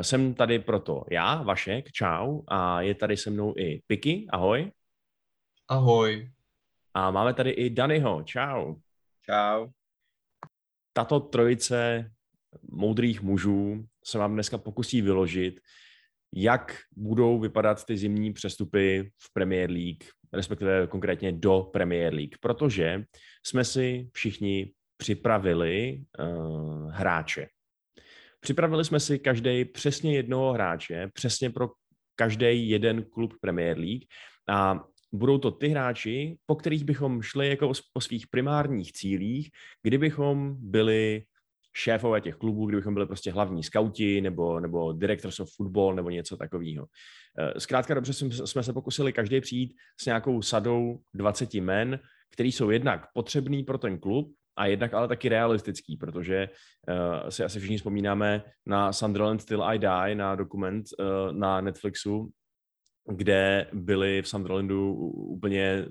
Jsem tady proto já, Vašek, čau, a je tady se mnou i Piky, ahoj. Ahoj. A máme tady i Danyho, čau. Čau. Tato trojice moudrých mužů se vám dneska pokusí vyložit, jak budou vypadat ty zimní přestupy v Premier League, respektive konkrétně do Premier League, protože jsme si všichni připravili hráče. Připravili jsme si každý přesně jednoho hráče, přesně pro každý jeden klub Premier League a budou to ty hráči, po kterých bychom šli jako po svých primárních cílích, kdybychom byli šéfové těch klubů, kdybychom byli prostě hlavní skauti nebo directors of football nebo něco takového. Zkrátka dobře jsme se pokusili každý přijít s nějakou sadou 20 men, který jsou jednak potřebný pro ten klub a jednak ale taky realistický, protože si asi všichni vzpomínáme na Sunderland Till I Die, na dokument na Netflixu, kde byli v Sunderlandu úplně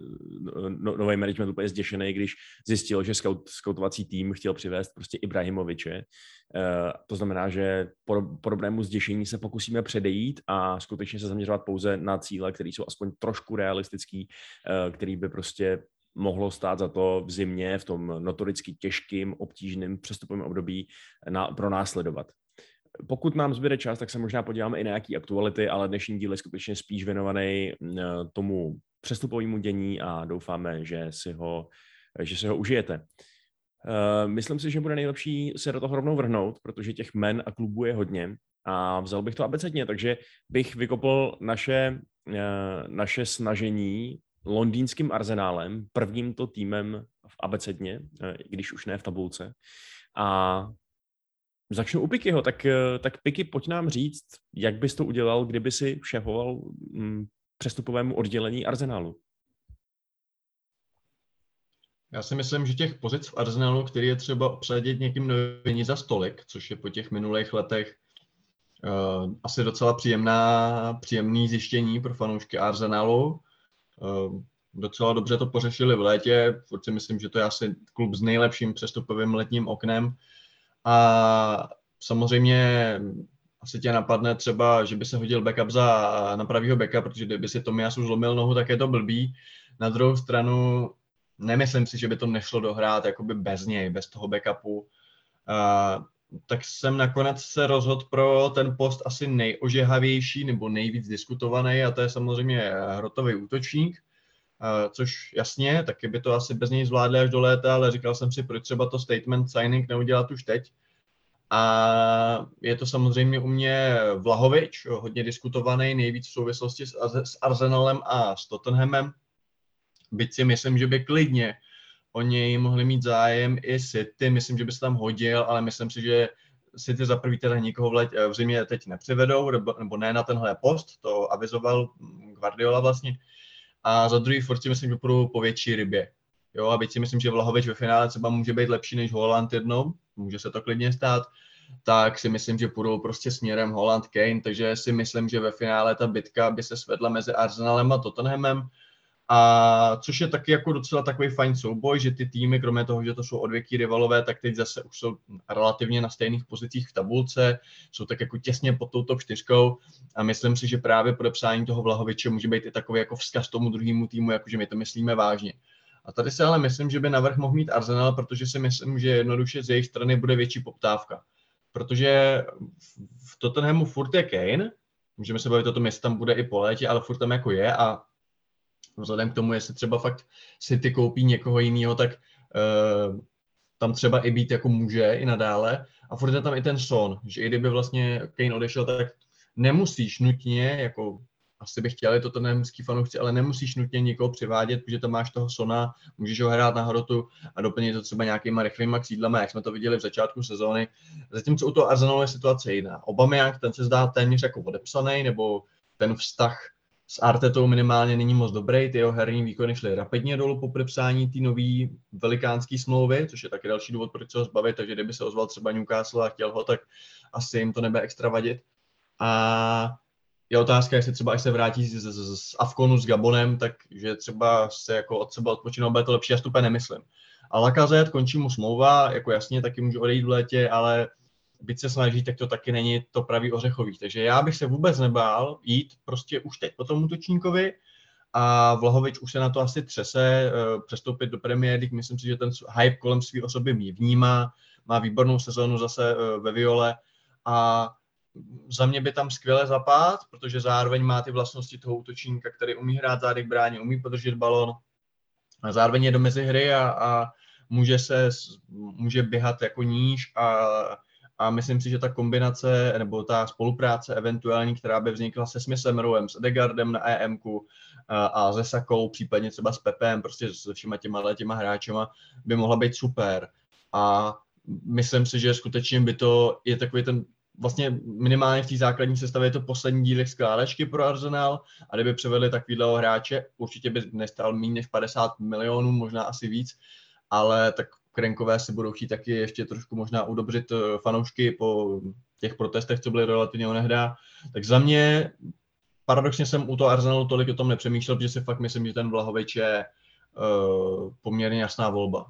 nový management úplně zděšený, když zjistil, že skautovací tým chtěl přivést prostě Ibrahimoviče. To znamená, že podobnému zděšení se pokusíme předejít a skutečně se zaměřovat pouze na cíle, které jsou aspoň trošku realistický, který by prostě mohlo stát za to v zimě, v tom notoricky těžkým, obtížným přestupovém období pronásledovat. Pokud nám zbyde čas, tak se možná podíváme i na nějaký aktuality, ale dnešní díl je skutečně spíš věnovaný tomu přestupovému dění a doufáme, že si ho užijete. Myslím si, že bude nejlepší se do toho rovnou vrhnout, protože těch men a klubů je hodně a vzal bych to abecedně, takže bych vykopl naše snažení londýnským Arsenálem, prvním to týmem abecedně, když už ne v tabulce, a začnu u Pikyho, tak Piky, pojď nám říct, jak bys to udělal, kdyby si šéfoval přestupovému oddělení Arsenálu. Já si myslím, že těch pozic v Arsenálu, který je třeba obsadit někým není za stolik, což je po těch minulých letech asi docela příjemné zjištění pro fanoušky Arsenálu. Docela dobře to pořešili v létě, furt si myslím, že to je asi klub s nejlepším přestupovým letním oknem. A samozřejmě asi tě napadne třeba, že by se hodil backup na pravýho backa, protože kdyby si Tomáš už zlomil nohu, tak je to blbý. Na druhou stranu nemyslím si, že by to nešlo dohrát jakoby bez něj, bez toho backupu. Tak jsem nakonec se rozhodl pro ten post asi nejožehavější nebo nejvíc diskutovaný a to je samozřejmě hrotový útočník. Což jasně, taky by to asi bez něj zvládli až do léta, ale říkal jsem si, proč třeba to statement signing neudělat už teď. A je to samozřejmě u mě Vlahovič, hodně diskutovaný, nejvíc v souvislosti s Arsenalem a s Tottenhamem. Byť si myslím, že by klidně o něj mohli mít zájem i City, myslím, že by se tam hodil, ale myslím si, že City za prvý teda nikoho v zimě teď nepřivedou, nebo ne na tenhle post, to avizoval Guardiola vlastně. A za druhý furt si myslím, že půjdu po větší rybě. Jo, a byť si myslím, že Vlahovič ve finále třeba může být lepší než Holland jednou, může se to klidně stát, tak si myslím, že půjdu prostě směrem Holland-Kane, takže si myslím, že ve finále ta bitka by se svedla mezi Arsenalem a Tottenhamem, a což je taky jako docela takový fajn souboj, že ty týmy, kromě toho, že to jsou odvěký rivalové, tak teď zase už jsou relativně na stejných pozicích v tabulce, jsou tak jako těsně pod tou top 4 a myslím si, že právě podepsání toho Vlahoviče může být i takový jako vzkaz tomu druhému týmu, jakože my to myslíme vážně. A tady se ale myslím, že by navrch mohl mít Arsenal, protože si myslím, že jednoduše z jejich strany bude větší poptávka. Protože v Tottenhamu furt je Kane, můžeme se bavit o tom, jestli tam bude i po létě, ale furt tam jako je a vzhledem k tomu, jestli třeba fakt City koupí někoho jiného, tak tam třeba i být jako může i nadále. A furt je tam i ten Son, že i kdyby vlastně Kane odešel, tak nemusíš nutně, jako asi bych chtěl, je to tottenhamský fanoušci, ale nemusíš nutně nikoho přivádět, protože tam máš toho Sona, můžeš ho hrát na hrotu a doplnit to třeba nějakýma rychlýma křídlama, jak jsme to viděli v začátku sezóny. Zatímco u toho Arsenalu je situace jiná. Aubameyang, ten se zdá téměř jako odepsaný, nebo ten vztah s Artetou minimálně není moc dobrý, ty jeho herní výkony šly rapidně dolů po podepsání té nové velikánské smlouvy, což je taky další důvod, proč se ho zbavit, takže kdyby se ozval třeba Newcastle a chtěl ho, tak asi jim to nebude extra vadit. A je otázka, jestli třeba až se vrátí z Afkonu s Gabonem, takže třeba se jako od sebe odpočinou, bude to lepší, já stupe nemyslím. A Lacazette, končí mu smlouva, jako jasně, taky může odejít v létě, ale byť se snaží, tak to taky není to pravý ořechový. Takže já bych se vůbec nebál jít prostě už teď po tomu útočníkovi a Vlahovič už se na to asi třese, přestoupit do Premier League, myslím si, že ten hype kolem své osoby mě vnímá, má výbornou sezonu zase ve Viole a za mě by tam skvěle zapát, protože zároveň má ty vlastnosti toho útočníka, který umí hrát zády k bráně, umí podržet balon a zároveň je do mezi hry a může běhat jako níž a myslím si, že ta kombinace nebo ta spolupráce eventuální, která by vznikla se Smith-Rowem, s Odegaardem na EM-ku a se Sakou, případně třeba s Pepem, prostě se všema těma hráčema, by mohla být super. A myslím si, že skutečně by to je takový ten vlastně minimálně v té základní sestavě je to poslední dílek skládačky pro Arsenal a kdyby převedli takovýhleho hráče, určitě by nestál méně než 50 milionů, možná asi víc, ale tak krenkové si budou chtít taky ještě trošku možná udobřit fanoušky po těch protestech, co byly relativně onehdá. Tak za mě, paradoxně jsem u toho Arsenalu tolik o tom nepřemýšlel, protože si fakt myslím, že ten Vlahovič je poměrně jasná volba.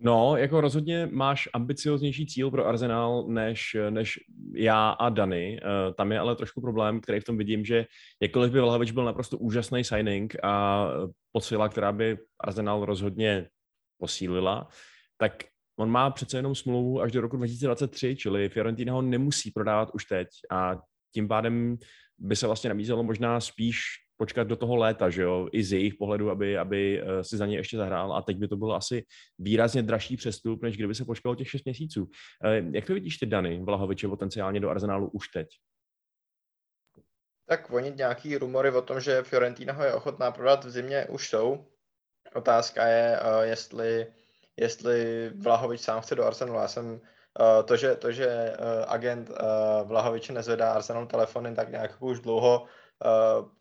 No, jako rozhodně máš ambicioznější cíl pro Arsenal než já a Dany. Tam je ale trošku problém, který v tom vidím, že jakkoliv by Vlahovič byl naprosto úžasný signing a posila, která by Arsenal rozhodně posílila, tak on má přece jenom smlouvu až do roku 2023, čili Fiorentina ho nemusí prodávat už teď a tím pádem by se vlastně nabízelo možná spíš počkat do toho léta, že jo, i z jejich pohledu, aby si za ně ještě zahrál a teď by to bylo asi výrazně dražší přestup, než kdyby se počkalo těch 6 měsíců. Jak to vidíš ty, Dany, Vlahoviče potenciálně do Arsenálu už teď? Tak oni nějaký rumory o tom, že Fiorentina ho je ochotná prodat v zimě, už jsou. Otázka je, jestli Vlahovič sám chce do Arsenalu. Já jsem to, že agent Vlahoviče nezvedá Arsenalu telefony, tak nějak už dlouho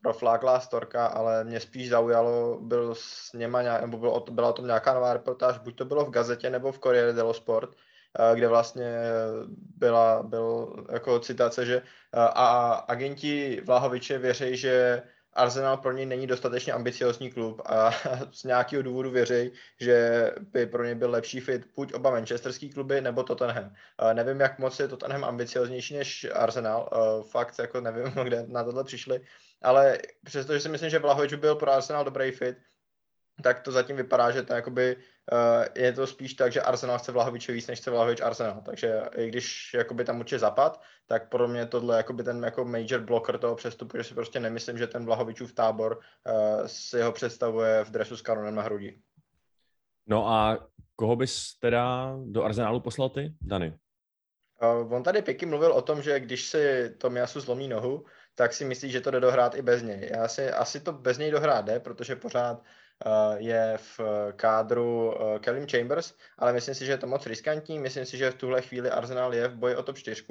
profláklá storka, ale mě spíš zaujalo, byla o tom nějaká nová reportáž, buď to bylo v Gazetě nebo v Corriere dello Sport, kde vlastně byl jako citace, že a agenti Vlahoviče věří, že Arsenal pro něj není dostatečně ambiciozní klub a z nějakého důvodu věří, že by pro něj byl lepší fit buď oba manchesterský kluby nebo Tottenham. Nevím, jak moc je Tottenham ambicioznější než Arsenal, fakt jako nevím, kde na tohle přišli, ale přestože si myslím, že Vlahovič byl pro Arsenal dobrý fit, tak to zatím vypadá, že to jakoby, je to spíš tak, že Arsenal chce Vlahoviče víc, než chce Vlahovič Arsenal. Takže i když jakoby, tam určitě zapad, tak pro mě tohle jakoby, ten jako major blocker toho přestupu, že si prostě nemyslím, že ten Vlahovičův tábor si ho představuje v dresu s kanonem na hrudi. No a koho bys teda do Arsenalu poslal ty, Dany? On tady pěkně mluvil o tom, že když si Tomiasu zlomí nohu, tak si myslí, že to jde dohrát i bez něj. Já si asi to bez něj dohrát jde, protože pořád je v kádru Callum Chambers, ale myslím si, že je to moc riskantní, myslím si, že v tuhle chvíli Arsenal je v boji o top 4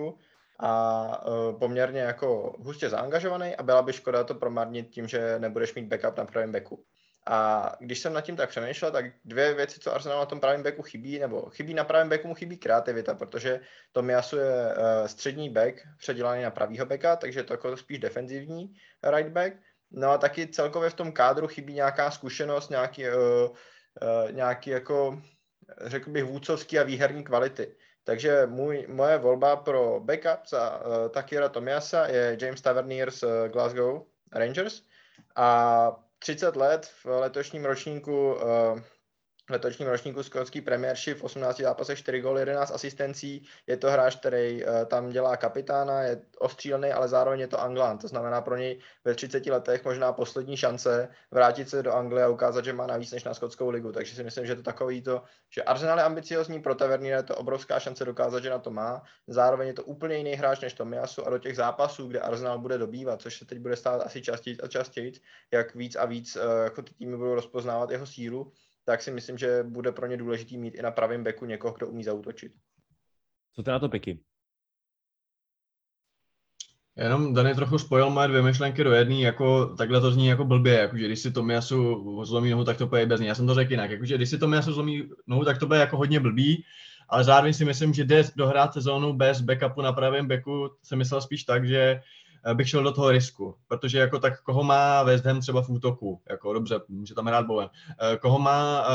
a poměrně jako hustě zaangažovaný a byla by škoda to promarnit tím, že nebudeš mít backup na pravém backu. A když jsem nad tím tak přemýšlel, tak dvě věci, co Arsenal na tom pravém backu chybí, nebo chybí na pravém backu mu chybí kreativita, protože Tomiasu je střední back předělaný na pravýho backa, takže to jako spíš defenzivní right back. No a taky celkově v tom kádru chybí nějaká zkušenost, nějaký jako, řekl bych, vůdcovský a výherní kvality. Takže moje volba pro backup za Takira Tomiasa je James Tavernier z Glasgow Rangers a 30 let v letošním ročníku letošním ročníku skotský premiérship, v 18 zápasech 4 góly, 11 asistencí. Je to hráč, který tam dělá kapitána, je ostřílený, ale zároveň je to Anglán. To znamená pro něj ve 30 letech možná poslední šance vrátit se do Anglie a ukázat, že má navíc než na skotskou ligu. Takže si myslím, že to takový to, že Arsenal je ambiciozní, pro Taverniera je to obrovská šance dokázat, že na to má. Zároveň je to úplně jiný hráč než Tomiasu a do těch zápasů, kde Arsenal bude dobývat, což se teď bude stát asi častěji a častěji, jak víc a víc jako ty týmy budou rozpoznávat jeho sílu, tak si myslím, že bude pro ně důležitý mít i na pravém beku někoho, kdo umí zaútočit. Co ty na to, Piky? Jenom Dani trochu spojil moje dvě myšlenky do jedné, jako takhle to zní jako blbě, jakože když si Tomiasu zlomí nohu, tak to bude bez ní. Já jsem to řekl jinak, jakože když si Tomiasu zlomí nohu, tak to bude jako hodně blbý, ale zároveň si myslím, že jde dohrát sezónu bez backupu na pravém beku, jsem myslel spíš tak, že bych šel do toho risku, protože jako tak koho má West Ham třeba v útoku, jako dobře, může tam hrát Bowen, koho má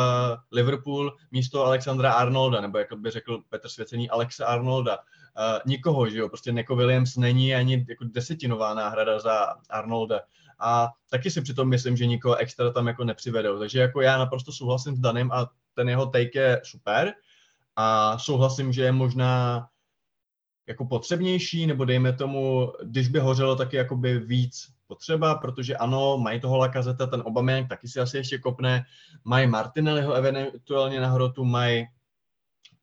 Liverpool místo Alexandra Arnolda, nebo jak by řekl Petr Svěcený, Alexa Arnolda, nikoho, že jo, prostě Nico Williams není ani jako desetinová náhrada za Arnolda a taky si přitom myslím, že nikoho extra tam jako nepřivedou, takže jako já naprosto souhlasím s Danem a ten jeho take je super a souhlasím, že je možná jako potřebnější, nebo dejme tomu, když by hořelo, taky jakoby víc potřeba, protože ano, mají toho Lacazette, ten Aubameyang taky si asi ještě kopne, mají Martinelliho eventuálně na hrotu, mají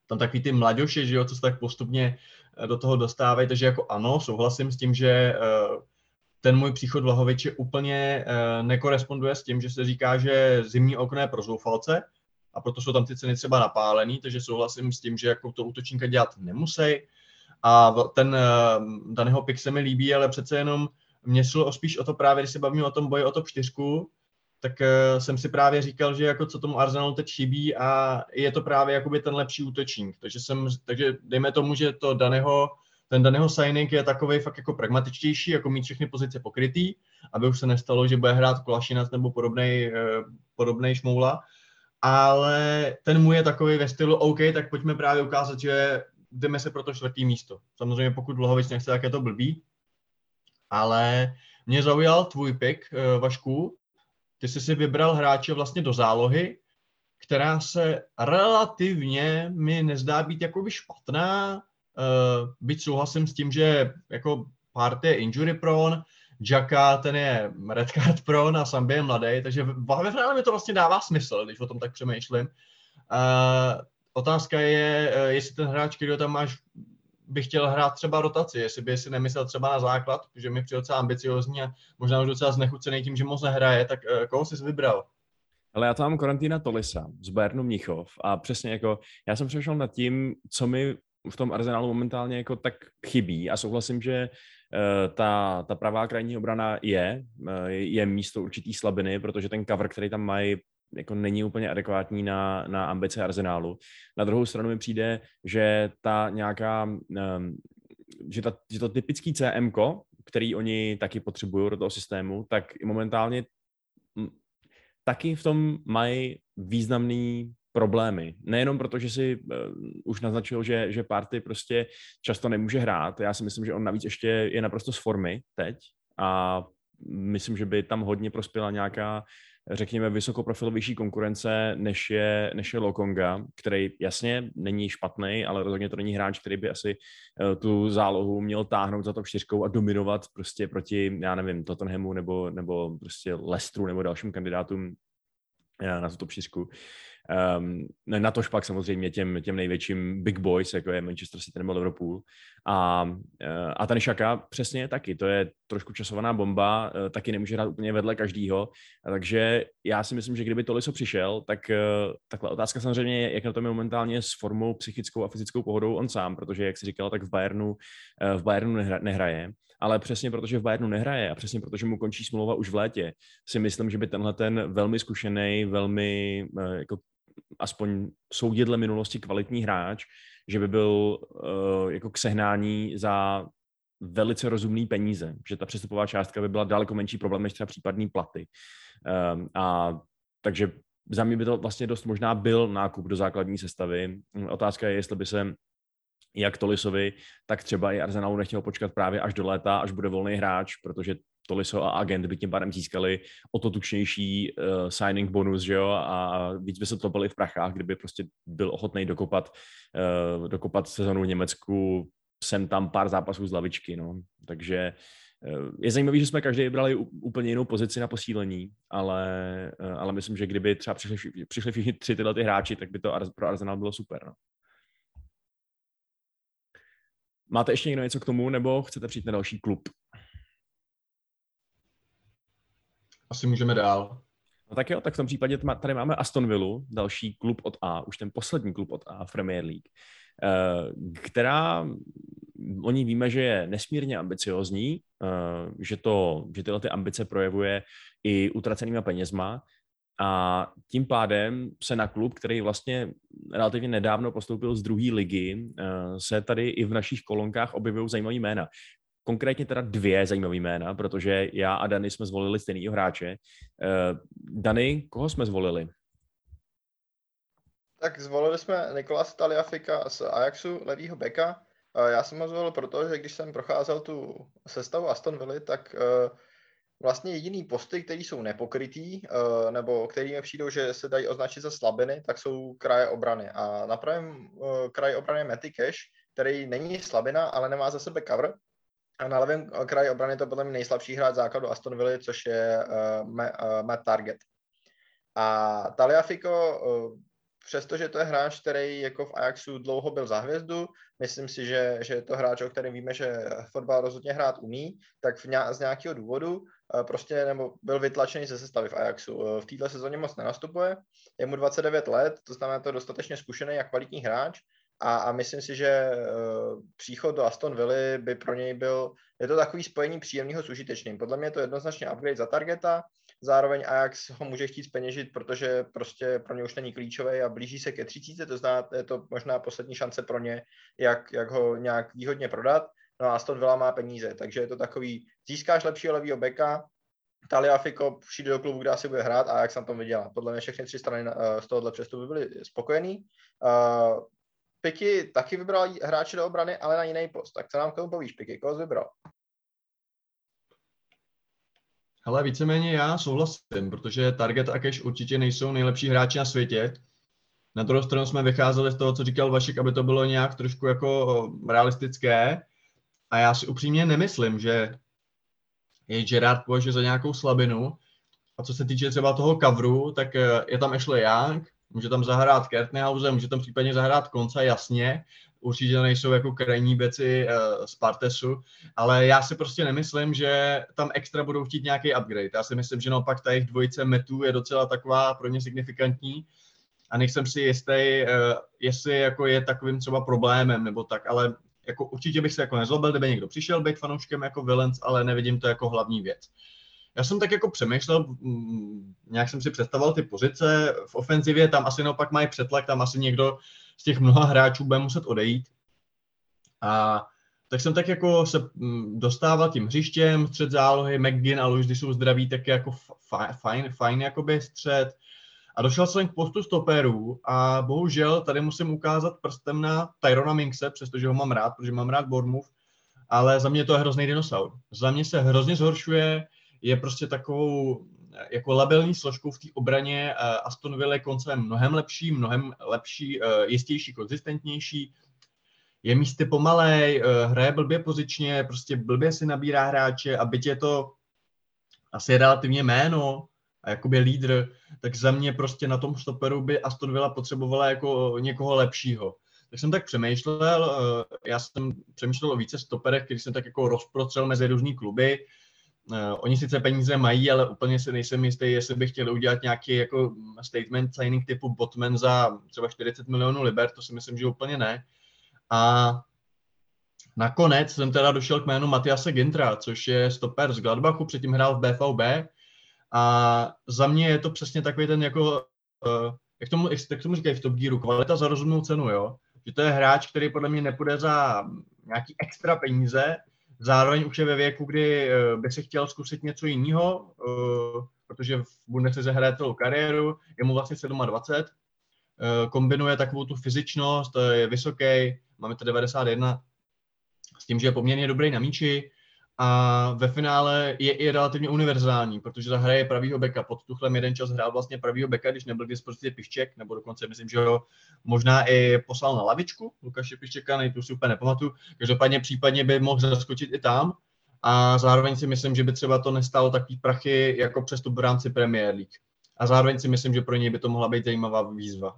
tam takový ty mladoši, že jo, co se tak postupně do toho dostávají, takže jako ano, souhlasím s tím, že ten můj příchod Vlahoviče úplně nekoresponduje s tím, že se říká, že zimní okno je pro zoufalce, a proto jsou tam ty ceny třeba napálený, takže souhlasím s tím, že jako to útočníka dělat nemusí. A ten Daniho pick se mi líbí, ale přece jenom mě šlo spíš o to právě, když se bavím o tom boji o top 4, tak jsem si právě říkal, že jako co tomu Arsenalu teď chybí a je to právě jakoby ten lepší útočník. Takže dejme tomu, že to ten Daniho signing je takovej fakt jako pragmatičtější, jako mít všechny pozice pokrytý, aby už se nestalo, že bude hrát Kolašinac nebo podobnej Šmoula. Ale ten můj je takový ve stylu OK, tak pojďme právě ukázat, že jdeme se pro to čtvrtý místo. Samozřejmě pokud Vlahovič nechce, tak je to blbý. Ale mě zaujal tvůj pick, Vašku. Ty jsi si vybral hráče vlastně do zálohy, která se relativně mi nezdá být jakoby špatná. Byť souhlasím s tím, že jako Partey je injury prone, Jaka ten je red card prone a Sambi je mladý, takže ve finále mi to vlastně dává smysl, když o tom tak přemýšlím. Otázka je, jestli ten hráč, který tam máš, by chtěl hrát třeba rotaci, jestli by si nemyslel třeba na základ, protože mi přijde docela ambiciozní a možná už docela znechucený tím, že moc nehraje, tak koho jsi vybral? Ale já tam mám Corentina Tolisa z Bayernu Mnichov a přesně jako, já jsem přešel nad tím, co mi v tom Arsenalu momentálně jako tak chybí a souhlasím, že ta pravá krajní obrana je místo určitý slabiny, protože ten cover, který tam mají, jako není úplně adekvátní na ambice Arsenálu. Na druhou stranu mi přijde, že to typický CMko, který oni taky potřebují do toho systému, tak momentálně taky v tom mají významný problémy. Nejenom proto, že si už naznačil, že Partey prostě často nemůže hrát. Já si myslím, že on navíc ještě je naprosto z formy teď a myslím, že by tam hodně prospěla nějaká, řekněme, vysokoprofilovější konkurence, než je Lokonga, který jasně není špatný, ale rozhodně to není hráč, který by asi tu zálohu měl táhnout za top 4 a dominovat prostě proti, já nevím, Tottenhamu nebo prostě Leicesteru nebo dalším kandidátům na tu top 4. Na tož pak samozřejmě těm největším big boys, jako je Manchester City nebo Liverpool. A ten Saka přesně taky, to je trošku časovaná bomba, taky nemůže hrát úplně vedle každýho, takže já si myslím, že kdyby Tolisso přišel, tak takhle otázka samozřejmě je, jak na tom je momentálně s formou psychickou a fyzickou pohodou on sám, protože jak jsi říkal, tak v Bayernu nehraje, ale přesně protože v Bayernu nehraje a přesně protože mu končí smlouva už v létě, si myslím, že by tenhle ten velmi zkušený, velmi jako aspoň soudidle minulosti kvalitní hráč, že by byl jako k sehnání za velice rozumný peníze, že ta přestupová částka by byla daleko menší problém než třeba případný platy. A takže za mě by to vlastně dost možná byl nákup do základní sestavy. Otázka je, jestli by se jak Tolisovi, tak třeba i Arsenalu nechtěl počkat právě až do léta, až bude volný hráč, protože Tolisso a agent by tím pádem získali o to tučnější signing bonus, že jo, a víc by se to byli v prachách, kdyby prostě byl ochotný dokopat sezonu v Německu, sem tam pár zápasů z lavičky, no. Takže je zajímavé, že jsme každý vybrali úplně jinou pozici na posílení, ale myslím, že kdyby třeba přišli všichni tři tyhle ty hráči, tak by to pro Arsenal bylo super, no. Máte ještě někdo něco k tomu, nebo chcete přijít na další klub? Asi můžeme dál. No tak jo, tak v tom případě tady máme Aston Villu, další klub od A, už ten poslední klub od A, Premier League, která, o ní víme, že je nesmírně ambiciozní, že tyhle ty ambice projevuje i utracenýma penězma, a tím pádem se na klub, který vlastně relativně nedávno postoupil z druhé ligy, se tady i v našich kolonkách objevují zajímavý jména. Konkrétně teda dvě zajímavý jména, protože já a Dany jsme zvolili stejného hráče. Dany, koho jsme zvolili? Tak zvolili jsme Nikola Taliafica z Ajaxu, levýho beka. Já jsem ho zvolil proto, že když jsem procházel tu sestavu Aston Villa, tak vlastně jediný posty, které jsou nepokrytý, nebo kterými přijdou, že se dají označit za slabiny, tak jsou kraje obrany. A na pravém kraji obrany je Matty Cash, který není slabina, ale nemá za sebe cover. A na levém kraji obrany je to potom nejslabší hráč základu Aston Villa, což je Matt Target. A Taliafico, přestože to je hráč, který jako v Ajaxu dlouho byl za hvězdu, myslím si, že je to hráč, o kterém víme, že fotbal rozhodně hrát umí, tak z nějakého důvodu prostě nebo byl vytlačený ze sestavy v Ajaxu. V této sezóně moc nenastupuje, je mu 29 let, to znamená, to je dostatečně zkušený a kvalitní hráč, a myslím si, že příchod do Aston Villa by pro něj byl, je to takový spojení příjemného s užitečným. Podle mě je to jednoznačně upgrade za Targeta, zároveň Ajax ho může chtít zpeněžit, protože prostě pro ně už není klíčový a blíží se ke 30, to znamená, je to možná poslední šance pro ně, jak ho nějak výhodně prodat. No a Aston Villa má peníze, takže je to takový, získáš lepšího levýho beka, Taliafico přijde do klubu, kde asi bude hrát a Ajax na tom vydělá. Podle mě všechny tři strany z tohohle přestupu byly spokojený. Piky taky vybral hráče do obrany, ale na jiný post. Tak co nám k tomu povíš, Piky? Koho jsi vybral? Hele, víceméně já souhlasím, protože Target a Cash určitě nejsou nejlepší hráči na světě. Na druhou stranu jsme vycházeli z toho, co říkal Vašek, aby to bylo nějak trošku jako realistické. A já si upřímně nemyslím, že je Gerard považuje za nějakou slabinu. A co se týče třeba toho coveru, tak je tam Ashley Young, může tam zahrát Kertenhausen, může tam případně zahrát Konce, jasně. Určitě nejsou jako krajní beci z Partesu, ale já si prostě nemyslím, že tam extra budou chtít nějaký upgrade. Já si myslím, že naopak ta jejich dvojice metů je docela taková pro ně signifikantní a nejsem si jistý, jestli jako je takovým třeba problémem nebo tak, ale jako určitě bych se jako nezlobil, kdyby někdo přišel, bych fanouškem jako Villains, ale nevidím to jako hlavní věc. Já jsem tak jako přemýšlel, nějak jsem si představoval ty pozice v ofenzivě, tam asi naopak mají přetlak, tam asi někdo z těch mnoha hráčů bude muset odejít. A tak jsem tak jako se dostával tím hřištěm, střed zálohy, McGinn a Luis, když jsou zdraví, tak je jako fajn jakoby střed. A došel jsem k postu stopérů a bohužel tady musím ukázat prstem na Tyrona Minkse, přestože ho mám rád, protože mám rád Bournemouth, ale za mě to je hrozný dinosaur. Za mě se hrozně zhoršuje, je prostě takovou jako labilní složkou v té obraně. Aston Villa konce mnohem lepší, jistější, konzistentnější. Je místy pomalej, hraje blbě pozičně, prostě blbě si nabírá hráče a byť je to asi relativně jméno a jakoby lídr, tak za mě prostě na tom stoperu by Aston Villa potřebovala jako někoho lepšího. Tak jsem tak přemýšlel, já jsem přemýšlel o více stoperech, který jsem tak jako rozprostřel mezi různý kluby. Oni sice peníze mají, ale úplně si nejsem jistý, jestli by chtěli udělat nějaký jako statement signing typu Botman za třeba 40 milionů liber, to si myslím, že úplně ne. A nakonec jsem teda došel k jménu Matthiase Gintra, což je stoper z Gladbachu, předtím hrál v BVB a za mě je to přesně takový ten jako, jak tomu říkají v Top Gearu, kvalita za rozumnou cenu, jo. Že to je hráč, který podle mě nepůjde za nějaký extra peníze, zároveň už je ve věku, kdy by se chtěl zkusit něco jiného, protože v Bundeslize hraje celou kariéru, je mu vlastně 27, kombinuje takovou tu fyzičnost, je vysoký, máme to 91, s tím, že je poměrně dobrý na míči a ve finále je i relativně univerzální, protože ta hra je pravýho beka. Pod Tuchlem jeden čas hrál vlastně pravýho beka, když nebyl prostě Pišček, nebo dokonce myslím, že ho možná i poslal na lavičku Lukáše Piščeka, nejdu si úplně nepamatuju. Každopádně případně by mohl zaskočit i tam a zároveň si myslím, že by třeba to nestálo takový prachy jako přestup v rámci Premier League. A zároveň si myslím, že pro něj by to mohla být zajímavá výzva.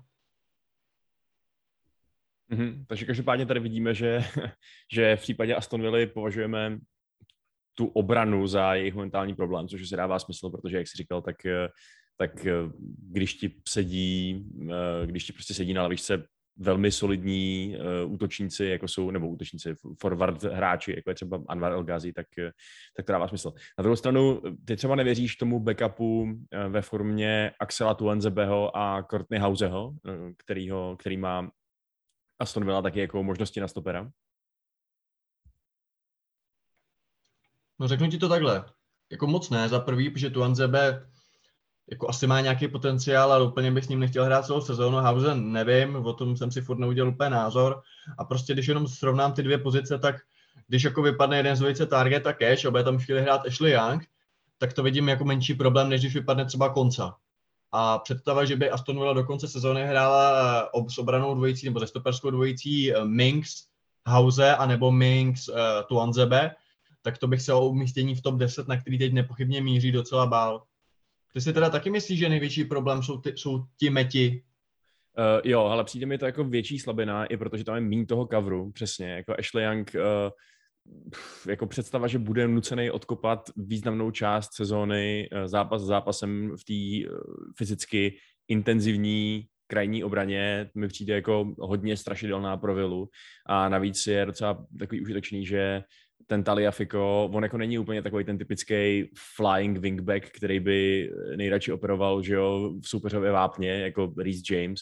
Mm-hmm. Takže každopádně tady vidíme, že v případě Aston Villa považujeme tu obranu za jejich momentální problém, což se dává smysl, protože, jak jsi říkal, tak když ti prostě sedí na lavičce velmi solidní útočníci, jako jsou, nebo útočníci, forward hráči, jako je třeba Anwar El Ghazi, tak to dává smysl. Na druhou stranu, ty třeba nevěříš tomu backupu ve formě Axela Tuanzebeho a Courtney Househo, který má Aston Villa taky jako možnosti na stopera? No řeknu ti to takhle, jako moc ne, za prvý, protože Tuanzebe jako asi má nějaký potenciál, ale úplně bych s ním nechtěl hrát celou sezónu. Housen nevím, o tom jsem si furt neudělal úplně názor a prostě když jenom srovnám ty dvě pozice, tak když jako vypadne jeden z dvojice Target a Cash, oba tam chtěli hrát Ashley Young, tak to vidím jako menší problém, než když vypadne třeba Konca. A představa, že by Aston Villa do konce sezóny hrála s obranou dvojicí nebo se stoperskou dvojicí Minks, House a nebo Minks, Tuanzebe, tak to bych se o umístění v top 10, na který teď nepochybně míří, docela bál. Ty si teda taky myslíš, že největší problém jsou ti meti? Jo, ale přijde mi to jako větší slabina, i protože tam je míň toho coveru, přesně, jako Ashley Young, jako představa, že bude nucený odkopat významnou část sezóny zápas s zápasem v té fyzicky intenzivní krajní obraně, mi přijde jako hodně strašidelná pro Villu a navíc je docela takový užitečný, že ten Taliafico, on jako není úplně takový ten typický flying wingback, který by nejradši operoval, že jo, v soupeřově vápně, jako Reece James.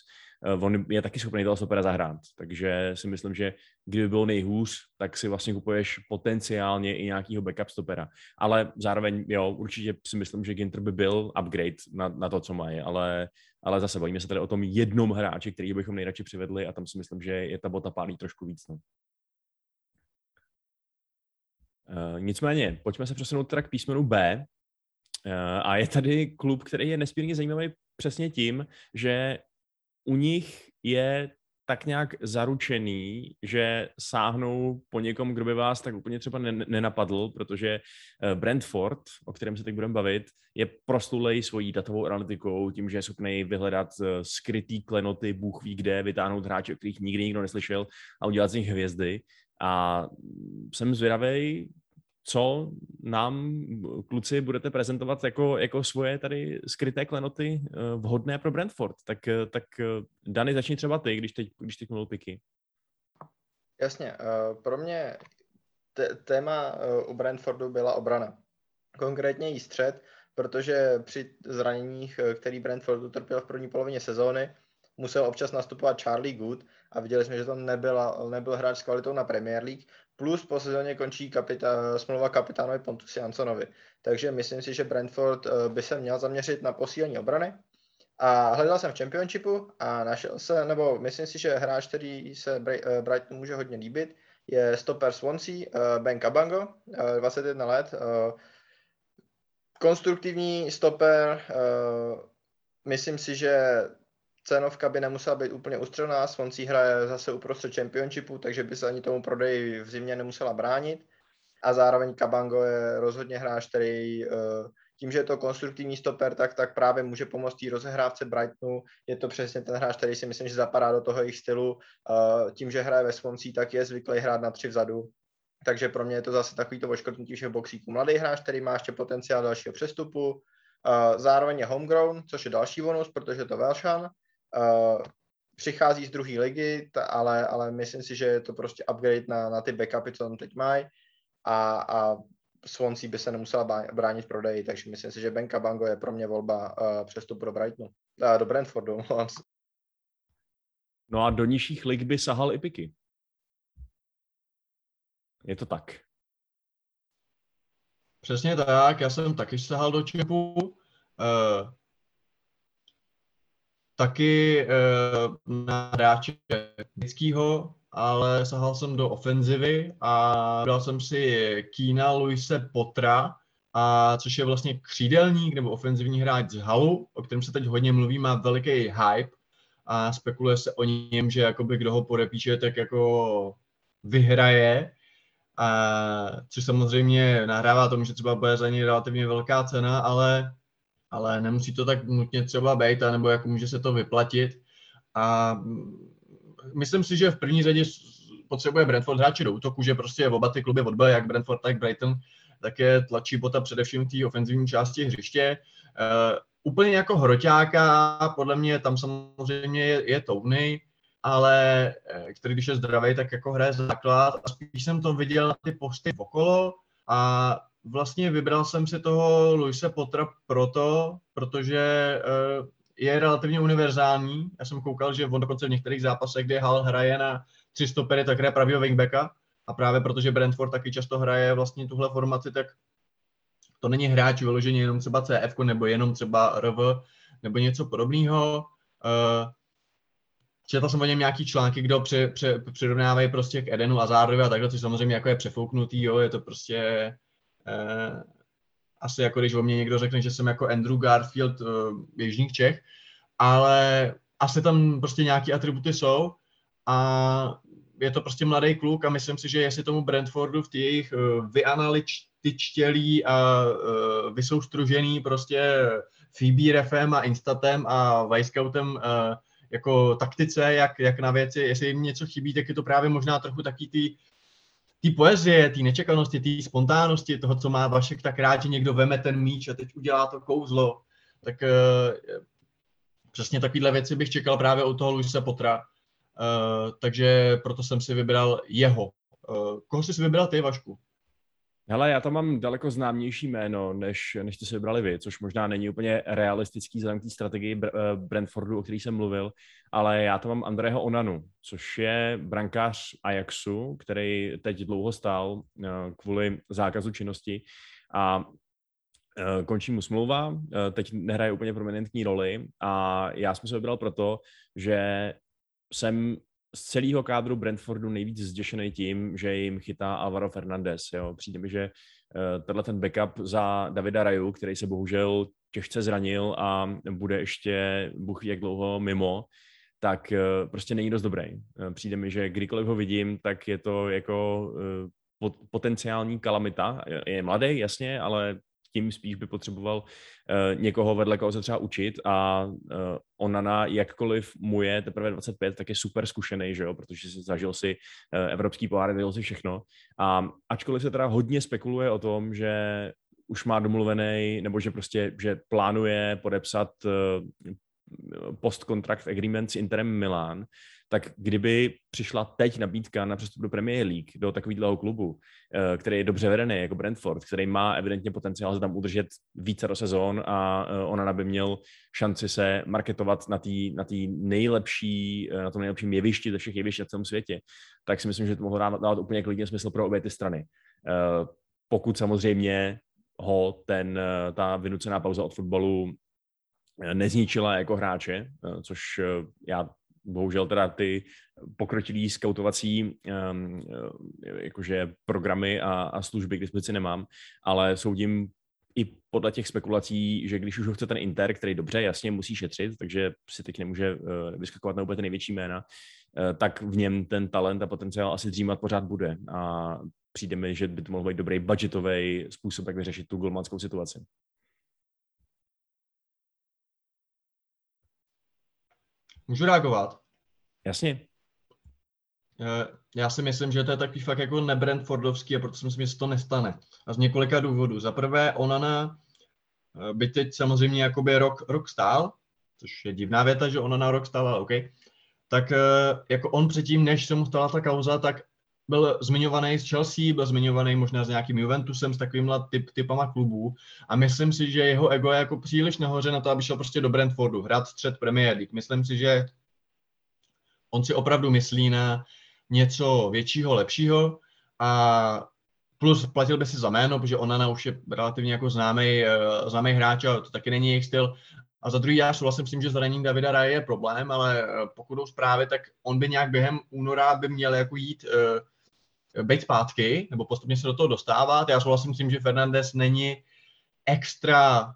On je taky schopný toho stopera zahrát, takže si myslím, že kdyby byl nejhůř, tak si vlastně kupuješ potenciálně i nějakýho backup stopera. Ale zároveň, jo, určitě si myslím, že Ginter by byl upgrade na to, co mají, ale zase bavíme se tady o tom jednom hráči, který bychom nejradši přivedli a tam si myslím, že je ta bota pálí trošku víc. No. Nicméně, pojďme se přesunout teda k písmenu B a je tady klub, který je nesmírně zajímavý přesně tím, že u nich je tak nějak zaručený, že sáhnou po někom, kdo by vás tak úplně třeba nenapadl, protože Brentford, o kterém se teď budeme bavit, je proslulej svojí datovou analytikou, tím, že je schopný vyhledat skrytý klenoty, bůh ví kde, vytáhnout hráče, o kterých nikdy nikdo neslyšel a udělat z nich hvězdy. A jsem zvědavej, co nám, kluci, budete prezentovat jako svoje tady skryté klenoty vhodné pro Brentford. Tak Dani, začni třeba ty, když teď mluvil piky. Jasně, pro mě téma u Brentfordu byla obrana. Konkrétně jí střed, protože při zraněních, který Brentford utrpěl v první polovině sezóny, musel občas nastupovat Charlie Good a viděli jsme, že to nebyl hráč s kvalitou na Premier League, plus po sezóně končí smlouva kapitánovi Pontusi Jansonovi. Takže myslím si, že Brentford by se měl zaměřit na posílení obrany. A hledal jsem v Championshipu a myslím si, že hráč, který se Brightonu může hodně líbit, je stoper Swansea, Ben Cabango, 21 let. Konstruktivní stoper, myslím si, že cenovka by nemusela být úplně ustřelná, Swansea hraje zase uprostřed Championshipu, takže by se ani tomu prodeji v zimě nemusela bránit. A zároveň Cabango je rozhodně hráč, který tím, že je to konstruktivní stoper, tak právě může pomoct té rozehrávce Brightonu. Je to přesně ten hráč, který si myslím, že zapadá do toho jejich stylu. Tím, že hraje ve Swansea, tak je zvyklý hrát na 3 vzadu. Takže pro mě je to zase takovýto oškrtnutí všech boxíků. Mladý hráč, který má ještě potenciál dalšího přestupu. Zároveň je homegrown, což je další bonus, protože to Welshman. Přichází z druhé ligy, ale myslím si, že je to prostě upgrade na ty backupy, co on teď mají a Swansea by se nemusela bránit prodeji, takže myslím si, že Ben Cabango je pro mě volba přestupu do Brightonu, do Brentfordu. No a do nižších lig by sahal i piky. Je to tak. Přesně tak, já jsem taky sahal do Čepu. Taky na hráče britského ale sahal jsem do ofenzivy a dal jsem si Keana Luise Pottera, a což je vlastně křídelník nebo ofenzivní hráč z Halu, o kterém se teď hodně mluví, má veliký hype a spekuluje se o něm, že jakoby kdo ho podepíše, tak jako vyhraje. A což samozřejmě nahrává tomu, že třeba bude za něj relativně velká cena, ale nemusí to tak nutně třeba být, nebo jako může se to vyplatit. A myslím si, že v první řadě potřebuje Brentford hráče do útoku, že prostě oba ty kluby odbyly, jak Brentford, tak Brighton, tak je tlačí Bota především v té ofenzivní části hřiště. Úplně jako hroťáka, podle mě tam samozřejmě je Tony, ale který když je zdravý, tak jako hraje základ a spíš jsem to viděl na ty posty okolo a vlastně vybral jsem si toho Luise Pottera protože je relativně univerzální. Já jsem koukal, že on dokonce v některých zápasech, kde Hull hraje na 3 stopery, tak hraje pravýho wingbacka a právě protože Brentford taky často hraje vlastně tuhle formaci, tak to není hráč vyloženě jenom třeba CF nebo jenom třeba RV nebo něco podobného. Četl jsem o něm nějaký články, kdo přirovnávají prostě k Edenu Hazardovi a takhle, což samozřejmě jako je přefouknutý, jo, je to prostě asi jako když o mě někdo řekne, že jsem jako Andrew Garfield běžných Čech, ale asi tam prostě nějaký atributy jsou a je to prostě mladý kluk a myslím si, že jestli tomu Brentfordu v těch jejich vyanalytičtělí a vysoustružený prostě Phoebe Refem a Instatem a Viscoutem jako taktice, jak na věci, jestli jim něco chybí, tak je to právě možná trochu taky ty poezie, ty nečekanosti, ty spontánnosti, toho, co má Vašek tak rád, že někdo veme ten míč a teď udělá to kouzlo. Tak přesně takovéhle věci bych čekal právě od toho Luise Pottera. Takže proto jsem si vybral jeho. Koho jsi si vybral ty, Vašku? Hele, já tam mám daleko známější jméno, než jste si vybrali vy, což možná není úplně realistický vzhledem k té strategii Brentfordu, o který jsem mluvil, ale já tam mám Andreho Onanu, což je brankář Ajaxu, který teď dlouho stál kvůli zákazu činnosti a končí mu smlouva, teď nehraje úplně prominentní roli a já jsem se vybral proto, že jsem z celého kádru Brentfordu nejvíc zděšený tím, že jim chytá Alvaro Fernandez. Jo. Přijde mi, že tenhle ten backup za Davida Raju, který se bohužel těžce zranil a bude ještě bůh jak dlouho mimo, tak prostě není dost dobrý. Přijde mi, že kdykoliv ho vidím, tak je to jako potenciální kalamita. Je mladý, jasně, ale tím spíš by potřeboval někoho vedle koho se třeba učit a Onana, jakkoliv mu je teprve 25, tak je super zkušený, že jo, protože zažil si evropský pohár, dělal si všechno. A ačkoliv se teda hodně spekuluje o tom, že už má domluvený, nebo že prostě, že plánuje podepsat post-contract agreement s Interem Milan, tak kdyby přišla teď nabídka na přestup do Premier League, do takového klubu, který je dobře vedený, jako Brentford, který má evidentně potenciál se tam udržet více do sezón a ona by měl šanci se marketovat na tom nejlepším jevišti ze všech jevišť na celém světě, tak si myslím, že to mohlo dávat úplně klidně smysl pro obě ty strany. Pokud samozřejmě ho ta vynucená pauza od fotbalu nezničila jako hráče, což já bohužel teda ty pokročilý skautovací jakože programy a služby k dispozici nemám, ale soudím i podle těch spekulací, že když už ho chce ten Inter, který dobře, jasně musí šetřit, takže si teď nemůže vyskakovat na úplně ty největší jména, tak v něm ten talent a potenciál asi dřímat pořád bude a přijde mi, že by to mohl být dobrý budgetový způsob, jak vyřešit tu golmanskou situaci. Můžu reagovat? Jasně. Já si myslím, že to je takový fakt jako nebrandfordovský a proto si myslím, že se to nestane. A z několika důvodů. Za prvé, Onana by teď samozřejmě jakoby rok stál, což je divná věta, že Onana rok stál, ale OK. Tak jako on předtím, než se mu stala ta kauza, tak byl zmiňovaný z Chelsea, byl zmiňovaný možná s nějakým Juventusem, s takovýmhle typama klubů a myslím si, že jeho ego je jako příliš nahoře na to, aby šel prostě do Brentfordu, hrát střed Premier League. Myslím si, že on si opravdu myslí na něco většího, lepšího a plus platil by si za jméno, protože Onana už je relativně jako známý hráč a to taky není jejich styl. A za druhý já souhlasím s tím, že zranění Davida Raje je problém, ale pokud jdou zprávy, tak on by nějak během února by měl jako jít být zpátky, nebo postupně se do toho dostávat. Já souhlasím s tím, že Fernandes není extra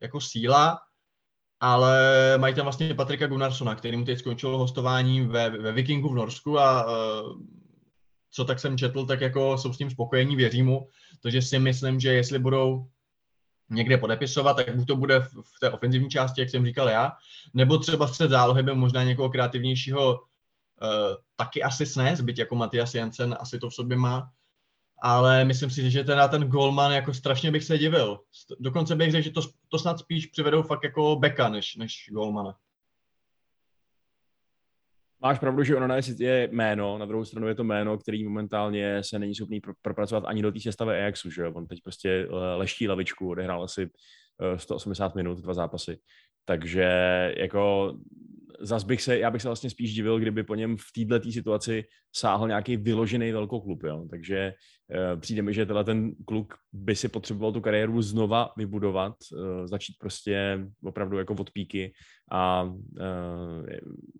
jako síla, ale mají tam vlastně Patrika Gunnarsona, který mu teď skončilo hostování ve Vikingu v Norsku a co tak jsem četl, tak jako jsou s tím spokojení, věřím mu. Takže si myslím, že jestli budou někde podepisovat, tak buď to bude v té ofenzivní části, jak jsem říkal já, nebo třeba střed zálohy by možná někoho kreativnějšího taky asi snes, byť jako Matias Jansen asi to v sobě má. Ale myslím si, že ten golman, jako strašně bych se divil. Dokonce bych řekl, že to snad spíš přivedou fakt jako beka než golmana. Máš pravdu, že ono je jméno, na druhou stranu je to jméno, který momentálně se není schopný propracovat ani do té sestavy Ajaxu, že jo? On teď prostě leští lavičku, odehrál asi 180 minut, 2 zápasy. Takže jako já bych se vlastně spíš divil, kdyby po něm v této situaci sáhl nějaký vyložený velkoklub, jo? Takže přijde mi, že ten kluk by si potřeboval tu kariéru znova vybudovat, začít prostě opravdu jako od píky a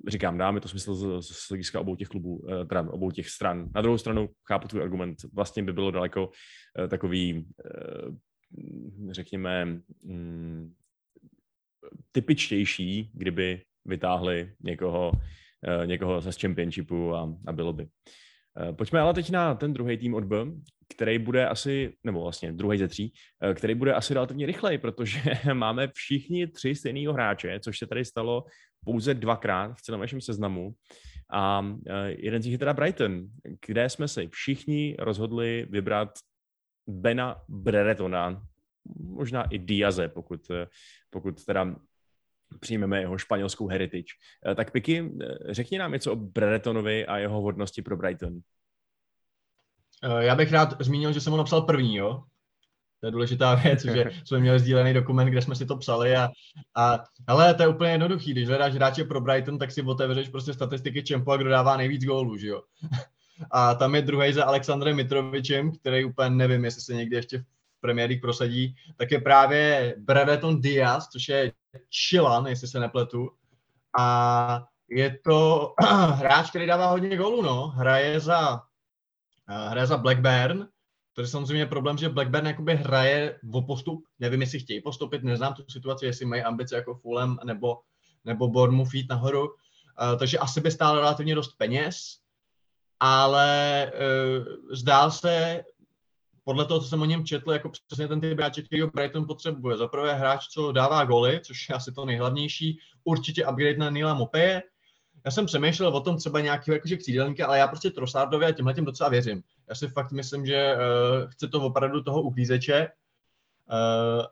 říkám, dá mi to smysl z hlediska obou těch klubů, obou těch stran. Na druhou stranu chápu tvůj argument, vlastně by bylo daleko takový, řekněme, typičtější, kdyby vytáhli někoho z Championshipu a bylo by. Pojďme ale teď na ten druhý tým od B, který bude asi, nebo vlastně druhý ze tří, který bude asi relativně rychlej, protože máme všichni 3 stejného hráče, což se tady stalo pouze 2krát v celém našem seznamu. A jeden z nich je teda Brighton, kde jsme se všichni rozhodli vybrat Bena Breretona, možná i Díaze, pokud teda přijmeme jeho španělskou heritage. Tak Piky, řekni nám něco o Breretonovi a jeho hodnosti pro Brighton. Já bych rád zmínil, že jsem ho napsal první, jo? To je důležitá věc, že jsme měli sdílený dokument, kde jsme si to psali a hele, to je úplně jednoduchý, když hledáš hráče pro Brighton, tak si otevřeš prostě statistiky Champu a kdo dává nejvíc gólů, že jo? A tam je druhej za Alexandrem Mitrovičem, který úplně nevím, jestli se někdy ještě Premier League prosadí, tak je právě Brereton Díaz, což je Chilan, jestli se nepletu. A je to hráč, který dává hodně gólů, no. Hraje za Blackburn, protože samozřejmě je problém, že Blackburn jakoby hraje o postup. Nevím, jestli chtějí postupit, neznám tu situaci, jestli mají ambice jako Fulham nebo Bournemouth jít nahoru. Takže asi by stálo relativně dost peněz, ale zdál se, podle toho, co jsem o něm četl, jako přesně ten typ hráče, který Brighton potřebuje. Za prvé hráč, co dává goly, což je asi to nejhlavnější, určitě upgrade na Nila Mopeje. Já jsem přemýšlel o tom třeba nějakého jakože křídelníka, ale já prostě Trossardovi a těmhletěm docela věřím. Já si fakt myslím, že chce to opravdu toho uklízeče.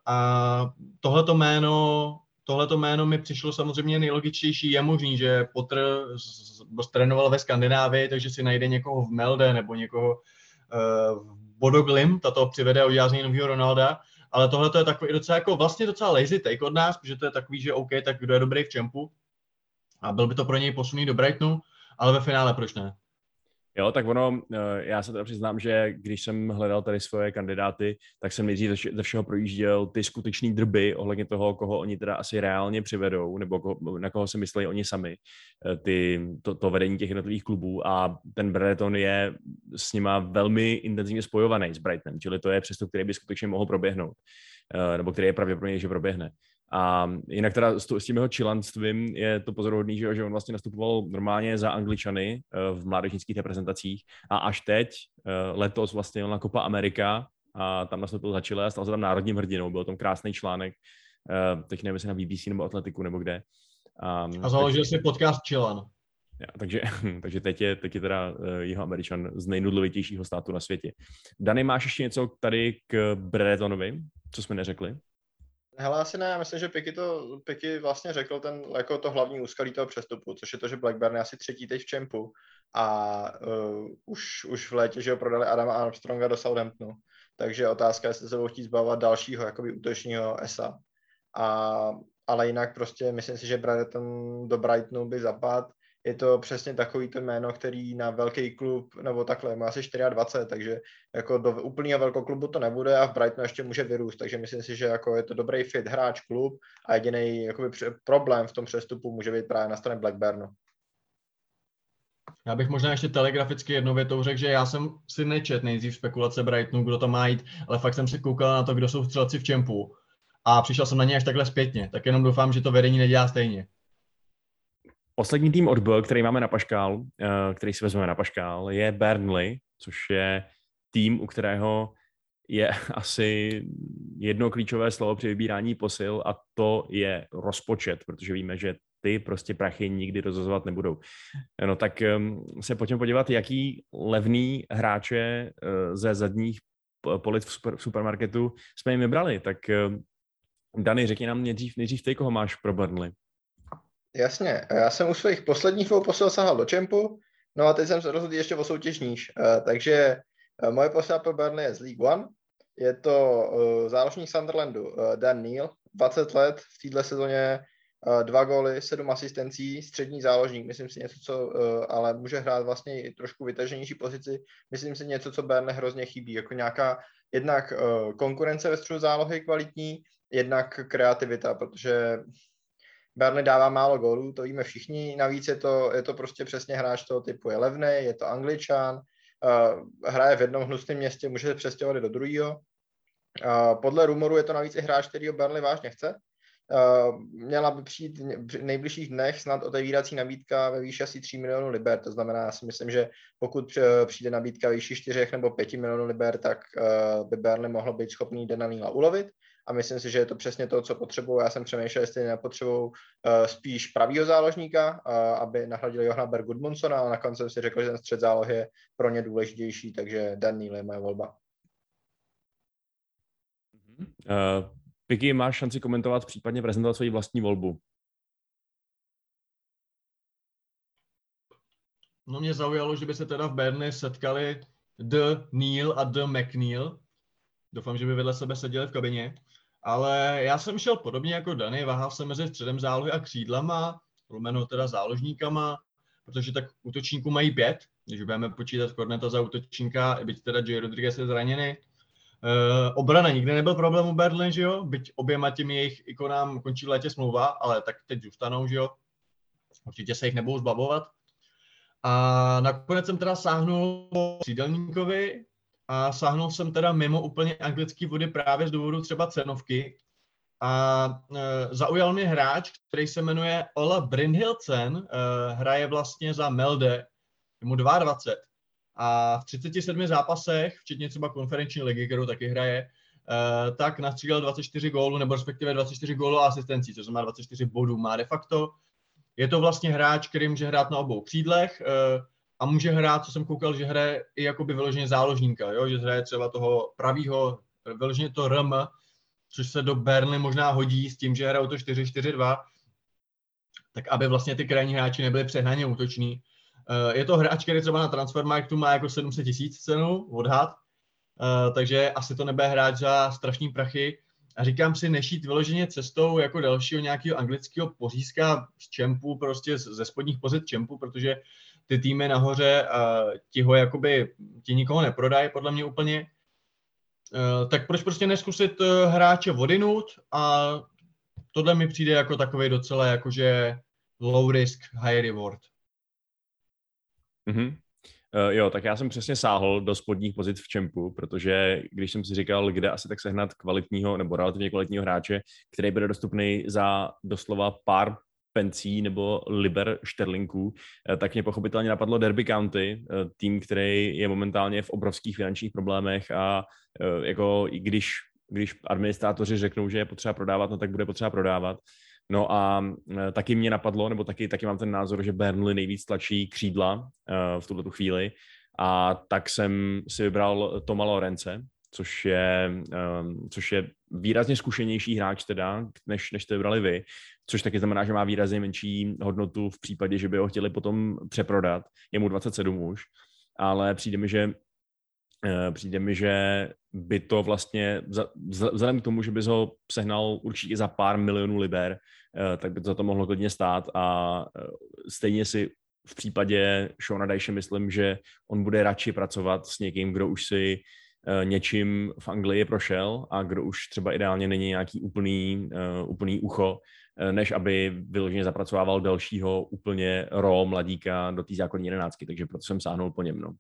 A tohleto jméno mi přišlo samozřejmě nejlogičtější. Je možný, že Potter trénoval ve Skandinávii, takže si najde někoho v Melde nebo někoho v Bodo Glimt, a to přivede a udělá z něj novýho Ronalda, ale tohle to je takový docela jako vlastně docela lazy take od nás, protože to je takový, že OK, tak kdo je dobrý v čempu a byl by to pro něj posuný do Brightonu, ale ve finále proč ne? Jo, tak ono, já se teda přiznám, že když jsem hledal tady svoje kandidáty, tak jsem nejdřív ze všeho projížděl ty skutečný drby ohledně toho, koho oni teda asi reálně přivedou, nebo na koho se myslí oni sami, to vedení těch jednotlivých klubů a ten Brereton je s nima velmi intenzivně spojovaný s Brightonem, čili to je přestup, který by skutečně mohl proběhnout, nebo který je pravděpodobně, že proběhne. A jinak teda s tím jeho čilanstvím je to pozoruhodný, že on vlastně nastupoval normálně za Angličany v mládežnických reprezentacích a až teď, letos vlastně na Copa America a tam nastoupil za Chile a stal se tam národním hrdinou, byl tam krásný článek, teď nevím, jestli na BBC nebo Atletiku nebo kde. A založil si podcast Chilan. Ja, takže teď je teda jeho Američan z nejnudlovitějšího státu na světě. Dany, máš ještě něco tady k Breretonovi, co jsme neřekli? Hele, asi ne, já myslím, že Piky vlastně řekl jako to hlavní úskalí toho přestupu, což je to, že Blackburn je asi 3. teď v čempu a už v létě, že ho prodali Adama Armstronga do Southamptonu, takže otázka je, jestli se budou chtít zbavovat dalšího jakoby útočního esa. Ale jinak prostě myslím si, že Brereton do Brightonu by zapadl, je to přesně takový to jméno, který na velký klub, nebo takhle, má se 24, takže jako do úplného velkoklubu to nebude a v Brightonu ještě může vyrůst, takže myslím si, že jako je to dobrý fit hráč klub a jediný problém v tom přestupu může být právě na straně Blackburnu. Já bych možná ještě telegraficky jednou větou řekl, že já jsem si nečet nejdřív spekulace Brightonu, kdo tam má jít, ale fakt jsem si koukal na to, kdo jsou střelci v Champu a přišel jsem na ně až takhle zpětně, tak jenom doufám, že to vedení nedělá stejně. Poslední tým od B, který máme na paškál, který si vezmeme na paškál, je Burnley, což je tým, u kterého je asi jedno klíčové slovo při vybírání posil a to je rozpočet, protože víme, že ty prostě prachy nikdy rozhazovat nebudou. No tak se pojďme podívat, jaký levný hráče ze zadních polic v supermarketu jsme jim vybrali. Tak Dani, řekni nám nejdřív ty, koho máš pro Burnley. Jasně, já jsem u svých posledních dvou posil sahal do Champu, no a teď jsem se rozhodl ještě o soutěž níž, takže moje posila pro Burnley je z League One, je to záložník Sunderlandu Dan Neil, 20 let, v této sezóně 2 góly, 7 asistencí, střední záložník, myslím si něco, co ale může hrát vlastně i trošku vytaženější pozici, myslím si něco, co Burnley hrozně chybí, jako nějaká jednak konkurence ve středu zálohy kvalitní, jednak kreativita, protože Burnley dává málo gólů, to víme všichni, navíc je to prostě přesně hráč toho typu, je levnej, je to Angličan, hraje v jednom hnusném městě, může se přestěhovat do druhého. Podle rumoru je to navíc i hráč, kterýho Burnley vážně chce. Měla by přijít v nejbližších dnech snad otevírací nabídka ve výši asi 3 milionů liber, to znamená, já si myslím, že pokud přijde nabídka výši 4 nebo 5 milionů liber, tak by Burnley mohlo být schopný Dana Neala ulovit. A myslím si, že je to přesně to, co potřebuju. Já jsem přemýšlel, jestli nepotřebuju spíš pravýho záložníka, aby nahradil Johna Berg-Gudmundsona, ale nakonec jsem si řekl, že ten střed záloh je pro ně důležitější, takže Dan Neal je moje volba. Piky, máš šanci komentovat, případně prezentovat svoji vlastní volbu. No mě zaujalo, že by se teda v Burnley setkali The Neal a The McNeil. Doufám, že by vedle sebe seděli v kabině. Ale já jsem šel podobně jako Dany, váhal jsem mezi středem zálohy a křídlama, lomeno teda záložníkama, protože tak útočníků mají 5, když budeme počítat Korneta za útočníka, byť teda J. Rodriguez je zraněný. Obrana nikdy nebyl problém u Burnley, že jo? Byť oběma těmi jejich ikonám končí v létě smlouva, ale tak teď zůstanou, že jo? Určitě se jich nebudou zbavovat. A nakonec jsem teda sáhnul po křídelníkovi, a sáhnul jsem teda mimo úplně anglický vody právě z důvodu třeba cenovky. A zaujal mě hráč, který se jmenuje Ola Brynhildsen, hraje vlastně za Melde, je mu 22. A v 37 zápasech, včetně třeba konferenční ligy, kterou taky hraje, tak nastřílel 24 gólů, nebo respektive 24 gólů a asistencí, což má 24 bodů, má de facto. Je to vlastně hráč, který může hrát na obou křídlech, a může hrát, co jsem koukal, že hraje i jakoby vyloženě záložníka, jo? Že hraje třeba toho pravýho, vyloženě to RM, což se do Burnley možná hodí s tím, že hrajou to 4-4-2, tak aby vlastně ty krajní hráči nebyli přehnaně útoční. Je to hráč, který třeba na Transfermarktu má jako 700 000 cenu, odhad, takže asi to nebude hráč za strašný prachy. A říkám si, nešít vyloženě cestou jako dalšího nějakého anglického pořízka z Champu, prostě ze spodních pozic Champu, protože ty týmy nahoře ti nikoho neprodají, podle mě úplně. Tak proč prostě neskusit hráče odinut a tohle mi přijde jako takový docela jakože low risk, high reward. Mm-hmm. Jo, tak já jsem přesně sáhl do spodních pozic v Champu, protože když jsem si říkal, kde asi tak sehnat kvalitního nebo relativně kvalitního hráče, který bude dostupný za doslova pár pencí nebo liber šterlinků, tak mě pochopitelně napadlo Derby County, tým, který je momentálně v obrovských finančních problémech a jako i když administrátoři řeknou, že je potřeba prodávat, no tak bude potřeba prodávat. No a taky mě napadlo, nebo taky mám ten názor, že Burnley nejvíc tlačí křídla v tuhletu chvíli a tak jsem si vybral Toma Lorence, což je výrazně zkušenější hráč teda, než to vybrali vy, což taky znamená, že má výrazně menší hodnotu v případě, že by ho chtěli potom přeprodat. Je mu 27 už, ale přijde mi, že by to vlastně, vzhledem k tomu, že bys ho sehnal určitě za pár milionů liber, tak by to za to mohlo hodně stát a stejně si v případě Shona Dyche myslím, že on bude radši pracovat s někým, kdo už si něčím v Anglii prošel a kdo už třeba ideálně není nějaký úplný ucho, než aby vyloženě zapracovával dalšího úplně mladíka do té základní jedenáctky, takže proto jsem sáhnul po něm. No.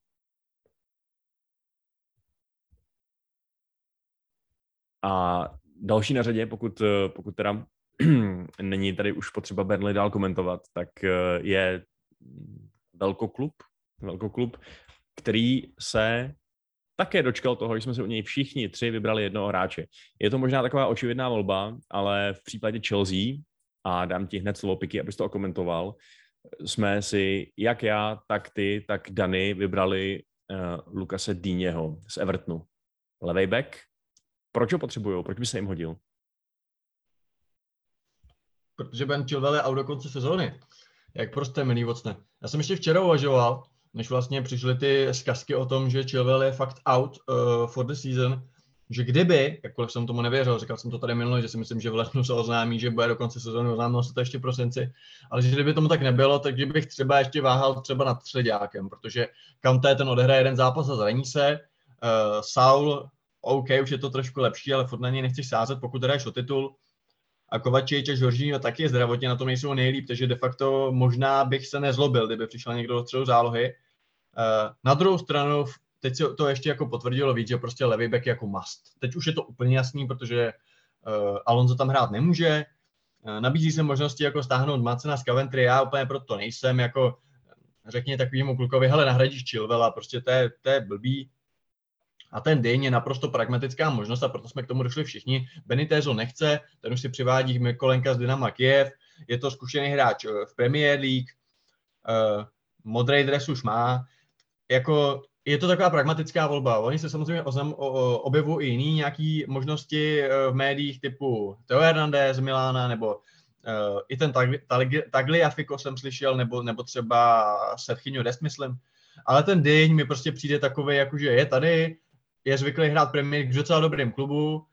A další na řadě, pokud teda není tady už potřeba Burnley dál komentovat, tak je velkoklub, který se také dočkal toho, že jsme se u něj všichni tři vybrali jednoho hráče. Je to možná taková očividná volba, ale v případě Chelsea, a dám ti hned slovo, Piky, abys to okomentoval, jsme si, jak já, tak ty, tak Dany, vybrali Lukase Diněho z Evertonu. Levej back. Proč ho potřebujou? Proč by se jim hodil? Protože Ben Chilwell je out do konce sezóny. Jak prosté, milý Vocne. Já jsem ještě včera uvažoval, než vlastně přišly ty zkazky o tom, že Chilwell je fakt out for the season, že kdyby, jakkoliv jsem tomu nevěřil, říkal jsem to tady minule, že si myslím, že v lednu se oznámí, že bude do konce sezóny, oznámilo se to ještě v prosinci, ale že kdyby tomu tak nebylo, takže bych třeba ještě váhal třeba nad středákem, protože Kanté ten odehraje jeden zápas a zraní se, Saul, OK, už je to trošku lepší, ale furt na něj nechceš sázet, pokud hraješ o titul. A Kovačič a Jorginho taky zdravotně na tom nejsou nejlíp, takže de facto možná bych se nezlobil, kdyby přišel někdo do středu zálohy. Na druhou stranu, teď se to ještě jako potvrdilo víc, že prostě levý back jako must. Teď už je to úplně jasný, protože Alonso tam hrát nemůže. Nabízí se možnosti jako stáhnout Madsena z Coventry, já úplně proto nejsem, jako řekni takovýmu klukovi, hele, nahradíš Chilwella, prostě to je blbý. A ten Dejn je naprosto pragmatická možnost a proto jsme k tomu došli všichni. Benitezl nechce, ten už si přivádí Mikolenka z Dynama Kyjev, je to zkušený hráč v Premier League, modrý dres už má. Jako, je to taková pragmatická volba. Oni se samozřejmě objevují i jiný nějaký možnosti v médiích typu Theo Hernández z Milána, nebo i ten Tagliafico jsem slyšel, nebo třeba Serginho Dest, myslím. Ale ten Dejn mi prostě přijde takovej, jakože je tady, je zvyklý hrát Premier League v docela dobrém klubu,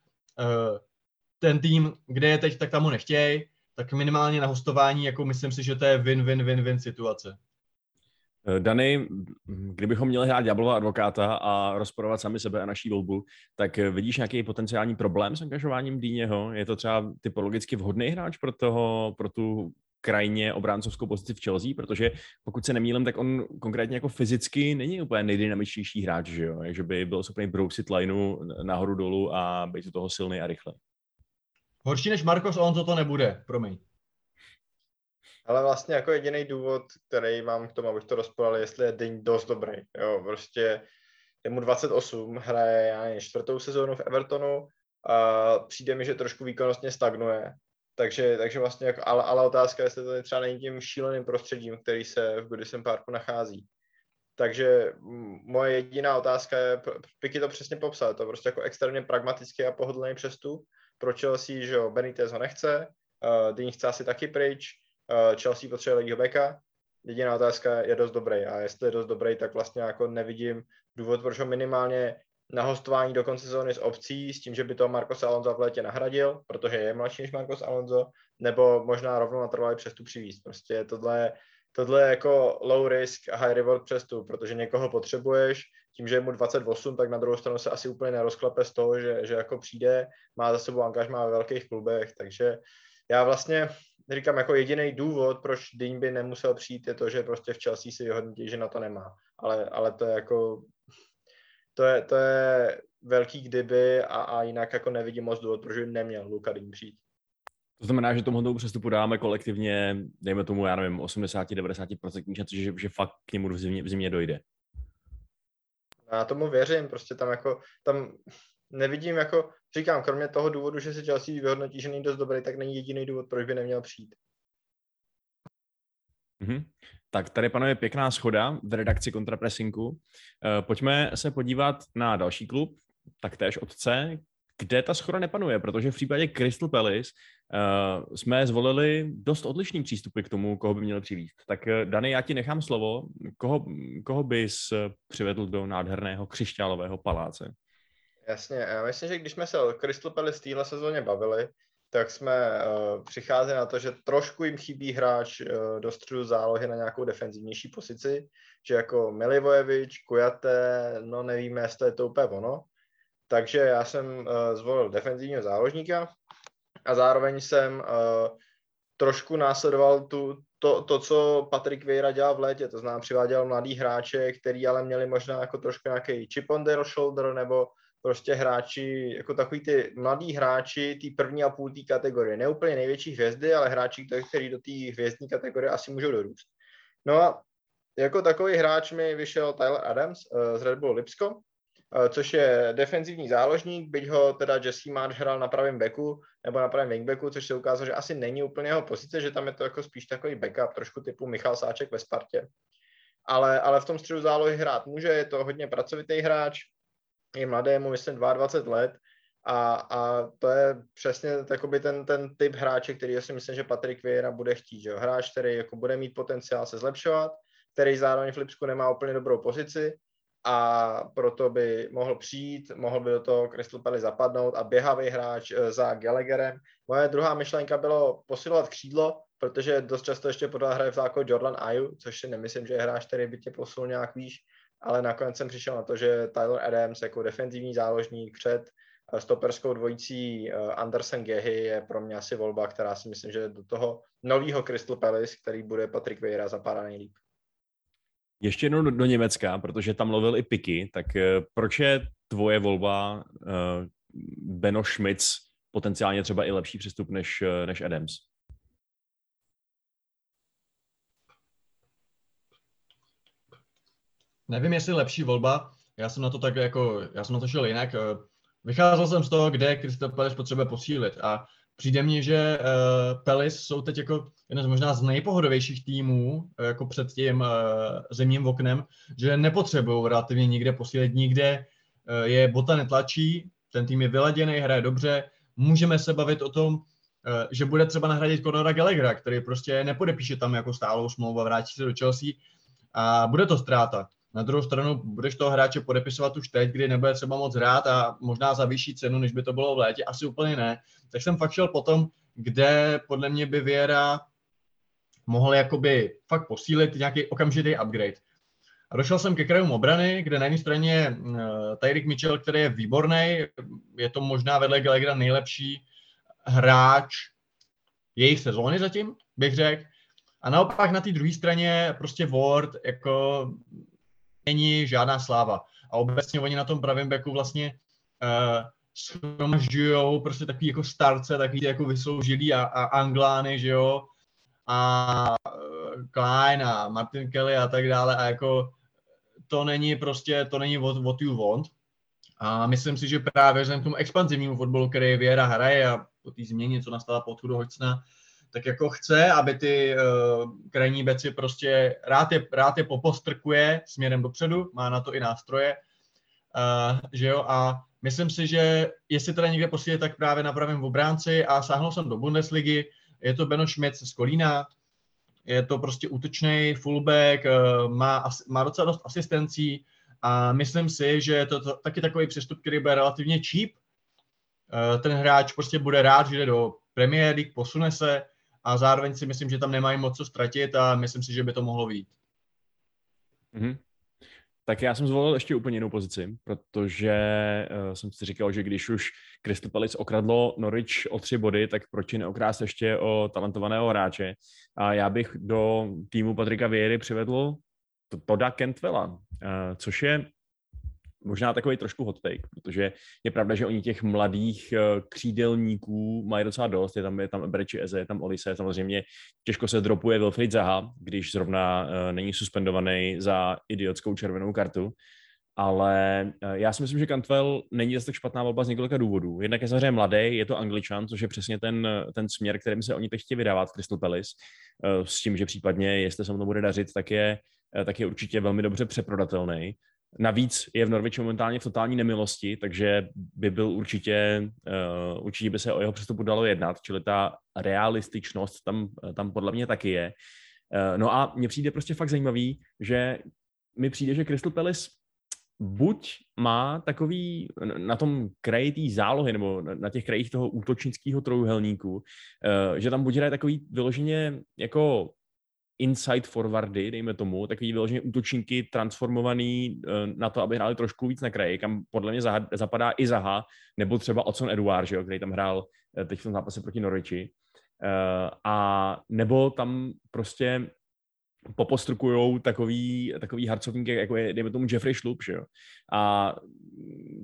ten tým, kde je teď, tak tam ho nechtěj, tak minimálně na hostování, jako myslím si, že to je win-win-win-win situace. Dany, kdybychom měli hrát ďáblova advokáta a rozporovat sami sebe a naší volbu, tak vidíš nějaký potenciální problém s angažováním Díněho? Je to třeba typologicky vhodný hráč pro tu krajně obráncovskou pozici v Chelsea, protože pokud se nemýlím, tak on konkrétně jako fyzicky není úplně nejdynamičtější hráč, že jo? Takže by byl schopný brousit lineu nahoru dolů a být u toho silný a rychle. Horší než Marcos Alonso to nebude, promiň. Ale vlastně jako jediný důvod, který mám k tomu, abych to rozporal, jestli je Deň dost dobrý. Jo, prostě je mu 28, hraje čtvrtou sezónu v Evertonu a přijde mi, že trošku výkonnostně stagnuje. Takže vlastně, jako, ale otázka, jestli to třeba není tím šíleným prostředím, který se v Goodison Parku nachází. Takže moje jediná otázka je, Piky to přesně popsal, to prostě jako extrémně pragmatický a pohodlný přestup. Pro Chelsea, že Benitez ho nechce, Dean chce asi taky pryč, Chelsea potřebuje levýho backa. Jediná otázka je dost dobrý a jestli je dost dobrý, tak vlastně jako nevidím důvod, proč ho minimálně na hostování do konce sezóny s opcí, s tím, že by to Marcos Alonso v létě nahradil, protože je mladší než Marcos Alonso, nebo možná rovnou natrvalý přestup přivízt. Prostě tohle je jako low risk a high reward přestup, protože někoho potřebuješ, tím, že je mu 28, tak na druhou stranu se asi úplně nerozklepe z toho, že jako přijde, má za sebou angažmá ve velkých klubech, takže já vlastně říkám, jako jediný důvod, proč Dean by nemusel přijít, je to, že prostě v Chelsea si vyhodnotí, že na to nemá. Ale to je jako... To je velký kdyby a jinak jako nevidím moc důvod, protože neměl Luka Dean přijít. To znamená, že tomu přestupu dáme kolektivně, dejme tomu, já nevím, 80-90% čas, že fakt k němu v zimě dojde. Já tomu věřím, prostě tam nevidím, jako říkám, kromě toho důvodu, že se Chelsea vyhodnotí, že není dost dobrý, tak není jediný důvod, proč by neměl přijít. Mm-hmm. Tak tady panuje pěkná shoda v redakci Contra Pressingu. Pojďme se podívat na další klub, taktéž otce, kde ta shoda nepanuje, protože v případě Crystal Palace jsme zvolili dost odlišný přístupy k tomu, koho by měl přivést. Tak Dani, já ti nechám slovo. Koho bys přivedl do nádherného křišťálového paláce? Jasně, já myslím, že když jsme se o Crystal Palace téhle sezóně bavili, tak jsme přicházeli na to, že trošku jim chybí hráč do středu zálohy na nějakou defenzivnější pozici, že jako Milivojevič, Kujate, no nevíme, jestli je to úplně ono. Takže já jsem zvolil defenzivního záložníka a zároveň jsem trošku následoval to, co Patrik Vieira dělal v létě, to znamená přiváděl mladý hráče, který ale měli možná jako trošku nějaký chip on their shoulder, nebo prostě hráči, jako takový ty mladí hráči, ty první a půl té kategorie, ne úplně největší hvězdy, ale hráči, kteří do té hvězdní kategorie asi můžou dorůst. No a jako takový hráč mi vyšel Tyler Adams z Red Bull Lipsko, což je defenzivní záložník, byť ho teda Jesse Marsch hrál na pravém beku nebo na pravém wingbacku, což se ukázalo, že asi není úplně jeho pozice, že tam je to jako spíš takový backup, trošku typu Michal Sáček ve Spartě. Ale v tom středu zálohy hrát může, je to hodně pracovitý hráč, je mladý, mu myslím 22 let a to je přesně ten typ hráče, který si myslím, že Patrik Vieira bude chtít. Že? Hráč, který jako bude mít potenciál se zlepšovat, který zároveň v Lipsku nemá úplně dobrou pozici, a proto by mohl přijít, mohl by do toho Crystal Palace zapadnout a běhavý hráč za Gallagherem. Moje druhá myšlenka bylo posilovat křídlo, protože dost často ještě podle hraje v základu Jordan Ayew, což si nemyslím, že je hráč, který by tě posunul nějak výš, ale nakonec jsem přišel na to, že Tyler Adams jako defenzivní záložník před stoperskou dvojicí Anderson Gehy je pro mě asi volba, která si myslím, že do toho nového Crystal Palace, který bude Patrik Vieira, zapadá nejlíp. Ještě jednou do Německa, protože tam lovil i piky, tak proč je tvoje volba Beno Schmitz potenciálně třeba i lepší přestup než Adams? Nevím, jestli lepší volba. Já jsem na to šel jinak. Vycházel jsem z toho, kde Crystal Palace potřebuje posílit a přijde mně, že Palace jsou teď jako jeden z možná z nejpohodovějších týmů jako před tím zimním oknem, že nepotřebují relativně nikde posílit, nikde je bota netlačí, ten tým je vyladěný, hraje dobře, můžeme se bavit o tom, že bude třeba nahradit Conora Gallaghera, který prostě nepodepíše tam jako stálou smlouvu a vrátí se do Chelsea a bude to ztráta. Na druhou stranu budeš toho hráče podepisovat už teď, kdy nebude třeba moc hrát a možná za vyšší cenu, než by to bylo v létě, asi úplně ne. Tak jsem fakt šel potom, kde podle mě by Vieira mohl jakoby fakt posílit nějaký okamžitý upgrade. A došel jsem ke krajům obrany, kde na jedné straně je Tyreek Mitchell, který je výborný, je to možná vedle Gallaghera nejlepší hráč jejich sezóny zatím, bych řekl. A naopak na té druhé straně prostě Ward jako není žádná sláva. A obecně oni na tom pravém backu vlastně shromažďujou prostě takový jako starce, takový jako vysloužilí a Anglány, že jo, a Klein a Martin Kelly a tak dále a jako to není prostě, to není what you want. A myslím si, že právě vzhledem k tomu expanzivnímu fotbalu, který Vieira hraje a po té změně, co nastala po odchodu Hodgsona, tak jako chce, aby ty krajní beci prostě rád je popostrkuje směrem dopředu, má na to i nástroje, že jo, a myslím si, že jestli teda někde posílit, tak právě na pravém obránci a sáhnul jsem do Bundesligy, je to Beno Schmitz z Kolína, je to prostě útočný fullback, má docela dost asistencí a myslím si, že je to taky takový přestup, který bude relativně cheap, ten hráč prostě bude rád, že jde do Premier League, posune se, a zároveň si myslím, že tam nemají moc co ztratit a myslím si, že by to mohlo vyjít. Mm-hmm. Tak já jsem zvolil ještě úplně jinou pozici, protože jsem si říkal, že když už Crystal Palace okradlo Norwich o 3 body, tak proč neokrást ještě o talentovaného hráče. A já bych do týmu Patrika Vieiry přivedl Toda Cantwella, což je možná takový trošku hot take, protože je pravda, že oni těch mladých křídelníků mají docela dost. Je tam Ebrechi Eze, je tam Olise, samozřejmě těžko se dropuje Wilfried Zaha, když zrovna není suspendovaný za idiotskou červenou kartu. Ale já si myslím, že Cantwell není zase tak špatná volba z několika důvodů. Jednak je samozřejmě mladý, je to Angličan, což je přesně ten směr, kterým se oni teď chtějí vydávat Crystal Palace, s tím, že případně, jestli se mu to bude dařit, tak je určitě velmi dobře přeprodatelný. Navíc je v Norwichu momentálně v totální nemilosti, takže by byl určitě by se o jeho přestupu dalo jednat, čili ta realističnost tam podle mě taky je. No a mně přijde prostě fakt zajímavý, že mi přijde, že Crystal Palace buď má takový na tom kraji té zálohy nebo na těch krajích toho útočnického trojuhelníku, že tam buď hraje takový vyloženě jako inside forwardy, dejme tomu, takový vyloženě útočníky transformovaný na to, aby hráli trošku víc na kraji, kam podle mě zapadá i Zaha, nebo třeba Odson Eduard, že jo, který tam hrál teď v tom zápase proti Norwichi. A nebo tam prostě popostrukujou takový harcovník, jako je, dejme tomu, Jeffrey Schlupp, že jo. A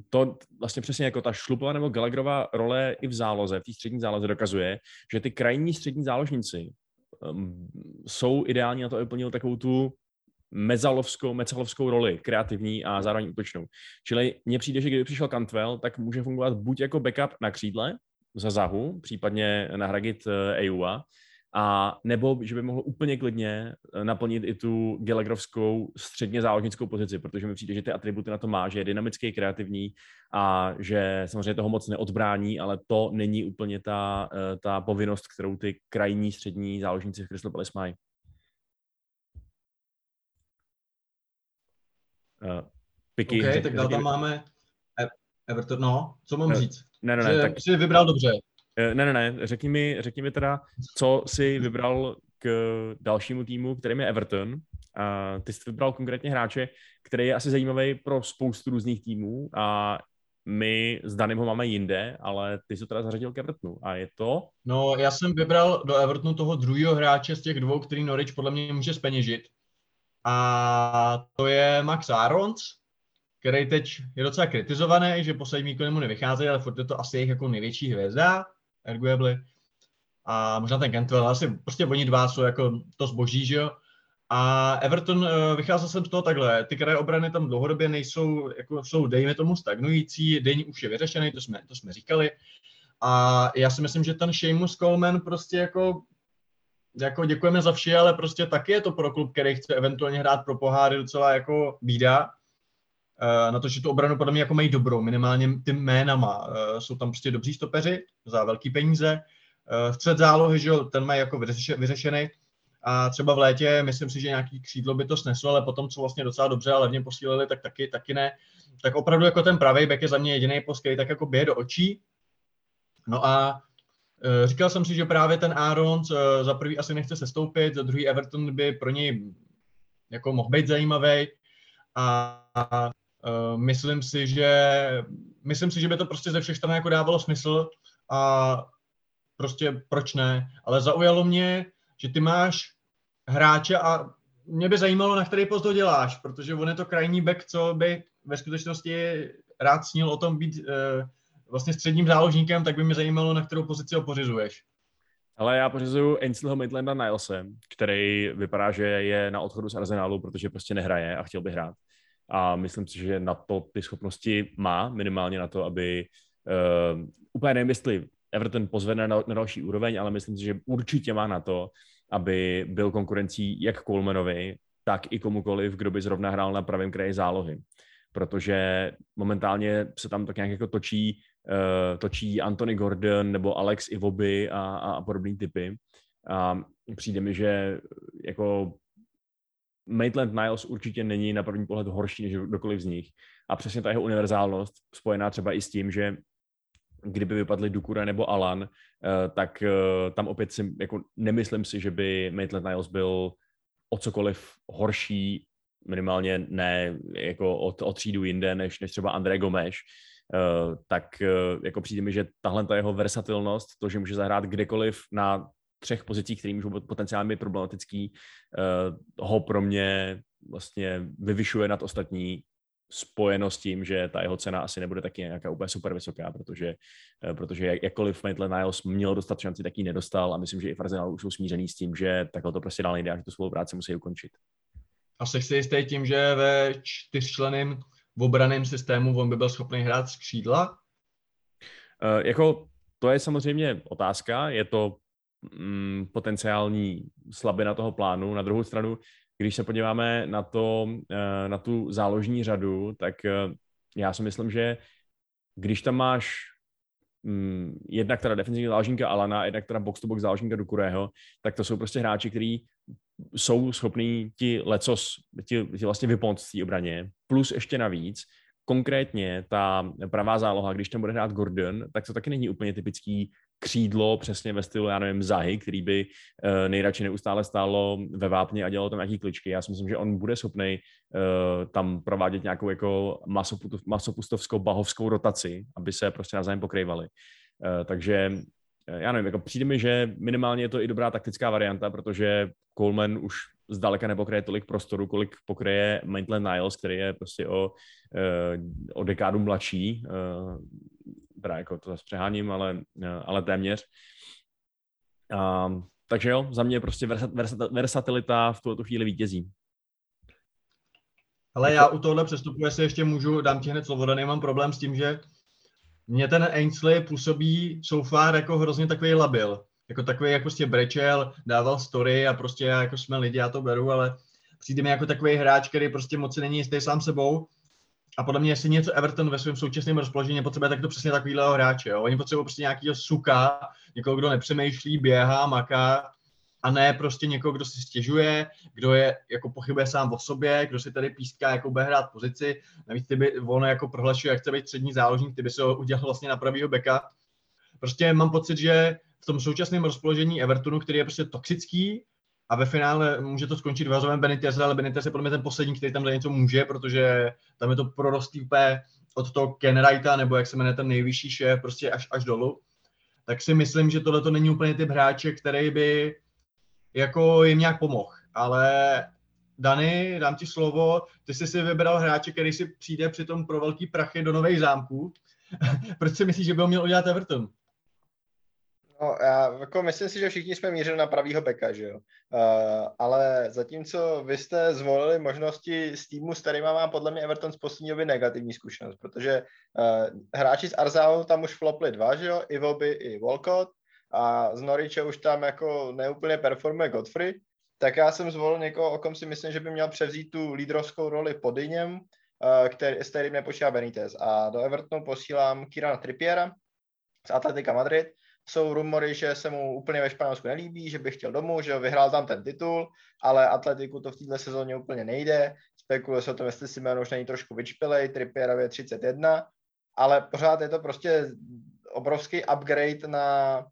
to vlastně přesně jako ta Schluppova nebo Gallagherova role i v záloze, v té střední záloze dokazuje, že ty krajní střední záložníci jsou ideální na to, aby plnili takovou tu mecalovskou roli, kreativní a zároveň útočnou. Čili mně přijde, že kdyby přišel Cantwell, tak může fungovat buď jako backup na křídle za Zahu, případně nahradit Ayewa, a nebo že by mohl úplně klidně naplnit i tu Gallagherovskou středně záložnickou pozici, protože mi přijde, že ty atributy na to má, že je dynamický, kreativní a že samozřejmě toho moc neodbrání, ale to není úplně ta povinnost, kterou ty krajní střední záložníci v Crystal Palace mají. Piky, OK, tak dál tam máme Everton, no, co mám říct? Ne, že tak jsi vybral dobře. Ne, řekni mi teda, co jsi vybral k dalšímu týmu, kterým je Everton. A ty jsi vybral konkrétně hráče, který je asi zajímavý pro spoustu různých týmů a my s Danem ho máme jinde, ale ty jsi to teda zařadil k Evertonu a je to? No, já jsem vybral do Evertonu toho druhého hráče z těch dvou, který Norwich podle mě může zpeněžit. A to je Max Arons, který teď je docela kritizovaný, že poslední výkony mu nevycházejí, ale furt je to asi jejich jako největší hvězda. A možná ten Cantwell, asi prostě oni dva jsou jako to zboží, že jo. A Everton, vycházel jsem z toho takhle, ty kraje obrany tam dlouhodobě nejsou, jako jsou dejme tomu stagnující, Deni už je vyřešený, to jsme říkali. A já si myslím, že ten Seamus Coleman prostě jako děkujeme za vše, ale prostě taky je to pro klub, který chce eventuálně hrát pro poháry docela jako bída. Na to, že tu obranu podle mě jako mají dobrou, minimálně ty jménama. Jsou tam prostě dobří stopeři za velký peníze. Střed zálohy, že jo, ten mají jako vyřešený. A třeba v létě, myslím si, že nějaký křídlo by to sneslo, ale potom, co vlastně docela dobře a levně posílili, tak taky ne. Tak opravdu jako ten pravý bek je za mě jediný post, který tak jako běje do očí. No a říkal jsem si, že právě ten Arons za prvý asi nechce sestoupit, za druhý Everton by pro něj jako mohl být zajímavý. A myslím si, že by to prostě ze všech stran jako dávalo smysl a prostě proč ne, ale zaujalo mě, že ty máš hráče a mě by zajímalo, na který post ho děláš, protože on je to krajní back, co by ve skutečnosti rád snil o tom být vlastně středním záložníkem, tak by mě zajímalo, na kterou pozici ho pořizuješ. Ale já pořizuju Ainsleyho Maitelanda Nilese, který vypadá, že je na odchodu z Arsenálu, protože prostě nehraje a chtěl by hrát. A myslím si, že na to ty schopnosti má, minimálně na to, aby úplně nevím, jestli Everton pozve na další úroveň, ale myslím si, že určitě má na to, aby byl konkurencí jak Colemanovi, tak i komukoliv, kdo by zrovna hrál na pravém kraji zálohy. Protože momentálně se tam tak nějak jako točí Anthony Gordon nebo Alex Iwobi a podobný typy. A přijde mi, že jako Maitland-Niles určitě není na první pohled horší než kdokoliv z nich. A přesně ta jeho univerzálnost, spojená třeba i s tím, že kdyby vypadly Dukura nebo Alan, tak tam opět si jako nemyslím si, že by Maitland-Niles byl o cokoliv horší, minimálně ne jako o třídu jinde, než třeba André Gomes. Tak jako přijde mi, že tahle ta jeho versatilnost, to, že může zahrát kdekoliv na třech pozicích, které můžou potenciálně být problematický, ho pro mě vlastně vyvyšuje nad ostatní, spojeno s tím, že ta jeho cena asi nebude taky nějaká úplně super vysoká, protože jakkoliv Maitland-Niles měl dostat šanci, tak ji nedostal a myslím, že i v Arsenalu už jsou smířený s tím, že takhle to prostě dál nejde a že tu spolupráci musí ukončit. A se chci jistý tím, že ve čtyřčlenném v obraném systému on by byl schopný hrát z křídla? To je samozřejmě otázka, je to potenciální slabina toho plánu. Na druhou stranu, když se podíváme na tu záložní řadu, tak já si myslím, že když tam máš jednak teda defenzivní záložníka Alana, jednak teda box-to-box záložníka Dukureho, tak to jsou prostě hráči, kteří jsou schopní ti vlastně vypomoct v té obraně, plus ještě navíc, konkrétně ta pravá záloha, když tam bude hrát Gordon, tak to taky není úplně typický křídlo, přesně ve stylu, já nevím, Zahy, který by nejradši neustále stálo ve vápně a dělalo tam nějaký kličky. Já si myslím, že on bude schopný tam provádět nějakou jako masopustovskou bahovskou rotaci, aby se prostě navzájem pokryvali. Takže já nevím, jako přijde mi, že minimálně je to i dobrá taktická varianta, protože Coleman už zdaleka nepokryje tolik prostoru, kolik pokryje Maitland-Niles, který je prostě o dekádu mladší, teda jako to zase přeháním, ale téměř. Takže jo, za mě prostě versatilita v tuto chvíli vítězí. Ale já u tohohle přestupu, jestli ještě můžu, dám ti hned slovo, nemám problém s tím, že mě ten Ainsley působí so far jako hrozně takový labil. Jako takový, jak prostě brečel, dával story a prostě jako jsme lidi, já to beru, ale přijde mi jako takový hráč, který prostě moc si není jistý sám sebou. A podle mě, jestli něco Everton ve svém současném rozpoložení potřebuje, tak to přesně takovýhleho hráče. Jo? Oni potřebují prostě nějakýho suka, někoho, kdo nepřemýšlí, běhá, maká, a ne prostě někoho, kdo si stěžuje, kdo je, jako pochybuje sám o sobě, kdo si tady píská, jako bude hrát pozici. Navíc ty by, ono jako prohlašuje, jak chce být střední záložník, ty by se ho udělal vlastně na pravýho beka. Prostě mám pocit, že v tom současném rozpoložení Evertonu, který je prostě toxický, a ve finále může to skončit vazovem Benitez, ale Benitez je podle mě ten poslední, který tam něco může, protože tam je to prorostlý úplně od toho Kenwrighta, nebo jak se jmenuje ten nejvyšší šéf, prostě až dolů. Tak si myslím, že tohle to není úplně typ hráče, který by jako jim nějak pomohl. Ale Dani, dám ti slovo, ty jsi si vybral hráče, který si přijde přitom pro velký prachy do Nových Zámků. Proč si myslíš, že by ho měl udělat Everton? No, já jako myslím si, že všichni jsme mířili na pravýho beka, že jo. Ale zatímco vy jste zvolili možnosti z týmu, s kterýma má podle mě Everton z poslední doby negativní zkušenost, protože hráči z Arsenalu tam už flopli dva, že jo, i Iwobi i Walcott, a z Norwiche už tam jako neúplně performuje Godfrey, tak já jsem zvolil někoho, o kom si myslím, že by měl převzít tu lídrovskou roli pod Dyněm, s kterým nepočítá Benitez. A do Evertonu posílám Kierana Trippiera z Atletica Madrid. Jsou rumory, že se mu úplně ve Španělsku nelíbí, že by chtěl domů, že vyhrál tam ten titul, ale Atletiku to v této sezóně úplně nejde. Spekuluje se o tom, jestli Simeone už není trošku vyčpilej, Trippierovi je 31, ale pořád je to prostě obrovský upgrade na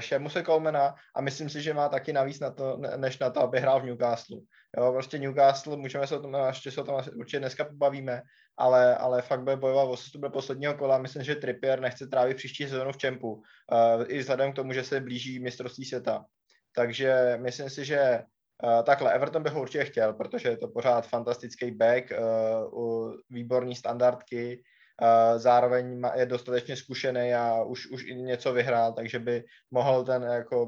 Seamuse Colemana a myslím si, že má taky navíc na to, než na to, aby hrál v Newcastle. Jo, prostě Newcastle, můžeme se o tom, ještě se o tom určitě dneska pobavíme, ale fakt bude bojovat o sestup do posledního kola. Myslím, že Trippier nechce trávit příští sezonu v čempu, i vzhledem k tomu, že se blíží mistrovství světa. Takže myslím si, že takhle, Everton bych ho určitě chtěl, protože je to pořád fantastický back, výborný standardky, zároveň je dostatečně zkušený a už i něco vyhrál, takže by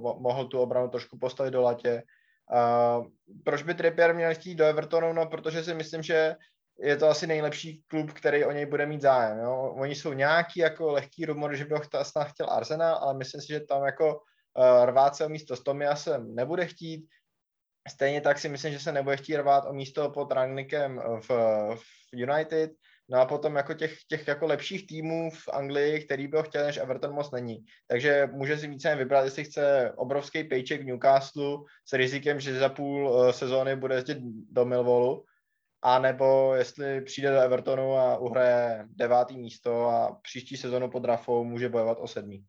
mohl tu obranu trošku postavit do latě. Proč by Trippier měl chtít do Evertonu? No, protože si myslím, že je to asi nejlepší klub, který o něj bude mít zájem. Jo? Oni jsou nějaký jako lehký rumory, že by ho snad chtěl Arsenal, ale myslím si, že tam jako rvát se o místo s Tomiasem nebude chtít. Stejně tak si myslím, že se nebude chtít rvát o místo pod Rangnickem v United. No a potom jako těch jako lepších týmů v Anglii, který by ho chtěl, než Everton moc není. Takže může si více vybrat, jestli chce obrovský paycheck v Newcastle s rizikem, že za půl sezóny bude jezdit do Millwallu, anebo jestli přijde do Evertonu a uhraje 9. místo a příští sezónu pod Rafou může bojovat o 7.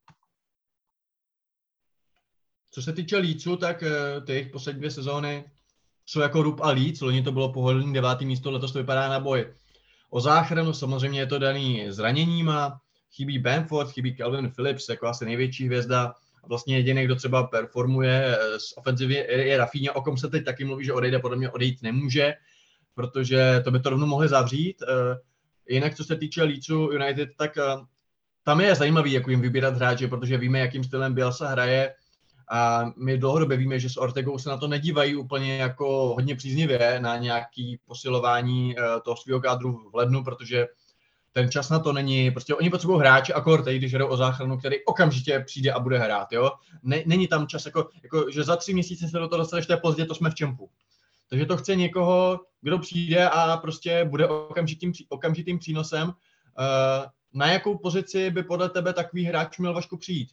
Co se týče Leedsu, tak těch poslední 2 sezóny jsou jako Rub a Leeds, loni to bylo pohodlný 9. místo, letos to vypadá na boj o záchranu, samozřejmě je to daný zraněníma, chybí Bamford, chybí Calvin Phillips, jako asi největší hvězda. Vlastně jediný, kdo třeba performuje z ofenzivy, je Rafinha, o kom se teď taky mluví, že odejde, podle mě odejít nemůže, protože to by to rovnou mohli zavřít. Jinak, co se týče Leedsu United, tak tam je zajímavý, jak jim vybírat hráče, protože víme, jakým stylem Bielsa hraje a my dlouhodobě víme, že s Ortegou se na to nedívají úplně jako hodně příznivě na nějaké posilování toho svého kádru v lednu, protože ten čas na to není, prostě oni potřebují hráče akord, když jdou o záchranu, který okamžitě přijde a bude hrát, jo. Není tam čas, jako že za 3 měsíce se do toho dostaneš, to je pozdě, to jsme v čempu. Takže to chce někoho, kdo přijde a prostě bude okamžitým přínosem. Na jakou pozici by podle tebe takový hráč měl, Vašku, přijít?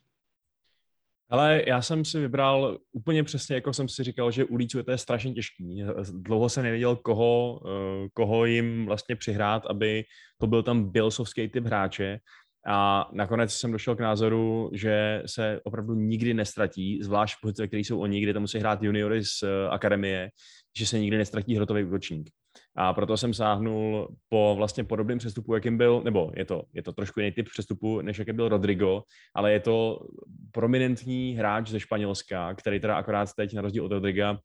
Ale já jsem si vybral úplně přesně, jako jsem si říkal, že u Líců to je strašně těžký. Dlouho jsem nevěděl, koho jim vlastně přihrát, aby to byl tam Billsovský typ hráče. A nakonec jsem došel k názoru, že se opravdu nikdy nestratí, zvlášť v pozici, který jsou oni, kde tam musí hrát juniory z akademie, že se nikdy nestratí hrotový útočník. A proto jsem sáhnul po vlastně podobným přestupu, jakým byl, nebo je to trošku jiný typ přestupu, než jaký byl Rodrigo, ale je to prominentní hráč ze Španělska, který teda akorát teď, na rozdíl od Rodriga,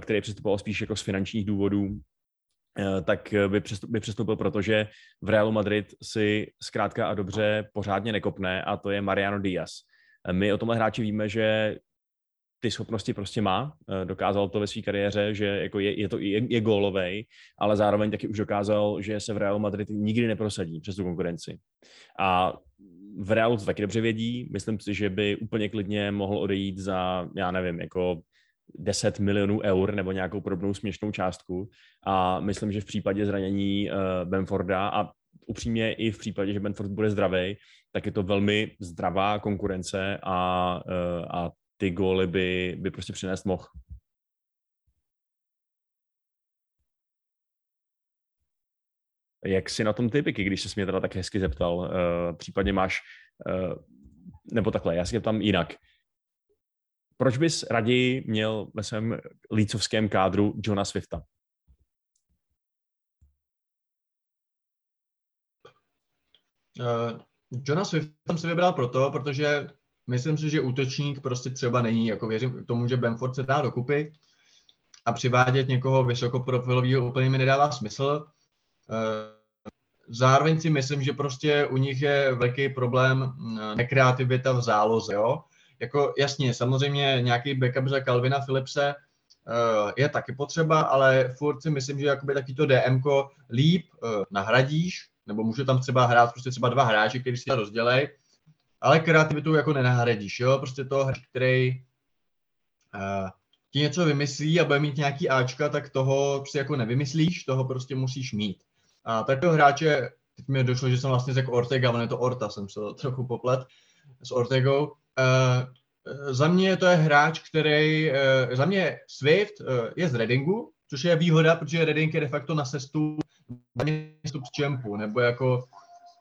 který přestupoval spíš jako z finančních důvodů, tak by přestoupil, protože v Realu Madrid si zkrátka a dobře pořádně nekopne, a to je Mariano Diaz. My o tomhle hráči víme, že ty schopnosti prostě má, dokázal to ve své kariéře, že jako je gólovej, ale zároveň taky už dokázal, že se v Realu Madrid nikdy neprosadí přes tu konkurenci. A v Realu to taky dobře vědí, myslím si, že by úplně klidně mohl odejít za, já nevím, jako 10 milionů eur nebo nějakou podobnou směšnou částku, a myslím, že v případě zranění Benforda a upřímně i v případě, že Benford bude zdravý, tak je to velmi zdravá konkurence a ty góly by prostě přinést mohl. Jak si na tom typiky, když se mě teda tak hezky zeptal, případně máš, nebo takhle, já si tam jinak. Proč bys raději měl ve svém lícovském kádru Johna Swifta? Johna Swifta jsem si vybral proto, protože myslím si, že útočník prostě třeba není. Jako věřím tomu, že Benford se dá dokupy a přivádět někoho vysokoprofilového úplně mi nedává smysl. Zároveň si myslím, že prostě u nich je velký problém nekreativita v záloze, jo? Jako jasně, samozřejmě nějaký backup za Calvina Philipse je taky potřeba, ale furt si myslím, že jakoby takovýto DMko líp nahradíš, nebo můžu tam třeba hrát prostě třeba dva hráči, kteří si to rozdělej, ale kreativitu jako nenahradíš, jo, prostě toho hráče, který ti něco vymyslí a bude mít nějaký áčka, tak toho si jako nevymyslíš, toho prostě musíš mít. A takového hráče, teď mi došlo, že jsem vlastně řekl Ortega, ale je to Orta, jsem se trochu poplet s Ortegou. Za mě to je hráč, který, za mě Swift je z Readingu, což je výhoda, protože Reading je de facto na sestup z Champu, nebo jako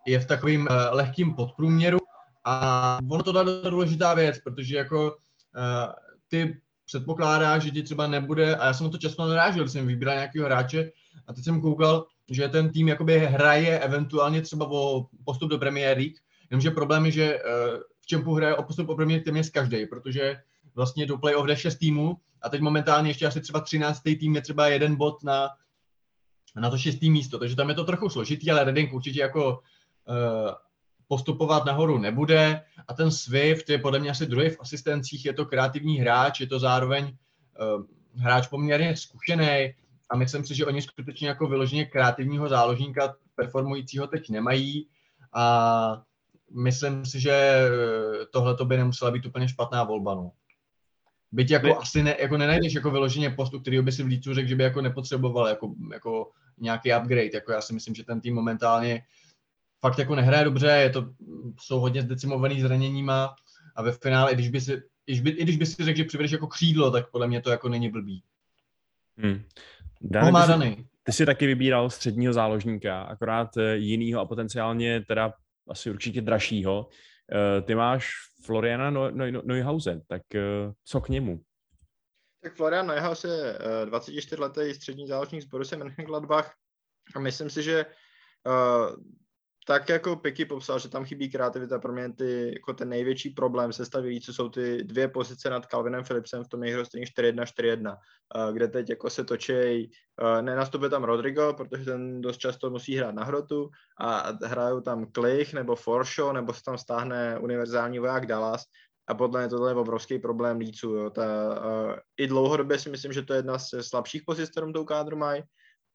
je v takovým lehkým podprůměru, a ono to je důležitá věc, protože jako ty předpokládáš, že ti třeba nebude, a já jsem to často narážil, když jsem vybíral nějakého hráče a teď jsem koukal, že ten tým jakoby hraje eventuálně třeba o postup do Premier League, jenomže problém je, že v Čempu hraje o postup o Premier League téměř každej, protože vlastně do play-off jde 6 týmů a teď momentálně ještě asi třeba 13. tým je třeba jeden bod na to 6. místo, takže tam je to trochu složitý, ale Reading určitě jako postupovat nahoru nebude, a ten Swift je podle mě asi druhý v asistencích, je to kreativní hráč, je to zároveň hráč poměrně zkušený a myslím si, že oni skutečně jako vyloženě kreativního záložníka performujícího teď nemají a myslím si, že tohleto by nemusela být úplně špatná volba. No. Byť jako asi ne, jako nenajdeš jako vyloženě postu, který by si v Lícu řekl, že by jako nepotřeboval jako nějaký upgrade, jako já si myslím, že ten tým momentálně fakt jako nehraje dobře, jsou hodně zdecimovaný zraněníma a ve finále, i když by si řekl, že přivedeš jako křídlo, tak podle mě to jako není blbý. Dále, ty jsi taky vybíral středního záložníka, akorát jinýho a potenciálně teda asi určitě dražšího. Ty máš Floriana Neuhause, tak co k němu? Tak Florian Neuhaus je 24-letý střední záložník z Borussia Mönchengladbach a myslím si, že tak jako Piky popsal, že tam chybí kreativita, pro mě jako ten největší problém sestaví, co jsou ty dvě pozice nad Calvinem Philipsem v tom jejich rozdělení 4-1, 4-1, kde teď jako se točí, nenastupuje tam Rodrigo, protože ten dost často musí hrát na hrotu a hrajou tam Klich nebo Forshaw, nebo se tam stáhne univerzální voják Dallas a podle mě tohle je obrovský problém Líců. I dlouhodobě si myslím, že to je jedna z slabších pozic, kterou tou kádru mají.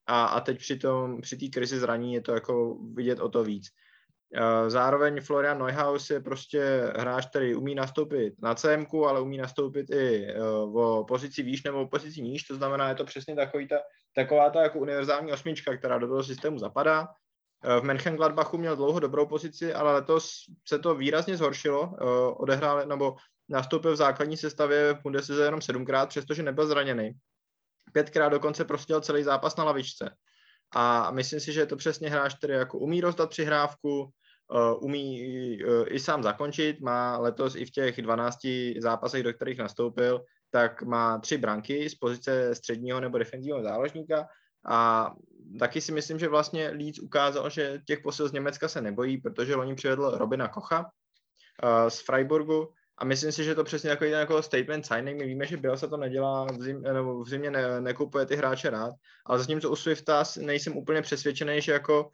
A teď při té krizi zraní je to jako vidět o to víc. Zároveň Florian Neuhaus je prostě hráč, který umí nastoupit na CMku, ale umí nastoupit i o pozici výš nebo o pozici níž, to znamená, je to přesně taková ta jako univerzální osmička, která do toho systému zapadá V Mönchengladbachu měl dlouho dobrou pozici, ale letos se to výrazně zhoršilo. Odehrál nebo nastoupil v základní sestavě v Bundeslize jenom 7krát, přestože nebyl zraněný. 5krát dokonce prostěl celý zápas na lavičce. A myslím si, že je to přesně hráč, který jako umí rozdat přihrávku, umí i sám zakončit, má letos i v těch 12 zápasech, do kterých nastoupil, tak má 3 branky z pozice středního nebo defenzivního záložníka a taky si myslím, že vlastně Leeds ukázal, že těch posil z Německa se nebojí, protože loni přivedl Robina Kocha z Freiburgu a myslím si, že to přesně takový ten jako statement signing. My víme, že Bielsa to nedělá, v zimě nekupuje ty hráče rád, ale zatímco u Swifta nejsem úplně přesvědčený, že jako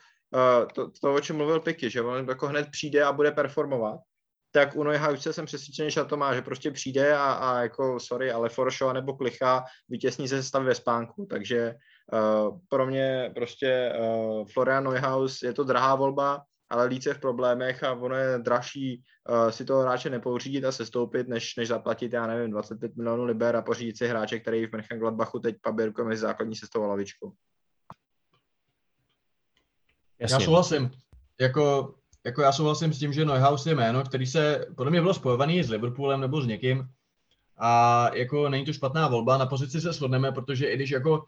to, o čem mluvil Piky, že on jako hned přijde a bude performovat, tak u Neuhauce jsem přesvědčený, že to má, že prostě přijde a jako sorry, ale Forshaw nebo Klicha vytěsní se stavy ve spánku, takže pro mě prostě Florian Neuhaus je to drahá volba, ale Leeds je v problémech a ono je dražší si toho hráče nepouřídit a sestoupit, než zaplatit, já nevím, 25 milionů liber a pořídit si hráče, který v Mönchengladbachu teď pabírku mezi základní sestavou lavičkou. Jasně. Já souhlasím. Jako já souhlasím s tím, že Neuhaus je jméno, který se podle mě bylo spojovaný s Liverpoolem nebo s někým a jako není to špatná volba, na pozici se shodneme, protože i když jako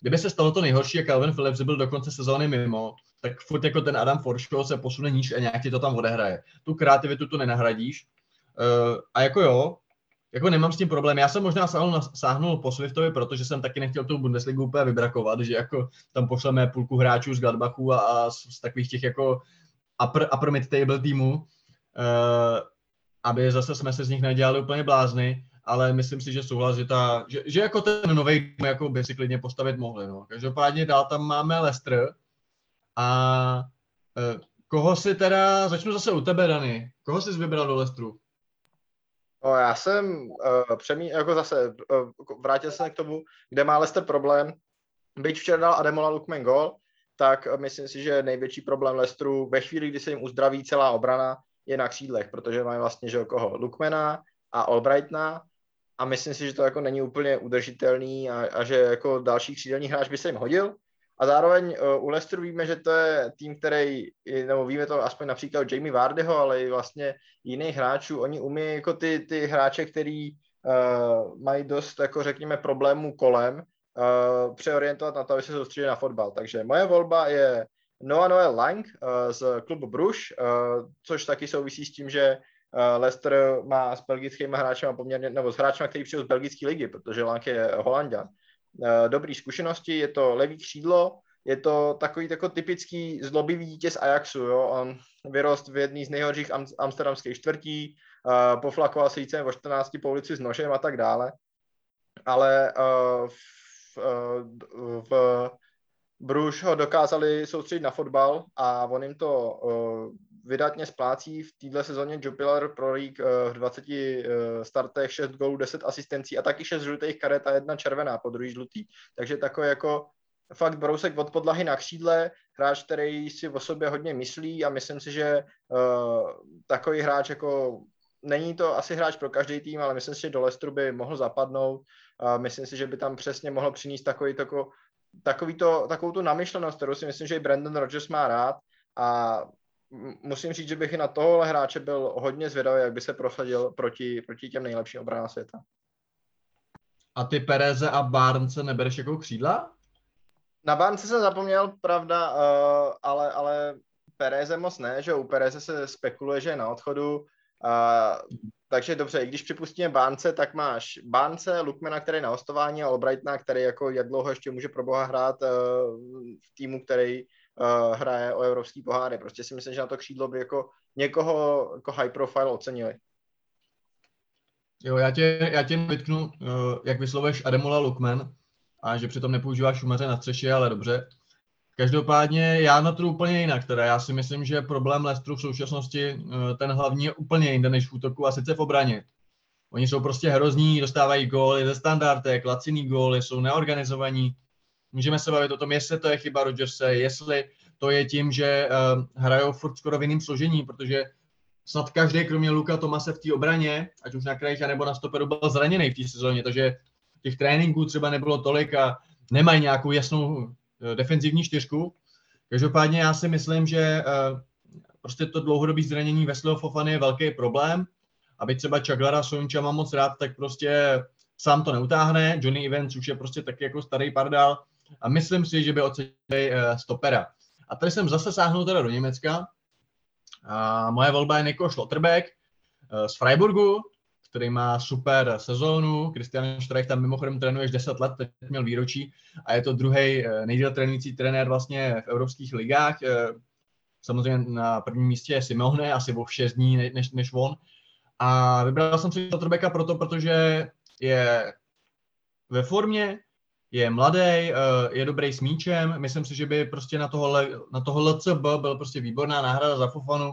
kdyby se stalo to nejhorší a Calvin Phillips byl do konce sezóny mimo, tak furt jako ten Adam Forshaw se posune níž a nějak ti to tam odehraje. Tu kreativitu tu nenahradíš a jako jo, jako nemám s tím problém. Já jsem možná sáhnul po Swiftovi, protože jsem taky nechtěl tu Bundesligu úplně vybrakovat, že jako tam pošleme půlku hráčů z Gladbachu a z takových těch jako upper mid-table týmů, aby zase jsme se z nich nedělali úplně blázny, ale myslím si, že souhlas, že jako ten novej tým jako by si klidně postavit mohli. No. Každopádně dál tam máme Leicester a koho si teda, začnu zase u tebe, Dani, koho jsi vybral do Leicesteru? No, já jsem vrátil se k tomu, kde má Leicester problém. Byť včera dal Ademola Lookman gól, tak myslím si, že největší problém Leicesteru ve chvíli, kdy se jim uzdraví celá obrana, je na křídlech, protože mají vlastně že koho Lookmana a Albrightona a myslím si, že to jako není úplně udržitelný a že jako další křídelní hráč by se jim hodil. A zároveň u Leicesteru víme, že to je tým, který, nebo víme to aspoň například Jamie Vardyho, ale i vlastně jiných hráčů, oni umí jako ty hráče, který mají dost, jako řekněme, problémů kolem, přeorientovat na to, aby se soustředili na fotbal. Takže moje volba je Noah Lang z klubu Bruges, což taky souvisí s tím, že Leicester má s belgickými hráči poměrně, nebo s hráči, který přijel z belgické ligy, protože Lang je Holanďan. Dobrý zkušenosti, je to levý křídlo, je to takový jako typický zlobivý dítě z Ajaxu, jo? On vyrost v jedný z nejhorších amsterdamských čtvrtí, poflakoval se jícem o 14 po ulici s nožem a tak dále, ale v Bruges ho dokázali soustředit na fotbal a on jim to vydatně splácí. V této sezóně Jupiler prolík v 20 startech 6 gólů, 10 asistencí a taky 6 žlutých karet a 1 červená, podruhý žlutý. Takže takový jako fakt brousek od podlahy na křídle, hráč, který si o sobě hodně myslí a myslím si, že takový hráč jako není to asi hráč pro každý tým, ale myslím si, že do Leicesteru by mohl zapadnout. Myslím si, že by tam přesně mohl přinést takovou tu namyšlenost, kterou si myslím, že i Brendan Rodgers má rád a musím říct, že bych i na tohohle hráče byl hodně zvědavý, jak by se prosadil proti těm nejlepším obranám světa. A ty Pereze a Barnese nebereš jako křídla? Na Barnese jsem zapomněl, pravda, ale Pereze moc ne, že u Pereze se spekuluje, že je na odchodu. Takže dobře, i když připustíme Barnese, tak máš Barnese, Lookmana, který je na hostování a Albrightona, který jako jak dlouho ještě může pro boha hrát v týmu, který hraje o evropský poháry. Prostě si myslím, že na to křídlo by jako někoho jako high profile ocenili. Jo, já tě vytknu, jak vyslovuješ Ademola Lookman a že přitom nepoužíváš šumaře na střeše, ale dobře. Každopádně já na to úplně jinak teda. Já si myslím, že problém Leicesteru v současnosti ten hlavní je úplně jinde než v útoku a sice v obraně. Oni jsou prostě hrozní, dostávají góly ze standardek, laciný góly, jsou neorganizovaní. Můžeme se bavit o tom, jestli to je chyba Rodgerse, jestli to je tím, že hrajou furt skoro v jiném složení, protože snad každý, kromě Luka Thomase v té obraně, ať už na krajích anebo na stoperu, byl zraněný v té sezóně, takže těch tréninků třeba nebylo tolik a nemají nějakou jasnou defenzivní čtyřku, Každopádně já si myslím, že prostě to dlouhodobé zranění Wesleyho Fofany je velký problém. Aby třeba Čaglara Sonča mám moc rád, tak prostě sám to neutáhne. Johnny Evans už je prostě taky jako starý pardál a myslím si, že by ocenili stopera. A tady jsem zase sáhnul teda do Německa. A moje volba je Nico Schlotterbeck z Freiburgu, který má super sezónu. Christian Streich tam mimochodem trénuje 10 let, teď měl výročí a je to druhý nejdéle trénující trenér vlastně v evropských ligách. Samozřejmě na prvním místě je Simeone, asi o 6 dní než on. A vybral jsem si Schlotterbecka proto, protože je ve formě, je mladý, je dobrý s míčem. Myslím si, že by prostě na toho LCB byl prostě výborná náhrada za Fofanu.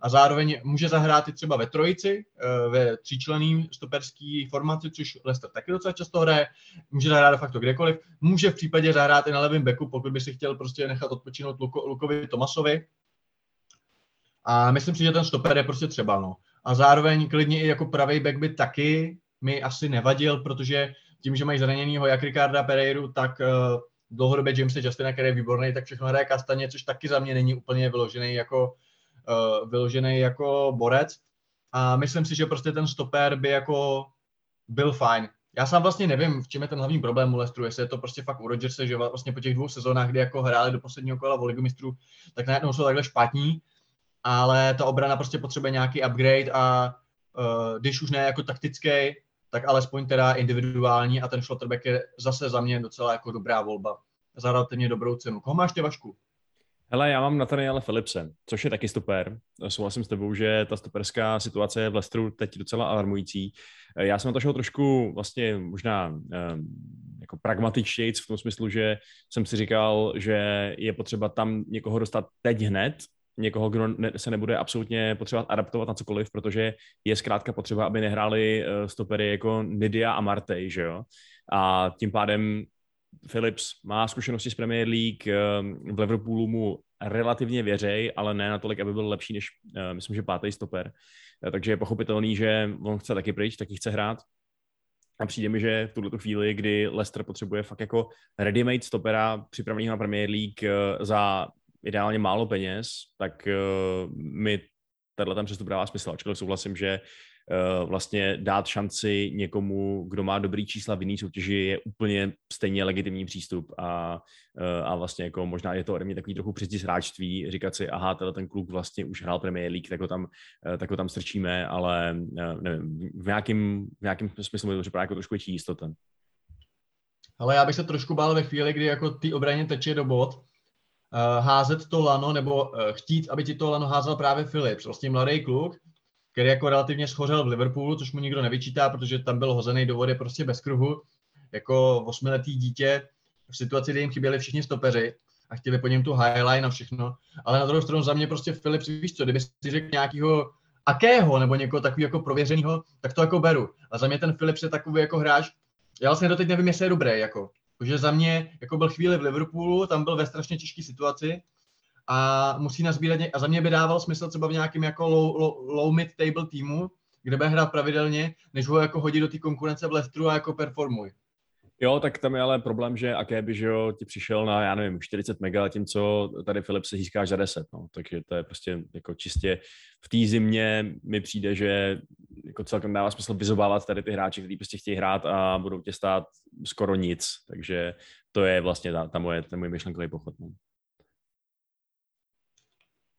A zároveň může zahrát i třeba ve trojici, ve tříčlenný stoperský formaci, což Leicester taky docela často hraje. Může zahrát de facto kdekoliv. Může v případě zahrát i na levém beku, pokud by si chtěl prostě nechat odpočinout Lukovi Tomasovi. A myslím si, že ten stoper je prostě třeba. No. A zároveň klidně i jako pravý bek by taky mi asi nevadil, protože tím, že mají zraněnýho jak Ricarda Pereiru, tak dlouhodobě Jamesa Justina, který je výborný, tak všechno hraje Kastaně, což taky za mě není úplně vyložený jako borec. A myslím si, že prostě ten stopér by jako byl fajn. Já sám vlastně nevím, v čem je ten hlavní problém u Leicesteru, jestli je to prostě fakt u Rodgerse, že vlastně po těch dvou sezónách, kdy jako hráli do posledního kola Ligu mistrů, tak najednou jsou takhle špatní, ale ta obrana prostě potřebuje nějaký upgrade a když už ne jako taktický, tak alespoň teda individuální a ten Schlotterbeck je zase za mě docela jako dobrá volba. Za relativně dobrou cenu. Koho máš ty, Vašku? Hele, já mám Nathaniela Philipse, což je taky stoper. Souhlasím s tebou, že ta stoperská situace je v Leicesteru teď docela alarmující. Já jsem na to šel trošku vlastně možná jako pragmatičtějc v tom smyslu, že jsem si říkal, že je potřeba tam někoho dostat teď hned, někoho, kdo se nebude absolutně potřebovat adaptovat na cokoliv, protože je zkrátka potřeba, aby nehráli stopery jako Nidia a Martej, že jo? A tím pádem Phillips má zkušenosti z Premier League, v Liverpoolu mu relativně věřej, ale ne natolik, aby byl lepší než, myslím, že pátý stoper. Takže je pochopitelný, že on chce taky pryč, taky chce hrát. A přijde mi, že v tuhletu chvíli, kdy Leicester potřebuje fakt jako ready-made stopera připraveného na Premier League za ideálně málo peněz, tak mi tenhle přestup dává smysl. Ačkoliv souhlasím, že vlastně dát šanci někomu, kdo má dobrý čísla v jiný soutěži, je úplně stejně legitimní přístup a vlastně jako možná je to ode mě takový trochu přezdí hráčství, říkat si, aha, ten kluk vlastně už hrál Premier League, tak ho tam strčíme, ale nevím, v nějakém smyslu mi to připadá jako trošku větší jistota. Ale já bych se trošku bál ve chvíli, kdy jako ty obraně teče do bod, házet to lano, nebo chtít, aby ti to lano házal právě Phillips, vlastně mladý kluk, který jako relativně schořel v Liverpoolu, což mu nikdo nevyčítá, protože tam byl hozený do vody prostě bez kruhu, jako 8letý dítě v situaci, kdy jim chyběli všichni stopeři a chtěli po něm tu highline a všechno, ale na druhou stranu za mě prostě Phillips, víš co, kdyby si řekl nějakého akého nebo někoho takového jako prověřenýho, tak to jako beru. A za mě ten Phillips je takový jako hráč, já vlastně doteď nevím, jestli je dobrý, jako. Protože za mě jako byl chvíli v Liverpoolu, tam byl ve strašně těžké situaci a musí nazbírat a za mě by dával smysl třeba v nějakém jako low mid-table týmu, kde bude hrát pravidelně, než ho jako hodit do té konkurence v Leicesteru a jako performuj. Jo, tak tam je ale problém, že Akéby, že jo, ti přišel na, já nevím, 40 mega, tím, co tady Phillips se získáš za 10, no. Takže to je prostě jako čistě v té zimě mi přijde, že jako celkem dává smysl vyzobávat tady ty hráči, kteří prostě chtějí hrát a budou tě stát skoro nic, takže to je vlastně ten můj myšlenkový pochod. No.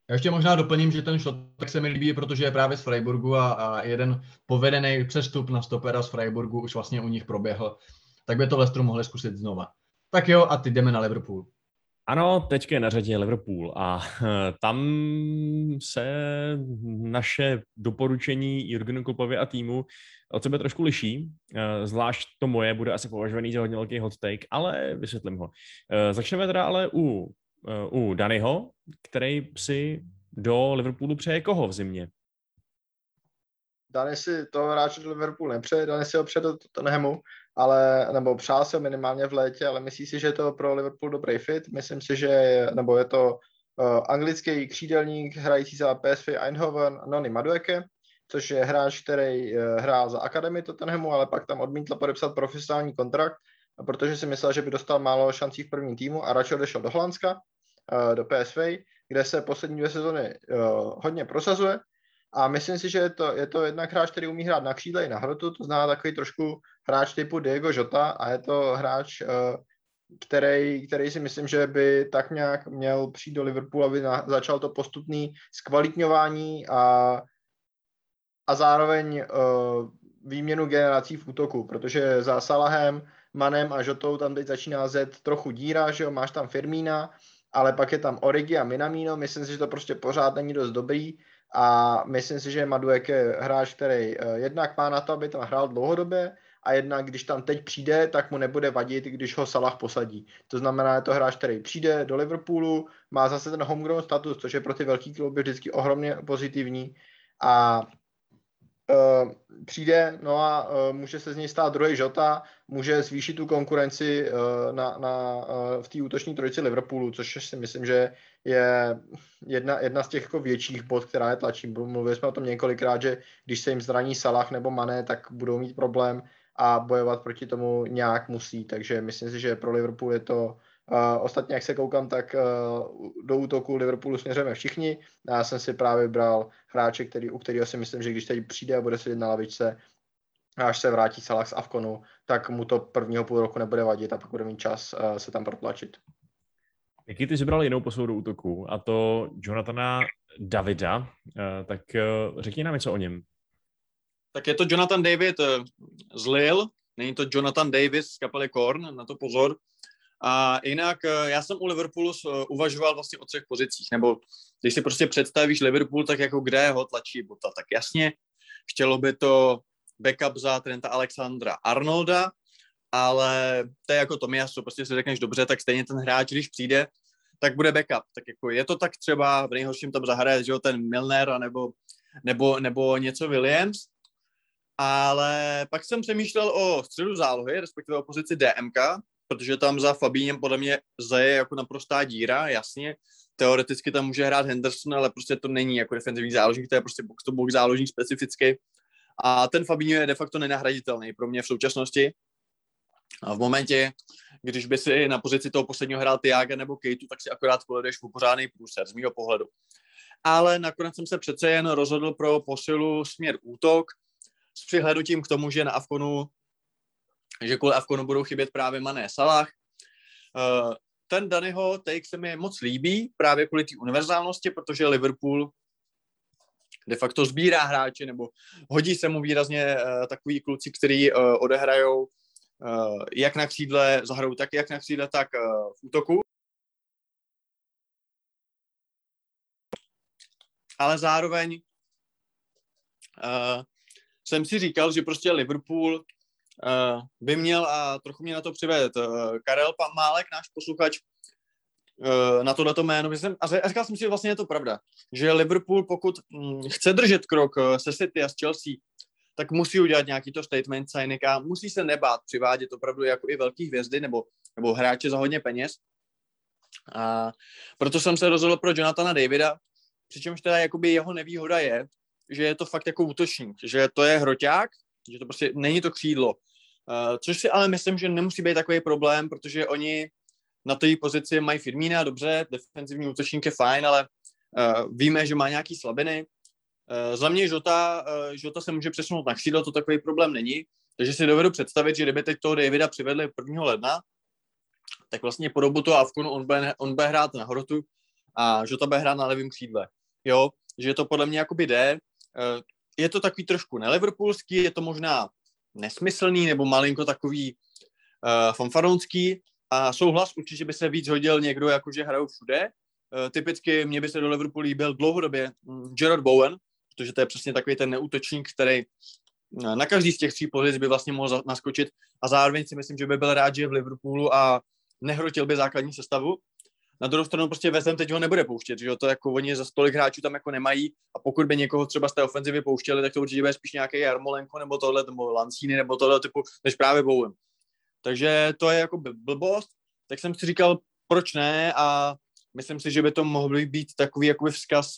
Já ještě možná doplním, že ten Schlotterbeck se mi líbí, protože je právě z Freiburgu a jeden povedený přestup na stopera z Freiburgu už vlastně u nich proběhl. Tak by to Leicesteru mohli zkusit znova. Tak jo, a teď jdeme na Liverpool. Ano, teď je na řadě Liverpool a tam se naše doporučení Jurgenu Kloppovi a týmu od sebe trošku liší. Zvlášť to moje bude asi považovaný za hodně velký hot take, ale vysvětlím ho. Začneme teda ale u Danyho, který si do Liverpoolu přeje koho v zimě? Dany si toho hráče do Liverpoolu nepřeje, Dany si ho přeje do Tottenhamu, nebo přál se minimálně v létě, ale myslím si, že je to pro Liverpool dobrý fit. Myslím si, je to anglický křídelník hrající za PSV Eindhoven Noni Madueke, což je hráč, který hrál za akademii Tottenhamu, ale pak tam odmítl podepsat profesionální kontrakt, protože si myslel, že by dostal málo šancí v prvním týmu a radši odešel do Holandska. do PSV, kde se poslední dvě sezony hodně prosazuje. A myslím si, že je to jednak hráč, který umí hrát na křídle i na hrotu, to znamená takový trošku hráč typu Diego Jota a je to hráč, který si myslím, že by tak nějak měl přijít do Liverpoolu, aby začal to postupný zkvalitňování a zároveň výměnu generací v útoku, protože za Salahem, Manem a Jotou tam teď začíná zet trochu díra, že jo, máš tam Firmína, ale pak je tam Origi a Minamino, myslím si, že to prostě pořád není dost dobrý a myslím si, že Madueke je hráč, který jednak má na to, aby tam hrál dlouhodobě a jednak, když tam teď přijde, tak mu nebude vadit, když ho Salah posadí. To znamená, je to hráč, který přijde do Liverpoolu, má zase ten homegrown status, což je pro ty velký kluby vždycky ohromně pozitivní a přijde, no a může se z něj stát druhý Jota, může zvýšit tu konkurenci v té útoční trojici Liverpoolu, což si myslím, že je jedna z těch jako větších bod, která je tlačí. Mluvili jsme o tom několikrát, že když se jim zraní Salah nebo Mané, tak budou mít problém a bojovat proti tomu nějak musí, takže myslím si, že pro Liverpool je to ostatně, jak se koukám, tak do útoku Liverpoolu směřujeme všichni. Já jsem si právě bral hráče, u kterého si myslím, že když teď přijde a bude sedět na lavičce a až se vrátí Salah z Afkonu, tak mu to prvního půl roku nebude vadit a pak bude mít čas se tam protlačit. Jaký ty zbral jinou posoudu do útoku, a to Jonathana Davida, tak řekni nám něco o něm. Tak je to Jonathan David z Lille, není to Jonathan Davis z kapely Korn, na to pozor. A jinak já jsem u Liverpoolu uvažoval vlastně o třech pozicích, nebo když si prostě představíš Liverpool, tak jako kde ho tlačí Bota, tak jasně, chtělo by to backup za Trenta Alexandra-Arnolda, ale to je jako Tomiasu, prostě si řekneš dobře, tak stejně ten hráč, když přijde, tak bude backup, tak jako je to tak třeba v nejhorším tam zahraje, že jo, ten Milner, nebo něco Williams, ale pak jsem přemýšlel o středu zálohy, respektive o pozici DMK, protože tam za Fabínem podle mě zaje jako naprostá díra, jasně. Teoreticky tam může hrát Henderson, ale prostě to není jako defenzivní záložník, to je prostě box-to-box záložník specificky. A ten Fabinho je de facto nenahraditelný pro mě v současnosti. A v momentě, když by si na pozici toho posledního hrál Thiaga nebo Kejtu, tak si akorát poleduješ v pořádný průser, z mýho pohledu. Ale nakonec jsem se přece jen rozhodl pro posilu směr útok s přihlédnutím k tomu, že na Afkonu kvůli Afkonu budou chybět právě Mané, Salah. Ten Daniho take se mi moc líbí právě kvůli té univerzálnosti, protože Liverpool de facto sbírá hráče, nebo hodí se mu výrazně takový kluci, který odehrajou jak na křídle, zahrajou tak jak na křídle, tak v útoku. Ale zároveň jsem si říkal, že prostě Liverpool by měl, a trochu mě na to přivést Karel Pamálek, náš posluchač, na tohleto jméno. A říkal jsem si, že vlastně je to pravda, že Liverpool, pokud chce držet krok se City a s Chelsea, tak musí udělat nějaký to statement signing a musí se nebát přivádět opravdu jako i velký hvězdy nebo hráče za hodně peněz. A proto jsem se rozhodl pro Jonathana Davida, přičemž teda jakoby jeho nevýhoda je, že je to fakt jako útočník, že to je hroťák, že to prostě není to křídlo. Což si ale myslím, že nemusí být takový problém, protože oni na té pozici mají Firmína, dobře, defenzivní útočník je fajn, ale víme, že má nějaký slabiny. Za mě Jota se může přesunout na křídlo, to takový problém není, takže si dovedu představit, že kdyby teď toho Davida přivedli 1. ledna, tak vlastně po dobu toho Afkonu on bude hrát na hrotu a Jota bude hrát na levém křídle. Jo, že to podle mě jakoby jde. Je to takový trošku neliverpoolský, je to možná nesmyslný nebo malinko takový fanfaronský a souhlas určitě by se víc hodil někdo, jakože hrajou všude. Typicky mě by se do Liverpoolu líbil dlouhodobě Gerard Bowen, protože to je přesně takový ten neútočník, který na každý z těch tří pozic by vlastně mohl naskočit a zároveň si myslím, že by byl rád, že je v Liverpoolu a nehrotil by základní sestavu. Na druhou stranu prostě West Ham teď ho nebude pouštět, že to jako oni za tolik hráčů tam jako nemají a pokud by někoho třeba z té ofenzivy pouštěli, tak to určitě bude spíš nějaký Jarmolenko nebo tohle, nebo Lancini nebo tohle typu, než právě Bowen. Takže to je jako blbost, tak jsem si říkal, proč ne, a myslím si, že by to mohlo být takový jakoby vzkaz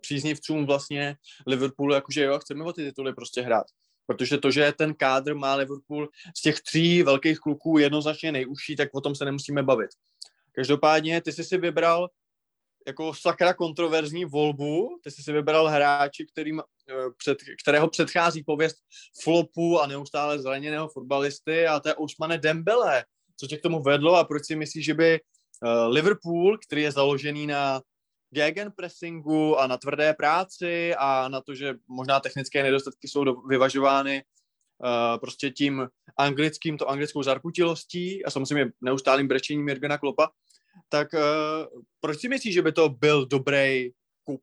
příznivcům vlastně Liverpoolu, jakože jo, chceme o ty tituly prostě hrát. Protože to, že ten kádr má Liverpool z těch tří velkých kluků jednoznačně nejužší, tak o tom se nemusíme bavit. Každopádně ty jsi si vybral jako sakra kontroverzní volbu, ty jsi si vybral hráči, kterého předchází pověst flopu a neustále zraněného fotbalisty, a to je Ousmane Dembele. Co tě k tomu vedlo a proč si myslíš, že by Liverpool, který je založený na gegenpressingu a na tvrdé práci a na to, že možná technické nedostatky jsou vyvažovány prostě tím anglickou zarputilostí a samozřejmě neustálým brečením Jurgena Kloppa, tak proč si myslíš, že by to byl dobrý kup?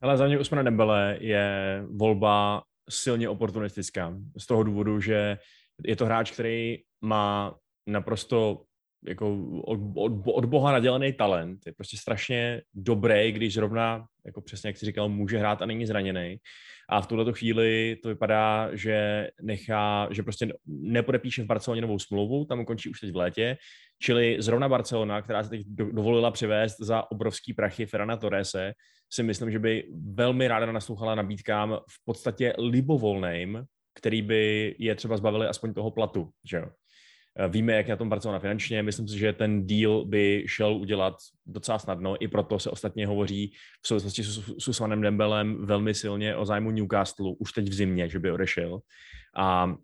Ale za mě Ousmane Dembele je volba silně oportunistická. Z toho důvodu, že je to hráč, který má naprosto jako od Boha nadělaný talent, je prostě strašně dobrý, když zrovna, jako přesně jak jsi říkal, může hrát a není zraněný. A v tuhleto chvíli to vypadá, že že prostě nepodepíše v Barceloně novou smlouvu, tam končí už teď v létě, čili zrovna Barcelona, která se teď dovolila přivést za obrovský prachy Ferrana Torrese, si myslím, že by velmi ráda naslouchala nabídkám v podstatě libovolným, který by je třeba zbavili aspoň toho platu, že jo. Víme, jak je na tom Barcelona finančně. Myslím si, že ten deal by šel udělat docela snadno. I proto se ostatně hovoří v souvislosti s Ousmanem Dembelem velmi silně o zájmu Newcastle už teď v zimě, že by odešel. A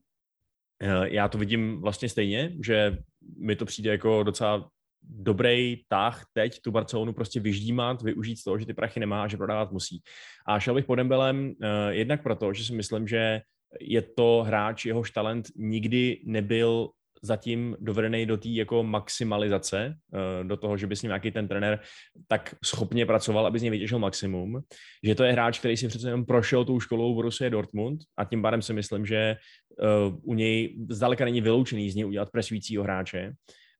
já to vidím vlastně stejně, že mi to přijde jako docela dobrý tah teď tu Barcelonu prostě vyždímat, využít z toho, že ty prachy nemá a že prodávat musí. A šel bych po Dembelem jednak proto, že si myslím, že je to hráč, jehož talent nikdy nebyl zatím dovedený do té jako maximalizace, do toho, že by s ním nějaký ten trenér tak schopně pracoval, aby z něj vytěžil maximum. Že to je hráč, který si přece jenom prošel tou školou Borussia Dortmund a tím pádem si myslím, že u něj zdaleka není vyloučený z něj udělat presujícího hráče.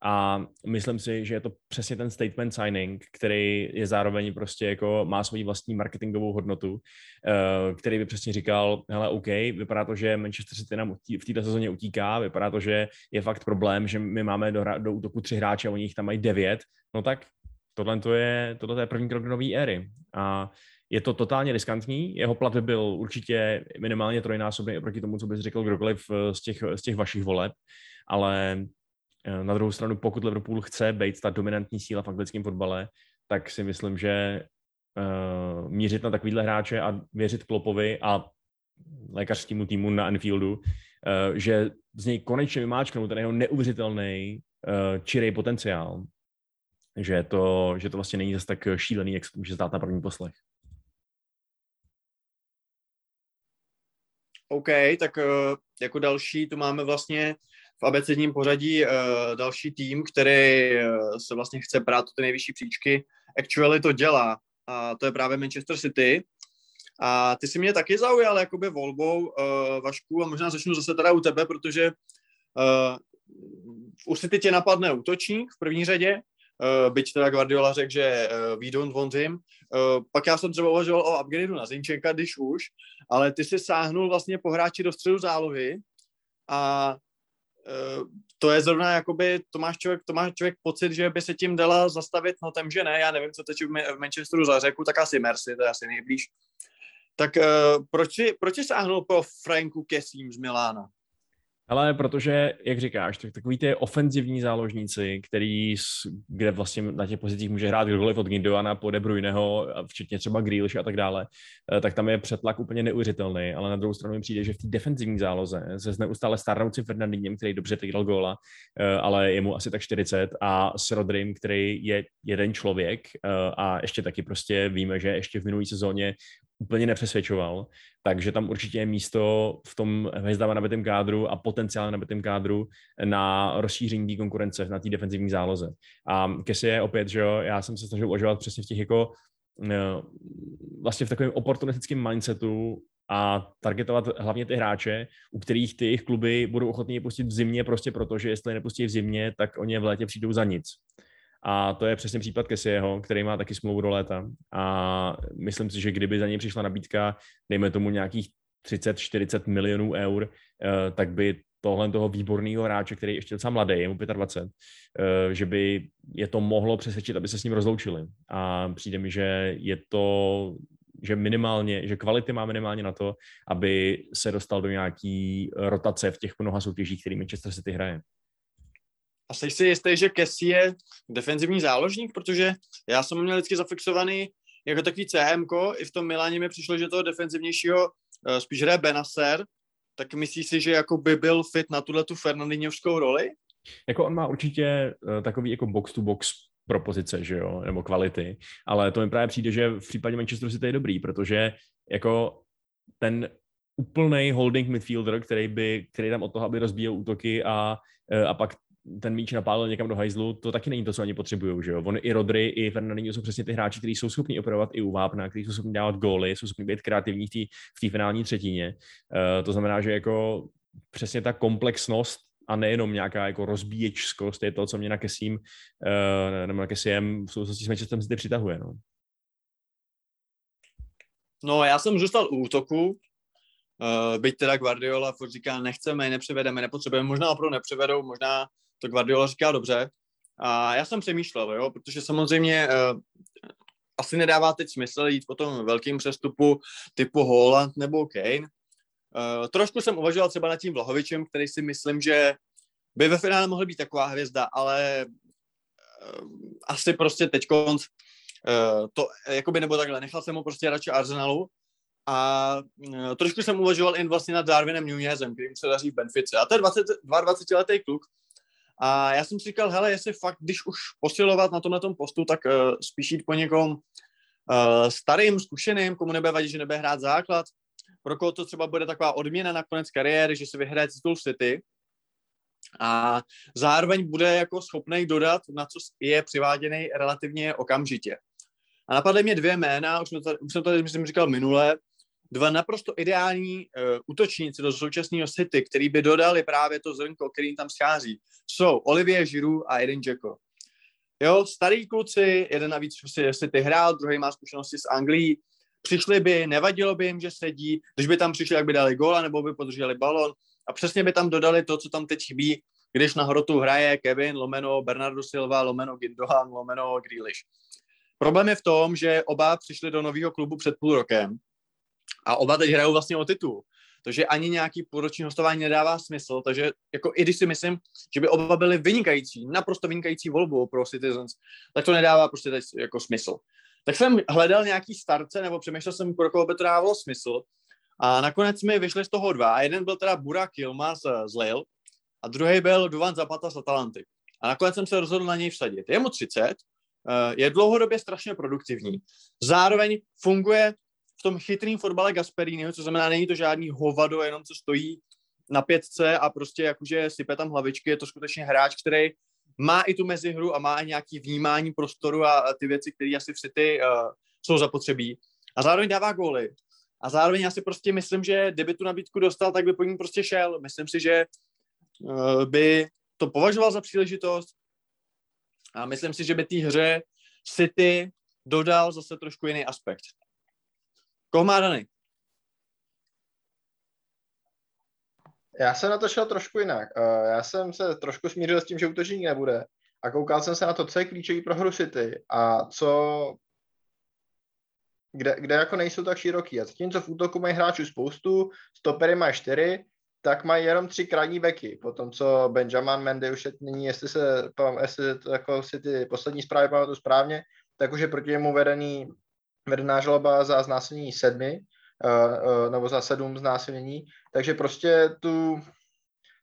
A myslím si, že je to přesně ten statement signing, který je zároveň prostě jako má svoji vlastní marketingovou hodnotu, který by přesně říkal, hele, OK, vypadá to, že Manchester City nám v této sezóně utíká, vypadá to, že je fakt problém, že my máme do útoku 3 hráče a oni jich tam mají 9, no tak tohle je první krok do nový éry. A je to totálně riskantní, jeho plat by byl určitě minimálně trojnásobný oproti tomu, co bys řekl kdokoliv z těch vašich voleb, ale na druhou stranu, pokud Liverpool chce být ta dominantní síla v anglickém fotbale, tak si myslím, že mířit na takovýhle hráče a věřit Kloppovi a lékařskému týmu na Anfieldu, že z něj konečně vymáčknou ten jeho neuvěřitelný čirej potenciál, že to vlastně není zase tak šílený, jak se může zdát na první poslech. OK, tak jako další tu máme vlastně v abecedním pořadí další tým, který se vlastně chce brát ty nejvyšší příčky, actually to dělá. A to je právě Manchester City. A ty si mě taky zaujal jakoby volbou, Vašku, a možná začnu zase teda u tebe, protože u City tě napadne útočník v první řadě, byť teda Guardiola řekl, že we don't want him. Pak já jsem třeba uvažoval o upgradeu na Zinchenka, když už, ale ty si sáhnul vlastně po hráči do středu zálohy a to je zrovna jakoby, to má člověk pocit, že by se tím dala zastavit, no tam, že ne, já nevím, co teď v Manchesteru zařekl, tak asi Mercy, to je asi nejblíž. Tak proč jsi sáhnul po Franku Kesím z Milána? Ale protože, jak říkáš, tak takový ty ofenzivní záložníci, kde vlastně na těch pozicích může hrát kdokoliv od Gündoana po De Bruyneho, včetně třeba Grealish a tak dále, tak tam je přetlak úplně neuvěřitelný, ale na druhou stranu mi přijde, že v té defenzivní záloze se neustále starnoucím Fernandinhem, který dobře dal góla, ale je mu asi tak 40, a s Rodrym, který je jeden člověk a ještě taky prostě víme, že ještě v minulý sezóně úplně nepřesvědčoval, takže tam určitě je místo v tom hvězdama nabitém kádru a potenciálně nabitém kádru na rozšíření té konkurence na té defenzivní záloze. A Kessie je opět, že jo, já jsem se snažil uvažovat přesně v těch jako vlastně v takovém oportunistickém mindsetu a targetovat hlavně ty hráče, u kterých ty jejich kluby budou ochotní je pustit v zimě, prostě protože jestli je nepustí v zimě, tak oni v létě přijdou za nic. A to je přesně případ Kessieho, který má taky smlouvu do léta. A myslím si, že kdyby za něj přišla nabídka, dejme tomu nějakých 30-40 milionů eur, tak by tohle toho výborného hráče, který ještě docela mladý, je mu 25, že by je to mohlo přesvědčit, aby se s ním rozloučili. A přijde mi, že je to, že minimálně, že kvality má minimálně na to, aby se dostal do nějaký rotace v těch mnoha soutěžích, kterými Manchester City hraje. A jsi si jistý, že Kessie je defenzivní záložník, protože já jsem měl vždycky zafixovaný jako takový CMko, i v tom Miláně mi přišlo, že toho defenzivnějšího spíš hraje Benacer, tak myslíš si, že jako by byl fit na tuhletu Fernandinhovskou roli? Jako on má určitě takový jako box-to-box propozice, že jo, nebo kvality, ale to mi právě přijde, že v případě Manchesteru si to je dobrý, protože jako ten úplnej holding midfielder, který tam od toho, aby rozbíjel útoky a pak ten míč napálil někam do hajzlu, to taky není to, co oni potřebují, že jo. On i Rodri, i Fernandinho jsou přesně ty hráči, kteří jsou schopni operovat i u vápna, kteří jsou schopni dávat góly, jsou schopni být kreativní v té finální třetině. To znamená, že jako přesně ta komplexnost a nejenom nějaká jako rozbíječskost je to, co mě na Kessim nebo na Kessiem v souvislosti s Manchesterem City přitahuje, no. No, já jsem zůstal u útoku. Byť teda Guardiola furt říká, nechceme, nepřivedeme, nepotřebujeme, možná opravdu nepřivedou, možná to Guardiola říká dobře. A já jsem přemýšlel, jo, protože samozřejmě asi nedává teď smysl jít po tom velkým přestupu typu Holland nebo Kane. Trošku jsem uvažoval třeba nad tím Vlahovičem, který si myslím, že by ve finále mohl být taková hvězda, ale asi prostě teďkonc to jakoby nebo takhle, nechal jsem ho prostě radši Arsenalu. A trošku jsem uvažoval jen vlastně nad Darwinem Núñezem, kterým se daří v Benfice. A to je 22-letý kluk. A já jsem si říkal, hele, jestli fakt, když už posilovat na tomhletom postu, tak spíš jít po někom starým, zkušeným, komu nebude vadit, že nebude hrát základ. Pro koho to třeba bude taková odměna na konec kariéry, že se vyhraje titul City. A zároveň bude jako schopný dodat, na co je přiváděný relativně okamžitě. A napadly mě dvě jména, už jsem tady myslím, říkal minule, dva naprosto ideální útočníci do současného City, který by dodali právě to zrnko, kterým tam schází, jsou Olivier Giroud a Edin Dzeko. Jo, starý kluci, jeden navíc si City hrál, druhý má zkušenosti z Anglií, přišli by, nevadilo by jim, že sedí, když by tam přišli, jak by dali góla nebo by podrželi balon a přesně by tam dodali to, co tam teď chybí, když na hrotu hraje Kevin, lomeno Bernardo Silva, lomeno Gündogan, lomeno Grealish. Problém je v tom, že oba přišli do nového klubu před půl rokem a oba teď hrajou vlastně o titul. Takže ani nějaký půlroční hostování nedává smysl, takže jako i když si myslím, že by oba byli vynikající, naprosto vynikající volbou pro Citizens, tak to nedává prostě teď jako smysl. Tak jsem hledal nějaký starce nebo přemýšlel jsem, pro koho by to dávalo smysl a nakonec mi vyšli z toho dva. Jeden byl teda Burak Yilmaz z Lille a druhý byl Duvan Zapata z Atalanty. A nakonec jsem se rozhodl na něj vsadit. Je mu 30, je dlouhodobě strašně produktivní. Zároveň funguje v tom chytrým fotbale Gasperiniho, co znamená, není to žádný hovado, jenom co stojí na pětce a prostě jakože sype tam hlavičky, je to skutečně hráč, který má i tu mezihru a má i nějaký vnímání prostoru a ty věci, které asi v City jsou zapotřebí. A zároveň dává góly. A zároveň já si prostě myslím, že kdyby tu nabídku dostal, tak by po ní prostě šel. Myslím si, že by to považoval za příležitost, a myslím si, že by té hře City dodal zase trošku jiný aspekt. Koho má daný? Já jsem na to šel trošku jinak. Já jsem se trošku smířil s tím, že útočník nebude. A koukal jsem se na to, co je klíčový pro hru City a co... Kde jako nejsou tak široký. A zatímco v útoku mají hráčů spoustu, stopery mají 4, tak mají jenom 3 krajní beky. Potom, co Benjamin Mendy už je nyní, jestli to jako si ty poslední zprávy pamatuju správně, tak už je proti němu vedená žaloba za znásilnění 7, nebo za 7 znásilnění. Takže prostě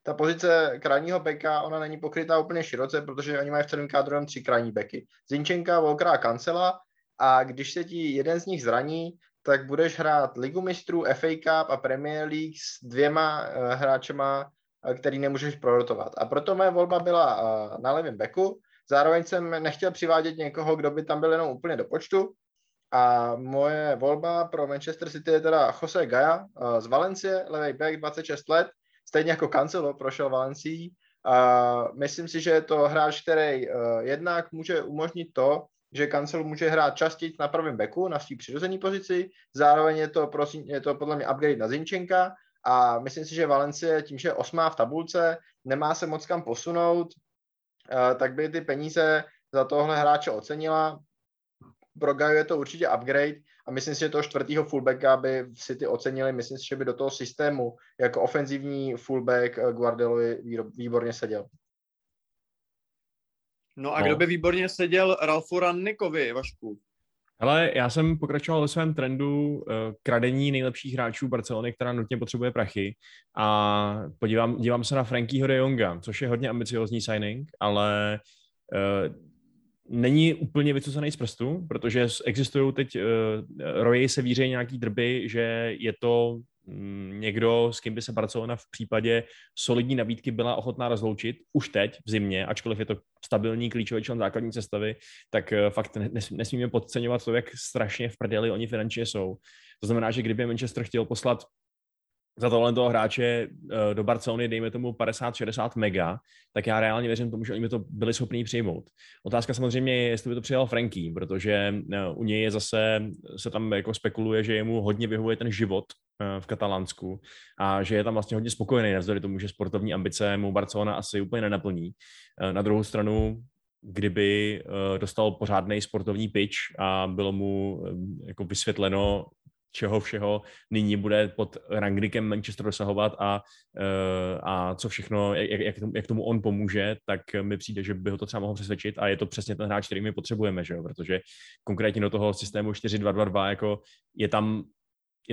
ta pozice krajního beka, ona není pokrytá úplně široce, protože oni mají v celém kádru jenom 3 krajní beky. Zinčenka, Volkera a Kancela. A když se ti jeden z nich zraní, tak budeš hrát Ligu mistrů, FA Cup a Premier League s 2 hráčema, který nemůžeš prorotovat. A proto moje volba byla na levém beku. Zároveň jsem nechtěl přivádět někoho, kdo by tam byl jenom úplně do počtu. A moje volba pro Manchester City je teda José Gaya z Valencie, levý bek, 26 let. Stejně jako Cancelo prošel Valencií. Myslím si, že je to hráč, který jednak může umožnit to, že Cancel může hrát častěji na pravém beku, na svý přirozený pozici, zároveň je to podle mě upgrade na Zinčenka a myslím si, že Valencie tím, že je 8. v tabulce, nemá se moc kam posunout, tak by ty peníze za tohle hráče ocenila. Pro Gaju je to určitě upgrade a myslím si, že toho 4. fullbacka by si ty ocenili, myslím si, že by do toho systému jako ofenzivní fullback Guardiolovi výborně seděl. No a kdo by výborně seděl Ralfu Rangnickovi, Vašku? Hele, já jsem pokračoval ve svém trendu kradení nejlepších hráčů Barcelony, která nutně potřebuje prachy, a dívám se na Frankieho de Jonga, což je hodně ambiciozní signing, ale není úplně vycucený z prstu, protože existují teď, rojí se vířejí nějaký drby, že je to někdo, s kým by se Barcelona v případě solidní nabídky byla ochotná rozloučit už teď v zimě, ačkoliv je to stabilní klíčový člen základní sestavy, tak fakt nesmíme podceňovat to, jak strašně v prdeli oni finančně jsou. To znamená, že kdyby Manchester chtěl poslat za tohle toho hráče do Barcelony, dejme tomu 50-60 mega, tak já reálně věřím tomu, že oni by to byli schopní přijmout. Otázka samozřejmě je, jestli by to přijal Frankie, protože u něj je zase, se tam jako spekuluje, že jemu hodně vyhovuje ten život v Katalánsku a že je tam vlastně hodně spokojený, navzdory tomu, že sportovní ambice mu Barcelona asi úplně nenaplní. Na druhou stranu, kdyby dostal pořádnej sportovní pitch a bylo mu jako vysvětleno, čeho všeho nyní bude pod Rangnickem Manchester dosahovat a co všechno, jak tomu on pomůže, tak mi přijde, že by ho to třeba mohl přesvědčit, a je to přesně ten hráč, který my potřebujeme, že jo? Protože konkrétně do toho systému 4-2-2-2 jako je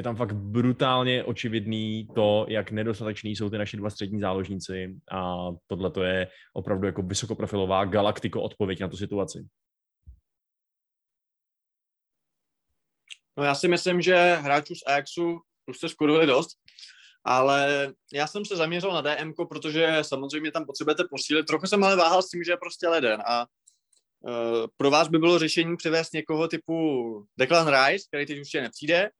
tam fakt brutálně očividný to, jak nedostateční jsou ty naši dva střední záložníci, a tohle to je opravdu jako vysokoprofilová galaktiko odpověď na tu situaci. No já si myslím, že hráčů z Ajaxu už se skurvili dost, ale já jsem se zaměřil na DMko, protože samozřejmě tam potřebujete posílit. Trochu jsem ale váhal s tím, že je prostě leden, a pro vás by bylo řešení přivést někoho typu Declan Rice, který teď určitě nepřijde,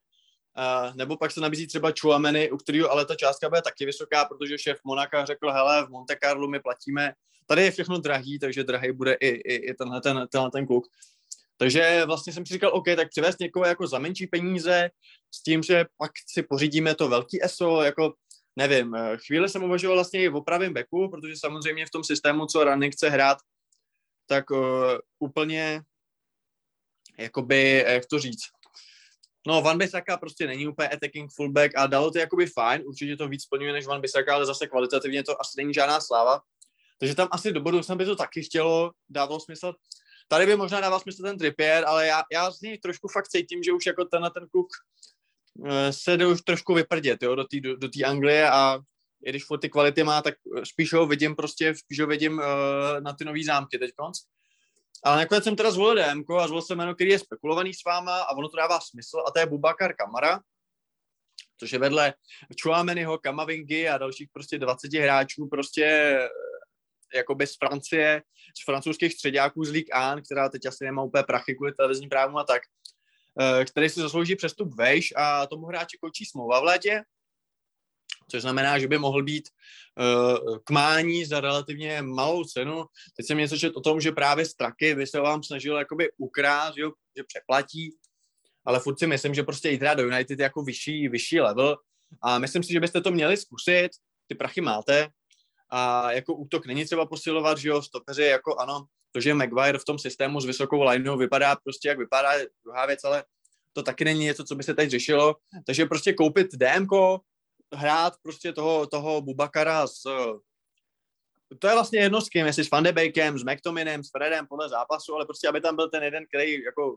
nebo pak se nabízí třeba Tchouaméni, u kterého ale ta částka bude taky vysoká, protože šéf Monaka řekl, hele, v Monte Carlo my platíme, tady je všechno drahý, takže drahý bude i tenhle ten kluk. Takže vlastně jsem si říkal, OK, tak přivést někoho jako za menší peníze, s tím, že pak si pořídíme to velký ESO, jako nevím, chvíli jsem uvažoval vlastně i o pravém beku, protože samozřejmě v tom systému, co Rangnick chce hrát, tak úplně, jakoby, jak to říct, no Wan-Bissaka prostě není úplně attacking fullback, a dalo to jakoby fajn, určitě to víc splňuje než Wan-Bissaka, ale zase kvalitativně to asi není žádná sláva, takže tam asi do budoucna by to taky chtělo, dávalo smysl. Tady by možná dával smysl ten Trippier, ale já z něj trošku fakt cítím, že už jako ten kluk se jde už trošku vyprdět, jo, do té Anglie, a i když ty kvality má, tak spíš ho vidím na ty nový zámky teďkonc. Ale nakonec jsem teda zvolil DMko a zvolil jsem jméno, který je spekulovaný s váma a ono to dává smysl, a to je Boubacar Kamara, což je vedle Tchouaméniho, Kamavingy a dalších prostě 20 hráčů prostě jakoby z Francie, z francouzských středáků z Ligue 1, která teď asi nemá úplně prachy kvůli televizním právům a tak, který si zaslouží přestup vejš, a tomu hráči končí smlouva v létě, což znamená, že by mohl být k mání za relativně malou cenu. Teď jsem něco četl o tom, že právě Straky by se vám snažil jakoby ukrát, že přeplatí, ale furt si myslím, že prostě jít do United jako vyšší level, a myslím si, že byste to měli zkusit, ty prachy máte, a jako útok není třeba posilovat, že jo, stopeři, jako ano, to, že Maguire v tom systému s vysokou lineou vypadá prostě jak vypadá, druhá věc, ale to taky není něco, co by se teď řešilo, takže prostě koupit DMko, hrát prostě toho Boubacara s, to je vlastně jedno s kým, jestli s Van de Beekem, s McTominayem, s Fredem podle zápasu, ale prostě aby tam byl ten jeden, který jako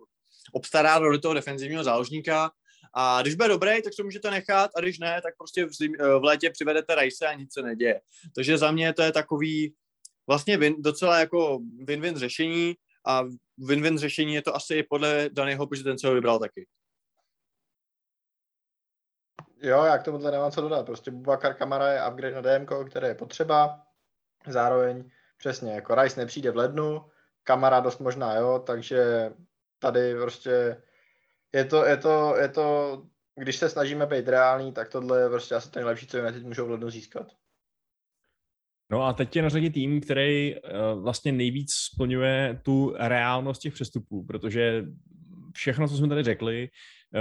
obstará do toho defenzivního záložníka, a když bude dobrý, tak to můžete nechat, a když ne, tak prostě v létě přivedete Rice a nic se neděje. Takže za mě to je takový vlastně docela jako win-win řešení, a win-win řešení je to asi i podle Danyho, protože ten se ho vybral taky. Jo, já k tomuhle nemám co dodat, prostě Boubacar Kamara je upgrade na DMko, které je potřeba, zároveň přesně, jako Rice nepřijde v lednu, Kamara dost možná, jo, takže tady prostě je to, když se snažíme být reální, tak tohle je prostě asi ten nejlepší, co jim teď můžou v lednu získat. No a teď je na řadě tým, který vlastně nejvíc splňuje tu reálnost těch přestupů, protože všechno, co jsme tady řekli,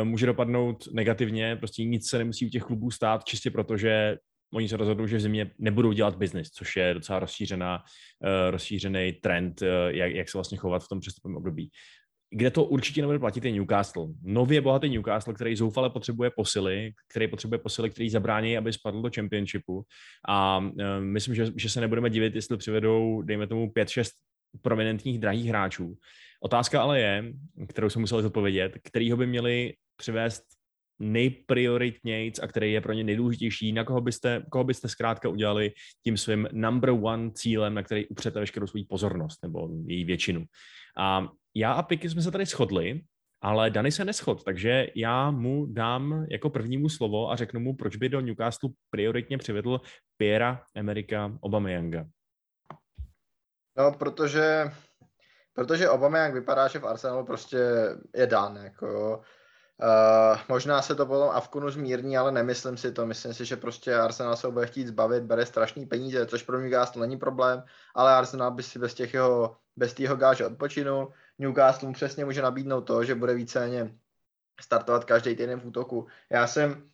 může dopadnout negativně, prostě nic se nemusí u těch klubů stát, čistě protože oni se rozhodnou, že v zimě nebudou dělat biznis, což je docela rozšířený trend, jak se vlastně chovat v tom přestupovém období. Kde to určitě nebude platit, je Newcastle. Nově bohatý Newcastle, který zoufale potřebuje posily, který zabrání, aby spadl do championshipu. A myslím, že se nebudeme divit, jestli přivedou, dejme tomu, 5-6 prominentních drahých hráčů. Otázka ale je, kterou jsem musel zodpovědět, kterýho by měli přivést nejprioritnějc a který je pro ně nejdůležitější, na koho byste zkrátka udělali tím svým number one cílem, na který upřete veškerou svou pozornost nebo její většinu. A já a Piky jsme se tady shodli, ale Dany se neshodl, takže já mu dám jako prvnímu slovo a řeknu mu, proč by do Newcastle prioritně přivedl Pierre-Emerick Aubameyanga. No, protože Aubameyang vypadá, že v Arsenalu prostě je dán, jako možná se to potom Avkunu zmírní, ale nemyslím si to. Myslím si, že prostě Arsenal se ho bude chtít zbavit, bere strašný peníze, což pro Newcastle není problém, ale Arsenal by si bez tého gáže odpočinul. Newcastle mu přesně může nabídnout to, že bude víceméně startovat každý týden v útoku. Já jsem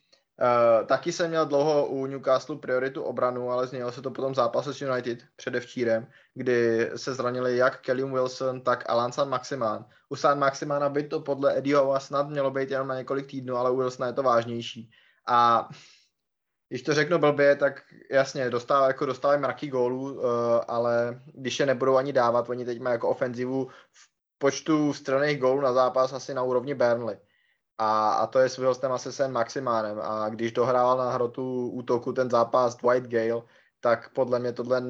taky jsem měl dlouho u Newcastle prioritu obranu, ale změnilo se to potom zápasu s United předevčírem, kdy se zranili jak Callum Wilson, tak Alan Saint-Maximin. U Saint-Maximina by to podle Eddieho snad mělo být jenom na několik týdnů, ale u Wilsona je to vážnější. A když to řeknu blbě, tak jasně, dostávají mraky gólů, ale když je nebudou ani dávat, oni teď mají jako ofenzivu v počtu vstřelených gólů na zápas asi na úrovni Burnley. A to je s Wilsonem a Saint-Maximánem. A když dohrával na hrotu útoku ten zápas Dwight Gale, tak podle mě tohle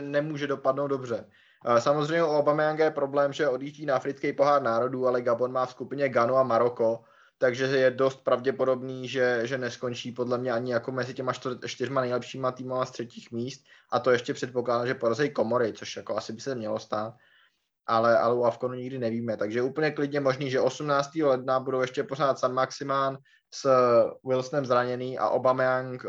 nemůže dopadnout dobře. Samozřejmě u Aubameyanga je problém, že odjíždí na africký pohár národů, ale Gabon má v skupině Ganu a Maroko, takže je dost pravděpodobný, že neskončí podle mě ani jako mezi těma čtyřma nejlepšíma týmama z třetích míst. A to ještě předpokládá, že porazí Komory, což jako asi by se mělo stát. Ale u Avkonu nikdy nevíme, takže úplně klidně možný, že 18. ledna budou ještě pořád Saint-Maximin s Wilsonem zraněný a Aubameyang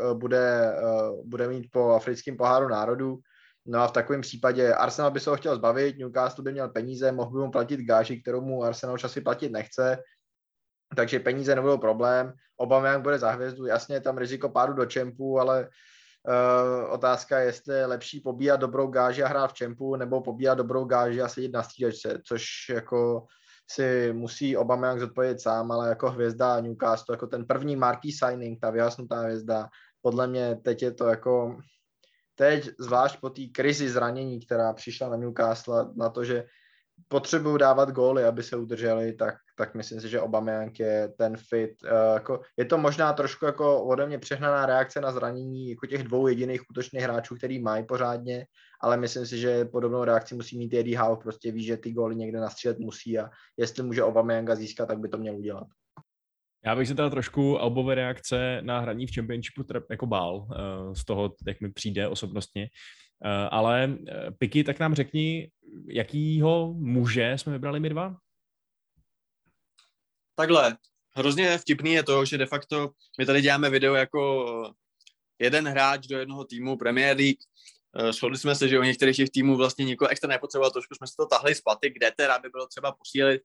bude mít po africkém poháru národů. No a v takovém případě Arsenal by se ho chtěl zbavit, Newcastle by měl peníze, mohl by mu platit gáži, kterou mu Arsenal časy platit nechce, takže peníze nebudou problém. Aubameyang bude za hvězdu, jasně je tam riziko pádu do čempu, ale otázka je, jestli je lepší pobíhat dobrou gáži a hrát v čempu, nebo pobíhat dobrou gáži a sedět na střídačce, což jako si musí Aubameyang zodpovědět sám, ale jako hvězda Newcastle, jako ten první marquee signing, ta vyhasnutá hvězda, podle mě teď je to jako, teď zvlášť po té krizi zranění, která přišla na Newcastle, na to, že potřebují dávat góly, aby se udrželi, tak myslím si, že Aubameyang je ten fit. Jako, je to možná trošku jako ode mě přehnaná reakce na zranění jako těch dvou jediných útočných hráčů, který mají pořádně, ale myslím si, že podobnou reakci musí mít Eddie Howe, prostě ví, že ty góly někde nastřílet musí a jestli může Aubameyanga získat, tak by to měl udělat. Já bych se teda trošku Aubové reakce na hraní v Championshipu jako bál z toho, jak mi přijde osobnostně. Ale Piky, tak nám řekni, jakýho muže jsme vybrali my dva? Takhle, hrozně vtipný je to, že de facto my tady děláme video jako jeden hráč do jednoho týmu Premier League. Shodli jsme se, že o některých těch týmů vlastně nikoho extra nepotřeboval, trošku jsme se to tahli z paty, kde teda by bylo třeba posílit.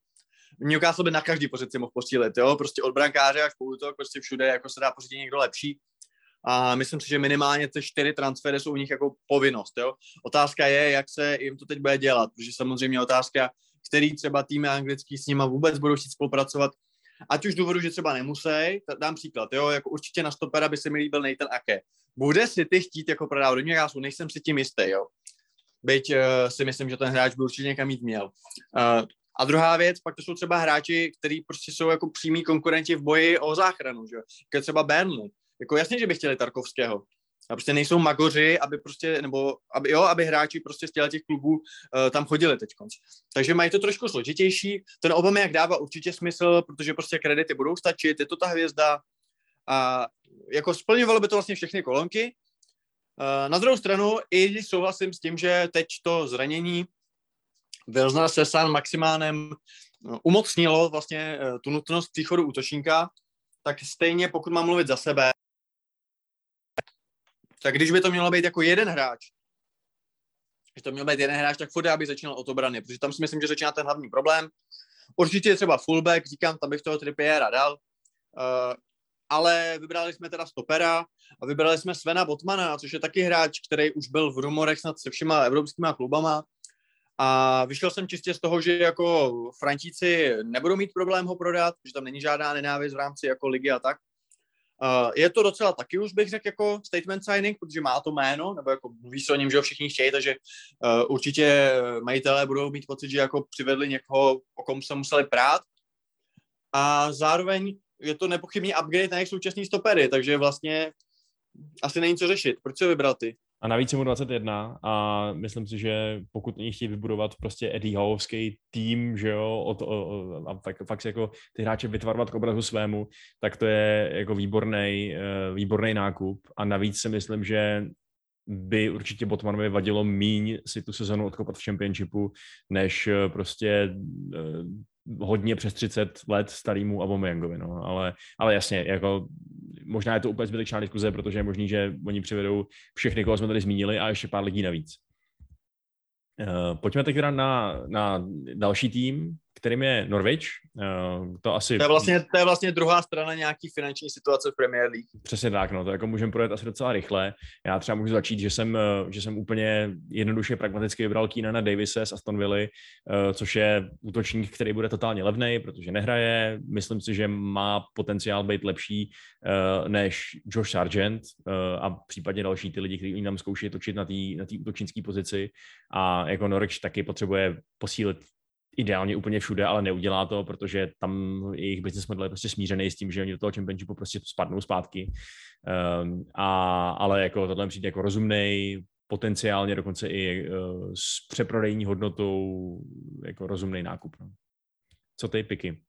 Newcastle by na každý pozici mohl posílit, jo? Prostě od brankáře až po útok, prostě všude jako se dá pořídit někdo lepší. A myslím si, že minimálně ty 4 transfery jsou u nich jako povinnost, jo. Otázka je, jak se jim to teď bude dělat, protože samozřejmě otázka, který třeba týmy anglický s nima vůbec budou chtít spolupracovat, ať už důvodu, že třeba nemusej, dám příklad, jo, jako určitě na stopera by se mi líbil Nathan Ake. Bude si ty chtít jako prodávat do Newcastle, nejsem si tím jistý, jo. Byť si myslím, že ten hráč by určitě někam jít měl. A druhá věc, pak to jsou třeba hráči, kteří prostě jsou jako přímí konkurenti v boji o záchranu, že jo. Jako třeba Burnley. Jako jasně, že by chtěli Tarkovského. A prostě nejsou magoři, aby prostě, nebo aby hráči prostě z těch klubů tam chodili teďkonc. Takže mají to trošku složitější. Ten Aubameyang dává určitě smysl, protože prostě kredity budou stačit, je to ta hvězda. A jako splňovalo by to vlastně všechny kolonky. Na druhou stranu i souhlasím s tím, že teď to zranění Wilsona se Saint-Maximánem umocnilo vlastně tu nutnost příchodu útočníka. Tak stejně, pokud mám mluvit za sebe, tak když by to mělo být jako jeden hráč, tak furt aby začínal od obrany, protože tam si myslím, že začíná ten hlavní problém. Určitě je třeba fullback, říkám, tam bych toho Trippiera dal, ale vybrali jsme teda stopera a vybrali jsme Svena Botmana, což je taky hráč, který už byl v rumorech snad se všema evropskýma klubama. A vyšel jsem čistě z toho, že jako Frantíci nebudou mít problém ho prodat, že tam není žádná nenávist v rámci jako ligy a tak. Je to docela taky už bych řekl jako statement signing, protože má to jméno, nebo jako mluví se o něm, že ho všichni chtějí, takže určitě majitelé budou mít pocit, že jako přivedli někoho, o kom se museli prát. A zároveň je to nepochybný upgrade na jejich současný stopery, takže vlastně asi není co řešit. Proč se vybral ty? A navíc je mu 21 a myslím si, že pokud oni chtějí vybudovat prostě Eddie Howeovský tým, že jo, a tak fakt jako ty hráče vytvarovat k obrazu svému, tak to je jako výborný nákup. A navíc si myslím, že by určitě Botmanovi vadilo míň si tu sezonu odkopat v Championshipu, než prostě hodně přes 30 let starýmu Aubameyangovi, no. Ale jasně, jako možná je to úplně zbytečná diskuze, protože je možný, že oni přivedou všechny, koho jsme tady zmínili a ještě pár lidí navíc. Pojďme teď na další tým, kterým je Norwich. To je vlastně druhá strana nějaký finanční situace v Premier League. Přesně tak, no, to jako můžeme projet asi docela rychle. Já třeba můžu začít, že jsem úplně jednoduše pragmaticky vybral Keenana Davise z Aston Villy, což je útočník, který bude totálně levnej, protože nehraje. Myslím si, že má potenciál být lepší než Josh Sargent a případně další ty lidi, kteří nám zkouší točit na té útočnické pozici. A jako Norwich taky potřebuje posílit ideálně úplně všude, ale neudělá to, protože tam jejich business model je prostě smířený s tím, že oni do toho Championshipu prostě spadnou zpátky. Ale jako tohle přijde jako rozumnej, potenciálně dokonce i s přeprodejní hodnotou jako rozumnej nákup. No. Co ty piky?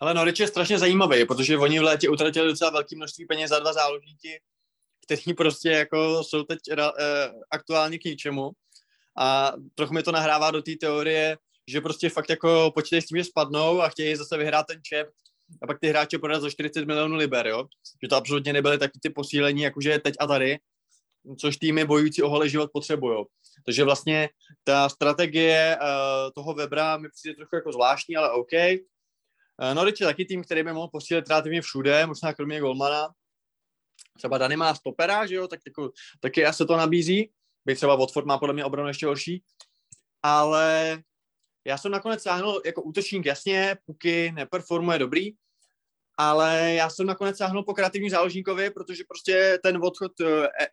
Ale Norwich je strašně zajímavý, protože oni v létě utratili docela velké množství peněz za dva záložníky, kteří prostě jako jsou teď aktuálně k ničemu. A trochu mi to nahrává do té teorie, že prostě fakt jako počítají s tím, že spadnou a chtějí zase vyhrát ten čep a pak ty hráče prodat za 40 milionů liber, jo? Že to absolutně nebyly taky ty posílení, jakože teď a tady, což týmy bojující o holý život potřebujou. Takže vlastně ta strategie toho Webera mi přijde trochu jako zvláštní, ale OK. Norwich je taky tým, který by mohl posílit relativně všude, možná kromě golmana. Třeba Dani má stopera, že jo? Tak jako, taky asi to nabízí. Byť třeba Watford má podle mě obranu ještě horší, ale já jsem nakonec sáhnul jako útočník, jasně, puky neperformuje dobrý, ale já jsem nakonec sáhnul po kreativním záložníkovi, protože prostě ten odchod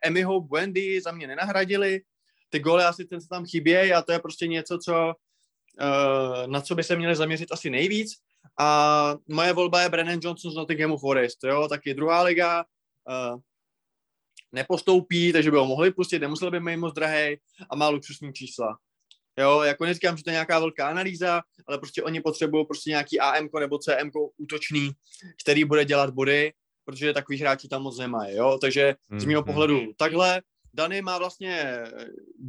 Emiho Buendy za mě nenahradili, ty góly asi ten se tam chybějí a to je prostě něco, co, na co by se měli zaměřit asi nejvíc. A moje volba je Brennan Johnson z Nottinghamu Forest, jo, taky druhá liga, nepostoupí, takže by ho mohli pustit, nemusel by mít moc drahej a má luxusní čísla. Jo, jako neříkám, že to je nějaká velká analýza, ale prostě oni potřebují prostě nějaký AM-ko nebo CM-ko útočný, který bude dělat body, protože takových hráčů tam moc nemají, jo, takže z mého pohledu takhle. Dany má vlastně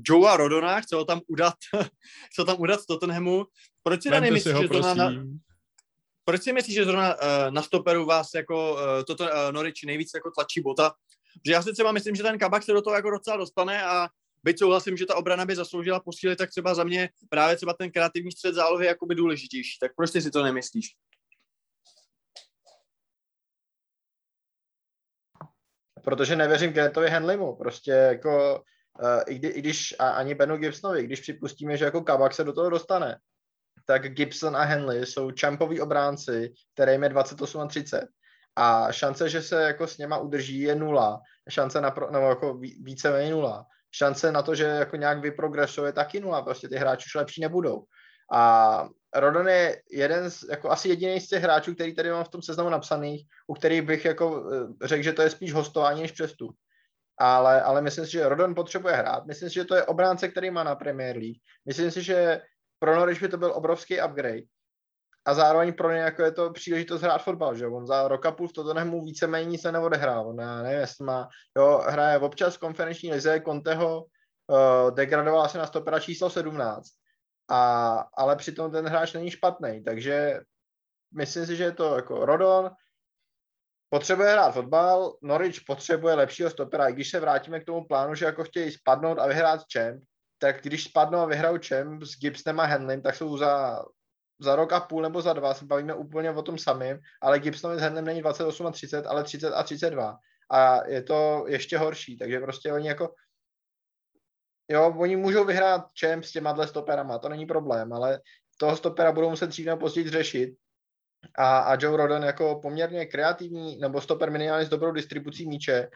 Joea Rodona, chce ho tam udat z Tottenhamu. Proč si myslíš, že zrovna na stoperu vás jako toto Norwich nejvíc jako tlačí Bota? Že já si třeba myslím, že ten Kabak se do toho jako docela dostane a byť souhlasím, že ta obrana by zasloužila posílit, tak třeba za mě právě třeba ten kreativní střed zálohy je jakoby důležitější. Tak proč ty si to nemyslíš? Protože nevěřím Kennethovi Henleymu. Prostě jako i když a ani Benu Gibsonovi, když připustíme, že jako Kabak se do toho dostane, tak Gibson a Henley jsou čampoví obránci, kterým je 28 a 30. A šance, že se jako s něma udrží, je nula. Šance jako víceméně nula. Šance na to, že jako nějak vyprogresuje, taky nula. Prostě ty hráči už lepší nebudou. A Rodon je jako asi jediný z těch hráčů, který tady mám v tom seznamu napsaných, u kterých bych jako řekl, že to je spíš hostování než přestup. Ale myslím si, že Rodon potřebuje hrát. Myslím si, že to je obránce, který má na Premier League. Myslím si, že pro Norwich by to byl obrovský upgrade. A zároveň pro ně jako je to příležitost hrát fotbal, že on za rok a půl v Tottenhamu víceméně nic se neodehrál. On nevím, jestli má, jo, hraje občas v konferenční lize, Conteho degradoval asi na stopera číslo 17, ale přitom ten hráč není špatný, takže myslím si, že je to jako Rodon potřebuje hrát fotbal, Norwich potřebuje lepšího stopera, i když se vrátíme k tomu plánu, že jako chtějí spadnout a vyhrát Champ, tak když spadnou a vyhrajou Champ s Gibsonem a Henleym, tak jsou za rok a půl nebo za dva se bavíme úplně o tom samém, ale Gibsonovi s Henleym není 28 a 30, ale 30 a 32. A je to ještě horší, takže prostě oni jako jo, oni můžou vyhrát Champ s těma dle stoperama, to není problém, ale toho stopera budou muset dřív nebo později řešit a Joe Rodon jako poměrně kreativní nebo stoper minimálně s dobrou distribucí míče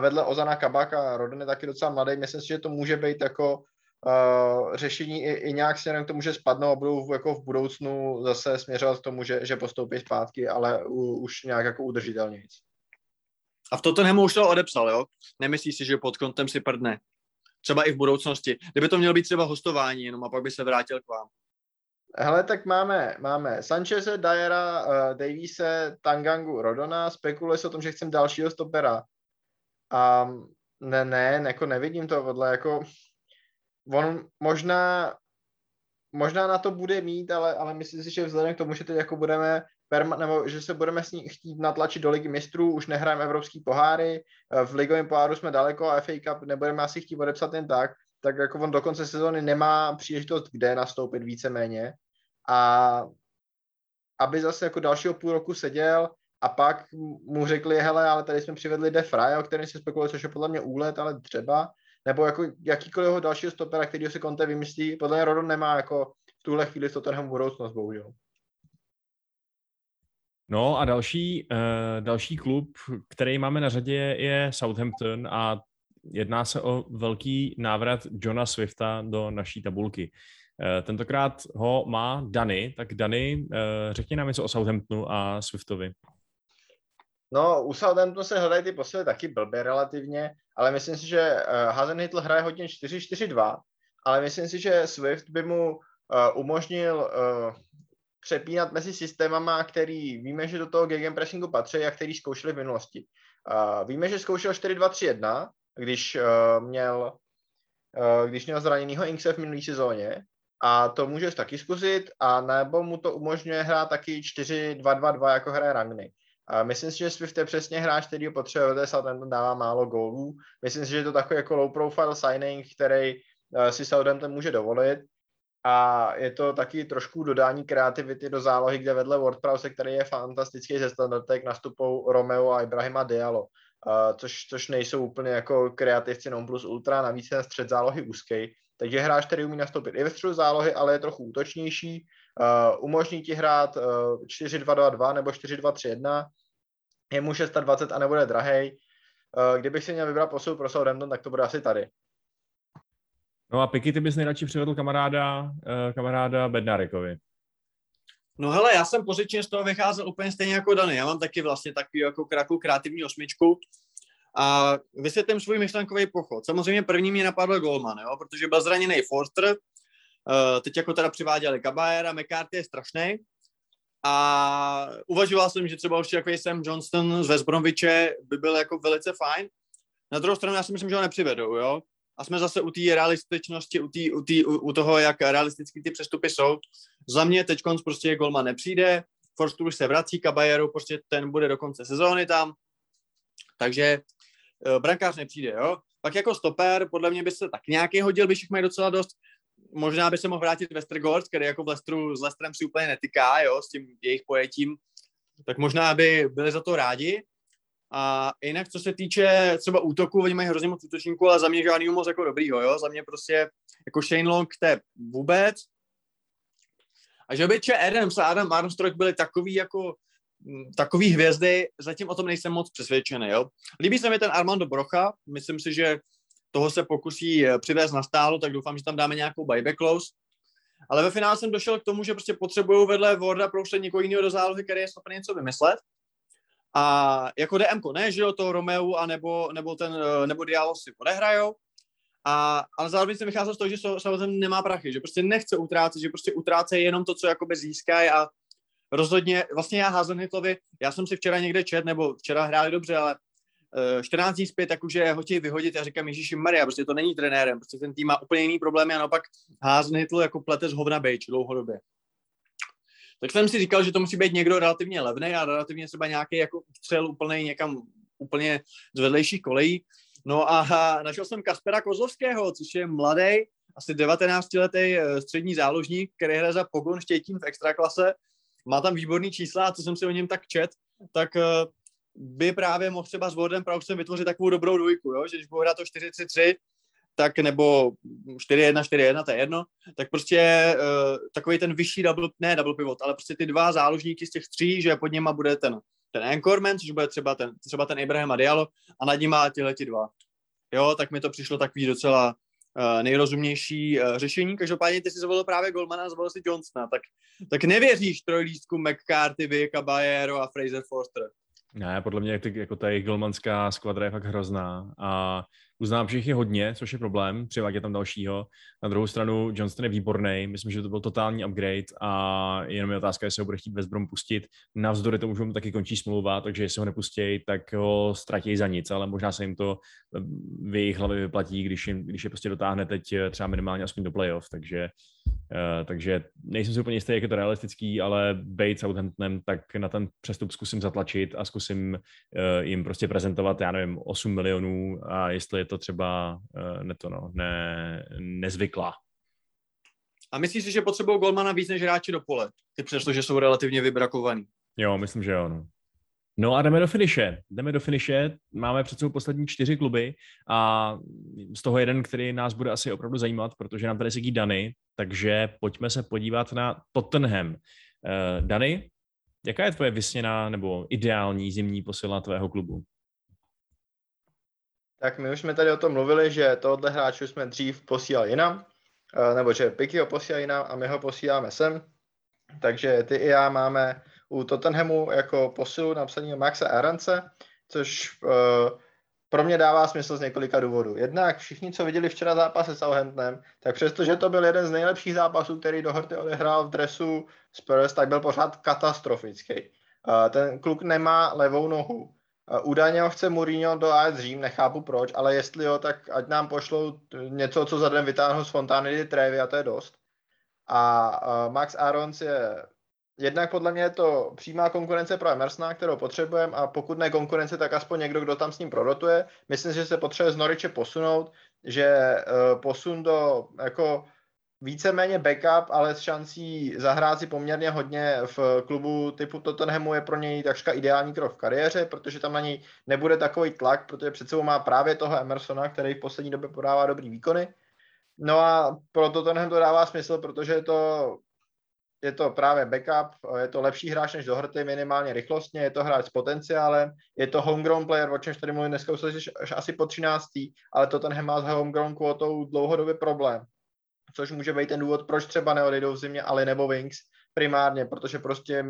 vedle Ozana Kabaka. Rodon je taky docela mladý, myslím si, že to může být jako řešení i nějak směrem k tomu, že spadnou a budou jako v budoucnu zase směřovat k tomu, že postoupí zpátky, ale už nějak jako udržitelněji. A v Tottenhamu už to odepsal, jo? Nemyslíš si, že pod kontem si prdne? Třeba i v budoucnosti. Kdyby to mělo být třeba hostování jenom a pak by se vrátil k vám. Hele, tak máme Sancheze, Diera, Daviese, Tangangu, Rodona, spekuluje se o tom, že chcem dalšího stopera. A ne, jako nevidím to vedle, jako on možná na to bude mít, ale myslím si, že vzhledem k tomu, že teď jako budeme nebo že se budeme s ní chtít natlačit do Ligy mistrů, už nehrajeme evropský poháry, v ligovém poháru jsme daleko a FA Cup nebudeme asi chtít odepsat jen tak jako on do konce sezóny nemá příležitost, kde nastoupit víceméně a aby zase jako dalšího půl roku seděl a pak mu řekli, hele, ale tady jsme přivedli De Frey, o kterém se spekuluje, což je podle mě úlet, ale třeba, nebo jako jakýkoliv dalšího stopera, kterýho se Conte vymyslí, podle mě Rodon nemá jako v tuhle chvíli s Tottenham budoucnost, bohužel. No a další klub, který máme na řadě, je Southampton a jedná se o velký návrat Johna Swifta do naší tabulky. Tentokrát ho má Dany, tak Dany, řekni nám něco o Southamptonu a Swiftovi. No, u Southamptonu se hledají ty posily taky blbě relativně, ale myslím si, že Hasenhüttl hraje hodně 4-4-2, ale myslím si, že Swift by mu umožnil přepínat mezi systémama, který víme, že do toho gegenpressingu patří a který zkoušeli v minulosti. Víme, že zkoušel 4-2-3-1, když měl zraněnýho Inkse v minulý sezóně a to můžeš taky zkusit a nebo mu to umožňuje hrát taky 4-2-2-2, jako hraje Rangnick. Myslím si, že Swift je přesně hráč, který ho potřebuje, Southampton dává málo gólů. Myslím si, že je to takový jako low profile signing, který si Southampton může dovolit. A je to taky trošku dodání kreativity do zálohy, kde vedle WordPress, který je fantastický ze standardek, nastupou Romeo a Ibrahima Diallo, což nejsou úplně jako kreativci non plus ultra, navíc je na střed zálohy úzkej. Takže hráč, který umí nastoupit i ve středu zálohy, ale je trochu útočnější, umožní ti hrát 4-2-2-2 nebo 4-2-3-1, je mu 620 a nebude drahej. Kdybych si měl vybrat posil pro Southampton, tak to bude asi tady. No a Piky, ty bys nejradši přivedl kamaráda Bednarekovi. No hele, já jsem pozičně z toho vycházel úplně stejně jako Dany. Já mám taky vlastně takový jako kraku kreativní osmičku a vysvětlím svůj myšlenkový pochod. Samozřejmě první mě napadl golman, jo, protože byl zraněný Forster, teď jako teda přiváděli Caballera, McCarthy je strašnej a uvažoval jsem, že třeba určitě takový Sam Johnston z West Bromwiche by byl jako velice fajn. Na druhou stranu já si myslím, že ho nepřivedou, jo. A jsme zase u té realističnosti, u toho, jak realistický ty přestupy jsou. Za mě teď prostě golman nepřijde, Forster už se vrací, Caballero, prostě ten bude do konce sezóny tam, takže brankář nepřijde, jo. Pak jako stoper, podle mě by se tak nějaký hodil, by všich mají docela dost, možná by se mohl vrátit Westergaard, který jako v Leicesteru s Leicesterem si úplně netyká, jo, s tím jejich pojetím, tak možná by byli za to rádi. A jinak, co se týče třeba útoku, oni mají hrozně moc útočníků, ale za mě žádný moc jako dobrýho, jo? Za mě prostě jako Shane Long, té vůbec. A že by Adams a Adam Armstrong byli takový hvězdy, zatím o tom nejsem moc přesvědčený, jo. Líbí se mi ten Armando Brocha, myslím si, že toho se pokusí přivést na stálo, tak doufám, že tam dáme nějakou buyback clause. Ale ve finále jsem došel k tomu, že prostě potřebuju vedle Warda prostě někoho jiného do zálohy, který je schopný něco vymyslet. A jako DM-ko ne, že jo, toho Romeu a nebo Diallo si odehrajou. Ale zároveň jsem vycházel z toho, že samozřejmě nemá prachy, že prostě nechce utrácet, že prostě utrácejí jenom to, co jakoby získají a rozhodně, vlastně já Hasenhüttlovi, já jsem si včera někde čet, nebo včera hráli dobře, ale 14 dní zpět, jakože ho chtějí vyhodit a říkám ježišimarja, prostě to není trenérem, prostě ten tým má úplně jiný problémy a naopak Hasenhüttl jako plete z hovna bejč dlouhodobě. Tak jsem si říkal, že to musí být někdo relativně levnej a relativně třeba nějaký jako střel úplnej někam úplně z vedlejších kolejí. No a našel jsem Kaspera Kozlovského, což je mladý, asi 19-letý střední záložník, který hraje za Pogon Štětín v extraklase. Má tam výborný čísla a co jsem si o něm tak čet, tak by právě mohl třeba s Wardem Prowsem vytvořit takovou dobrou dvojku, jo? Že když bude hrát to 4-3-3, tak nebo 4-1, 4-1, to je jedno, tak prostě takový ten vyšší double, ne double pivot, ale prostě ty dva záložníky z těch tří, že pod něma bude ten anchorman, což bude třeba ten Ibrahima Diallo a nad nima tihleti dva. Jo, tak mi to přišlo takový docela nejrozumnější řešení. Každopádně ty si zvolil právě golmana, zvolil si Johnsona, tak nevěříš trojlístku McCarthy, Vick, Caballero a Fraser Forster. Ne, podle mě jako ta jejich golmanská skvadra je fakt hrozná a uznám, že jich je hodně, což je problém, přivádí tam dalšího. Na druhou stranu Johnston je výborný, myslím, že to byl totální upgrade a jenom je otázka, jestli ho bude chtít West Brom pustit. Navzdory tomu, že mu taky končí smlouva, takže jestli ho nepustějí, tak ho ztratí za nic, ale možná se jim to v jejich hlavě vyplatí, když je prostě dotáhne teď třeba minimálně aspoň do playoff, takže nejsem si úplně jistý, jak je to realistický, ale bejt Southamptonem, tak na ten přestup zkusím zatlačit a zkusím jim prostě prezentovat, já nevím, 8 milionů a jestli je to třeba nezvyklá. A myslíš si, že potřebují golmana víc než hráči do pole? Ty přesto, že jsou relativně vybrakovaný. Jo, myslím, že jo. No a jdeme do finiše, máme před sebou poslední 4 kluby a z toho jeden, který nás bude asi opravdu zajímat, protože nám tady sedí Dany, takže pojďme se podívat na Tottenham. Dany, jaká je tvoje vysněná nebo ideální zimní posila tvého klubu? Tak my už jsme tady o tom mluvili, že tohoto hráče jsme dřív posílali jinam, nebo že Piky ho posílal jinam a my ho posíláme sem, takže ty i já máme u Tottenhamu jako posilu napsaný Maxa Arance, což pro mě dává smysl z několika důvodů. Jednak všichni, co viděli včera zápase s Southamptonem, tak přestože to byl jeden z nejlepších zápasů, který Doherty odehrál v dresu Spurs, tak byl pořád katastrofický. Ten kluk nemá levou nohu. Údajně ho chce Mourinho do AS Řím, nechápu proč, ale jestli jo, tak ať nám pošlou něco, co za den vytáhnou z Fontány di Trevi a to je dost. A Max Arons je jednak podle mě je to přímá konkurence pro Emersona, kterou potřebujeme a pokud ne konkurence, tak aspoň někdo, kdo tam s ním prorotuje. Myslím, že se potřebuje z Norwiche posunout, že posun do jako víceméně backup, ale s šancí zahrát si poměrně hodně v klubu typu Tottenhamu je pro něj takřka ideální krok v kariéře, protože tam na něj nebude takový tlak, protože před sebou má právě toho Emersona, který v poslední době podává dobrý výkony. No a pro Tottenham to dává smysl, protože je to právě backup, je to lepší hráč než Doherty, minimálně rychlostně, je to hráč s potenciálem, je to homegrown player, o čemž tady mluvím dneska už asi po 13. ale Tottenham má s homegrown kvotou dlouhodobě problém, což může být ten důvod, proč třeba neodejdou v zimě Ali nebo Wings primárně, protože prostě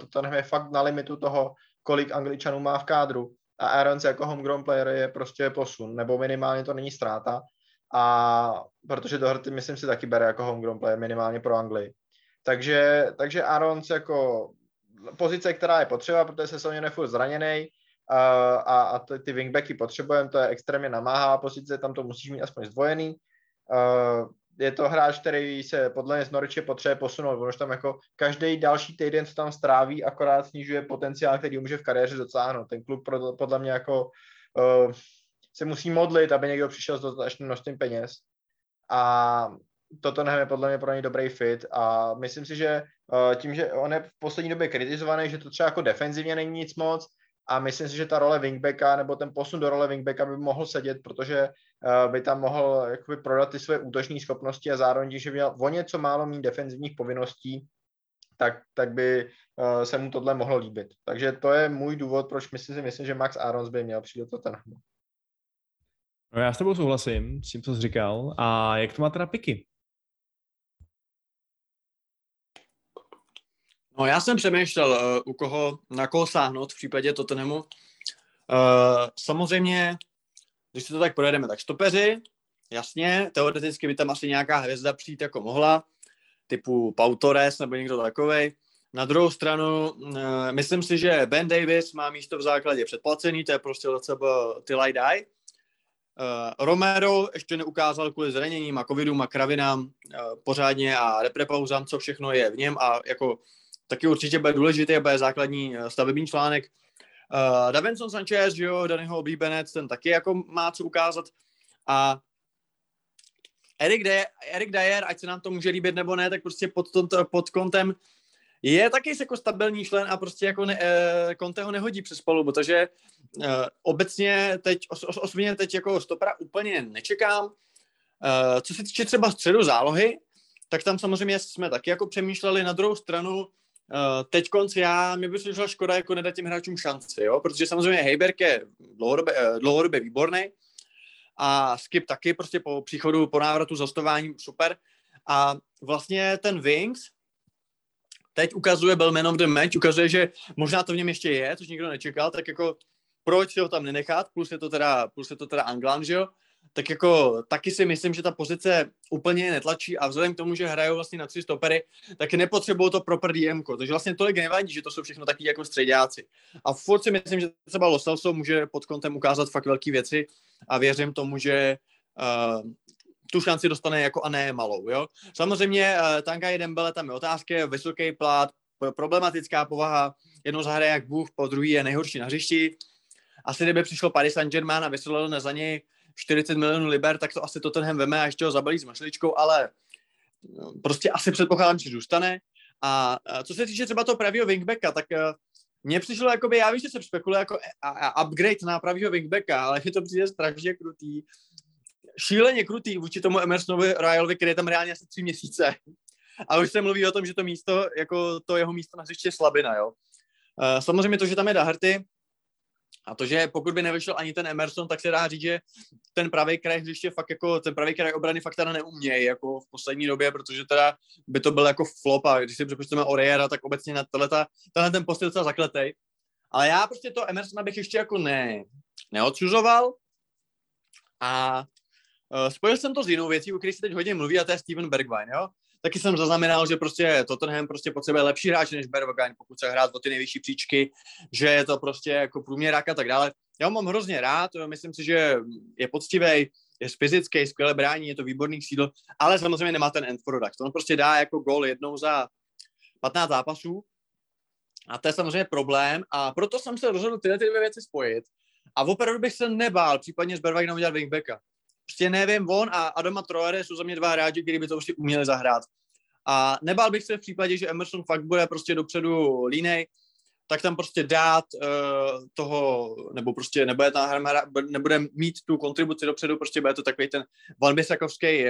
Tottenham je fakt na limitu toho, kolik Angličanů má v kádru a Arons jako homegrown player je prostě posun, nebo minimálně to není ztráta, a protože Doherty myslím si taky bere jako homegrown player minimálně pro Anglii. Takže Arons jako pozice, která je potřeba, protože se Soněn je furt zraněnej a ty wingbacky potřebujeme, to je extrémně namáhá pozice, tam to musíš mít aspoň zdvojený. Je to hráč, který se podle mě z Norwiche potřebuje posunout, protože tam jako každý další týden, co tam stráví, akorát snižuje potenciál, který může v kariéře dosáhnout. Ten klub podle mě jako se musí modlit, aby někdo přišel s dostatečným množstvím peněz. A Tottenham je podle mě pro něj dobrý fit a myslím si, že tím, že on je v poslední době kritizovaný, že to třeba jako defenzivně není nic moc a myslím si, že ta role wingbacka nebo ten posun do role wingbacka by mohl sedět, protože by tam mohl jakoby prodat ty své útoční schopnosti a zároveň, když by o něco málo mít defenzivních povinností, tak by se mu tohle mohlo líbit. Takže to je můj důvod, proč myslím, že Max Arons by měl přijít do Tottenhamu. No já s tebou souhlasím s tím, co jsi říkal. A jak to má teda Piky? No já jsem přemýšlel, na koho sáhnout v případě Tottenhamu. Samozřejmě, když si to tak projedeme, tak stopeři, jasně, teoreticky by tam asi nějaká hvězda přijít jako mohla, typu Pau Torres nebo někdo takovej. Na druhou stranu, myslím si, že Ben Davis má místo v základě předplacený, to je prostě od sebe Till I Die. Romero ještě neukázal kvůli zraněním a covidům a kravinám pořádně a reprepauzám, co všechno je v něm a jako taky určitě bude důležitý a bude základní stavební článek. Davinson Sanchez, jo, Danyho oblíbenec, ten taky jako má co ukázat a Eric Dyer, ať se nám to může líbit nebo ne, tak prostě pod kontem je taky jako stabilní člen a prostě jako Conte ho nehodí přes palubu, takže obecně teď jako stopera úplně nečekám. Co se týče třeba středu zálohy, tak tam samozřejmě jsme taky jako přemýšleli. Na druhou stranu teďkonc mě by přišla škoda jako nedat těm hráčům šanci, jo? Protože samozřejmě Hejberg je dlouhodobě výborný a Skip taky prostě po příchodu, po návratu z hostování super. A vlastně ten Wings teď ukazuje, byl man of the match, ukazuje, že možná to v něm ještě je, což nikdo nečekal, tak jako proč si ho tam nenechat, plus je to teda Anglán, že jo? Tak jako taky si myslím, že ta pozice úplně netlačí a vzhledem k tomu, že hrajou vlastně na tři stopery, tak nepotřebují to proper DM-ko, takže vlastně tolik nevadí, že to jsou všechno taky jako středáci. A furt si myslím, že třeba Lo Celso může pod kontem ukázat fakt velký věci a věřím tomu, že tu šanci dostane jako a ne malou, jo. Samozřejmě Tanguy Dembele, tam je otázka, vysoký plát, problematická povaha, jednou zahraje jak bůh, po druhý je nejhorší na hřišti. Asi kdyby přišlo Paris Saint-Germain a vyslalo za něj 40 milionů liber, tak to asi Tottenham veme a ještě ho zabalí s mašličkou, ale prostě asi předpokládám, že zůstane. A co se týče třeba toho pravýho wingbacka, tak mně přišlo, jakoby, já víš, že se spekuluje jako upgrade na pravýho wingbacka, ale je to přijde strašně krutý. Šíleně krutý vůči tomu Emersonovi Royalovi, který je tam reálně asi 3 měsíce. A už se mluví o tom, že to místo, jako to jeho místo na hřiště je slabina, jo. Samozřejmě to, že tam je Daherty, a to, že pokud by nevyšel ani ten Emerson, tak se dá říct, že ten pravý kraj hřiště fakt jako, ten pravý kraj obrany fakt teda neumějí jako v poslední době, protože teda by to byl jako flop a když si přepočteme Oriera, tak obecně na tenhle ten post je docela zakletej. Ale já prostě to Emersona bych ještě jako neodsuzoval a spojil jsem to s jinou věcí, o které se teď hodně mluví, a to je Steven Bergwijn, jo? Taky jsem zaznamenal, že prostě Tottenham prostě potřebuje lepší hráče než Bergwijn, pokud se hrát o ty nejvyšší příčky, že je to prostě jako průměrák a tak dále. Já ho mám hrozně rád, myslím si, že je poctivý, je fyzický, skvěle brání, je to výborný sídlo, ale samozřejmě nemá ten end product. On prostě dá jako gól jednou za 15 zápasů a to je samozřejmě problém a proto jsem se rozhodl tyhle ty dvě věci spojit a opravdu bych se nebál případně s Bergwijnem udělat wingbacka. Prostě nevím, on a Adama Traoré jsou za mě dva hráči, kteří by to prostě uměli zahrát. A nebál bych se v případě, že Emerson fakt bude prostě dopředu línej, tak tam prostě dát toho, nebo prostě nebude mít tu kontribuci dopředu, prostě bude to takový ten vanbisakovský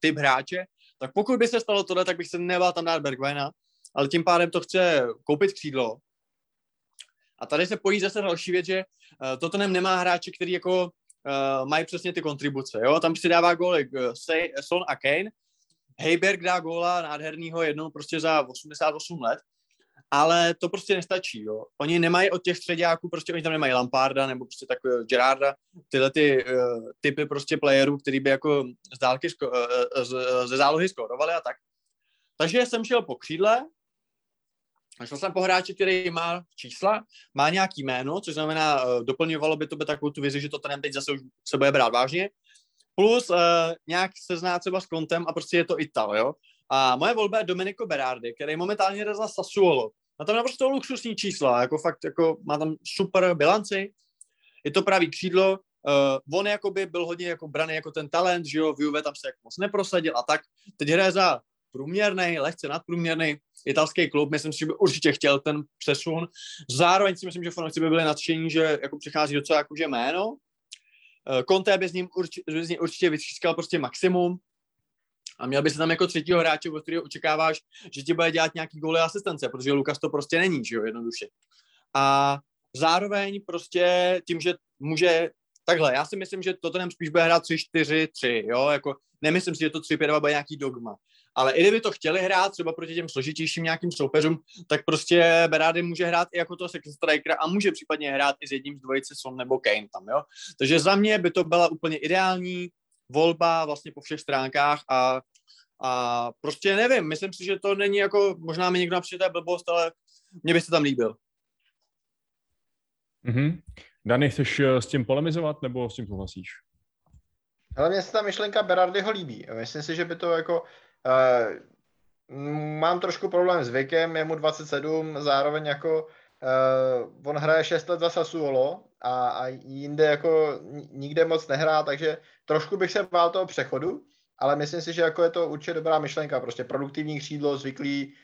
typ hráče. Tak pokud by se stalo tohle, tak bych se nebál tam dát Bergwijna, ale tím pádem to chce koupit křídlo. A tady se pojí zase další věc, že toto nemá hráče, který jako mají přesně ty kontribuce, jo, tam si dává góly Son a Kane, Hejberg dá góla nádhernýho jednou prostě za 88 let, ale to prostě nestačí, jo, oni nemají od těch středáků, prostě oni tam nemají Lamparda nebo prostě tak Gerarda, tyhle ty typy prostě playerů, který by jako z dálky, ze zálohy skórovali a tak. Takže jsem šel po křídle, šel jsem po hráči, který má čísla, má nějaký jméno, což znamená, doplňovalo by to by takovou tu vizi, že to ten teď zase už se bude brát vážně. Plus nějak se zná třeba s kontem a prostě je to Ital, jo. A moje volba je Domenico Berardi, který momentálně jde za Sassuolo. Má tam naprosto luxusní čísla, jako fakt, jako má tam super bilanci. Je to pravý křídlo. On jakoby byl hodně jako braný jako ten talent, že jo, v Juve tam se jako moc neprosadil a tak. Teď hraje za průměrnej, lehce nadprůměrnej italský klub, myslím si, že by určitě chtěl ten přesun. Zároveň si myslím, že fanoušci by byli nadšení, že jako přichází docela jakože jméno. Conte by z něj určitě vytřískal prostě maximum a měl by se tam jako třetího hráče, od kterého očekáváš, že ti bude dělat nějaký góly asistence, protože Lukas to prostě není, že jo, jednoduše. A zároveň prostě tím, že může takhle, já si myslím, že Tottenham spíš bude hrát 3-4-3, jo, jako nemyslím si, že to 3-5-2 bude nějaký dogma. Ale i kdyby to chtěli hrát třeba proti těm složitějším nějakým soupeřům, tak prostě Berardi může hrát i jako toho second strikera a může případně hrát i s jedním z dvojice Son nebo Kane tam, jo. Takže za mě by to byla úplně ideální volba vlastně po všech stránkách a prostě nevím, myslím si, že to není jako, možná mi někdo například je blbost, ale mně by se tam líbil. Mm-hmm. Dani, chceš s tím polemizovat nebo s tím souhlasíš? Ale mně se ta myšlenka Berardiho líbí. Myslím si, že by to jako mám trošku problém s věkem, je mu 27, zároveň jako on hraje 6 let za Sassuolo a jinde jako nikde moc nehrá, takže trošku bych se bál toho přechodu, ale myslím si, že jako je to určitě dobrá myšlenka, prostě produktivní křídlo, zvyklý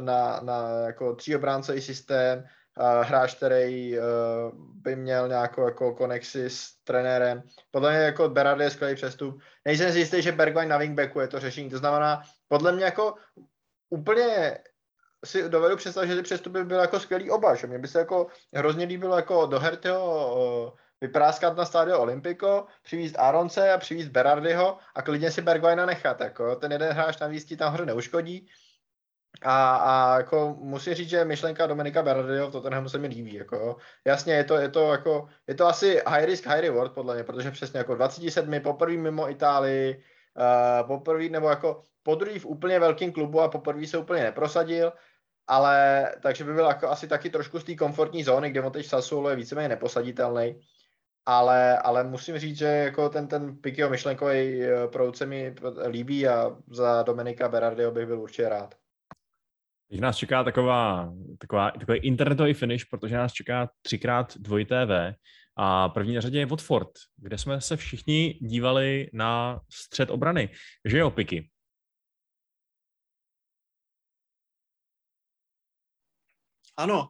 na jako tříobránce i systém, hráč, který by měl nějakou jako konexi s trenérem. Podle mě jako Berardi je skvělý přestup. Nejsem si jistý, že Bergwijn na wingbacku je to řešení. To znamená, podle mě jako úplně si dovedu představit, že ty přestupy by byly jako skvělý oba. Že? Mně by se jako hrozně líbilo jako do Hertyho vypráskat na Stadio Olimpico, přivízt Aronce a přivízt Berardiho a klidně si Bergwijna nechat. Jako. Ten jeden hráč navíc ti tam hru neuškodí. A jako musím říct, že myšlenka Dominika Berardiho v Tottenhamu se mi líbí. Jako. Jasně, je to asi high risk, high reward podle mě, protože přesně jako 27. poprvé mimo Itálii, poprvé nebo jako podruhý v úplně velkém klubu a poprvé se úplně neprosadil, ale takže by byl jako asi taky trošku z té komfortní zóny, kde on teď Sassuolo je víceméně neposaditelný. Ale musím říct, že jako ten Pikyho myšlenkový proud se mi líbí a za Dominika Berardiho bych byl určitě rád. Teď nás čeká takový internetový finish, protože nás čeká 3x2TV a první na řadě je Watford, kde jsme se všichni dívali na střed obrany. Že jo, Piky? Ano,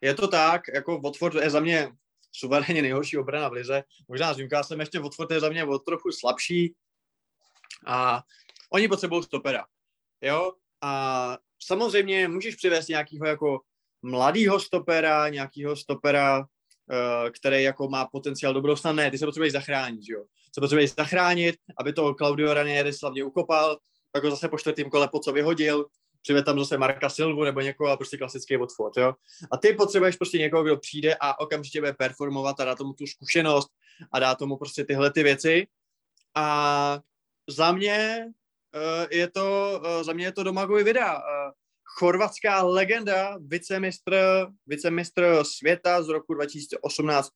je to tak, jako Watford je za mě suverénně nejhorší obrana v lize. Možná s Newcastlem ještě Watford je za mě o trochu slabší a oni potřebují stopera, jo? A samozřejmě můžeš přivést nějakého jako mladýho stopera, který jako má potenciál do budoucna. Ne, ty se potřebuješ zachránit, jo. Se potřebuješ zachránit, aby to Claudio Ranieri slavně ukopal, pak ho zase po čtvrtém kole po co vyhodil, přived tam zase Marka Silvu nebo někoho a prostě klasický Watford, jo. A ty potřebuješ prostě někoho, kdo přijde a okamžitě bude performovat a dá tomu tu zkušenost a dá tomu prostě tyhle ty věci. A za mě je to Domagoj Vida, chorvatská legenda, vicemistr světa z roku 2018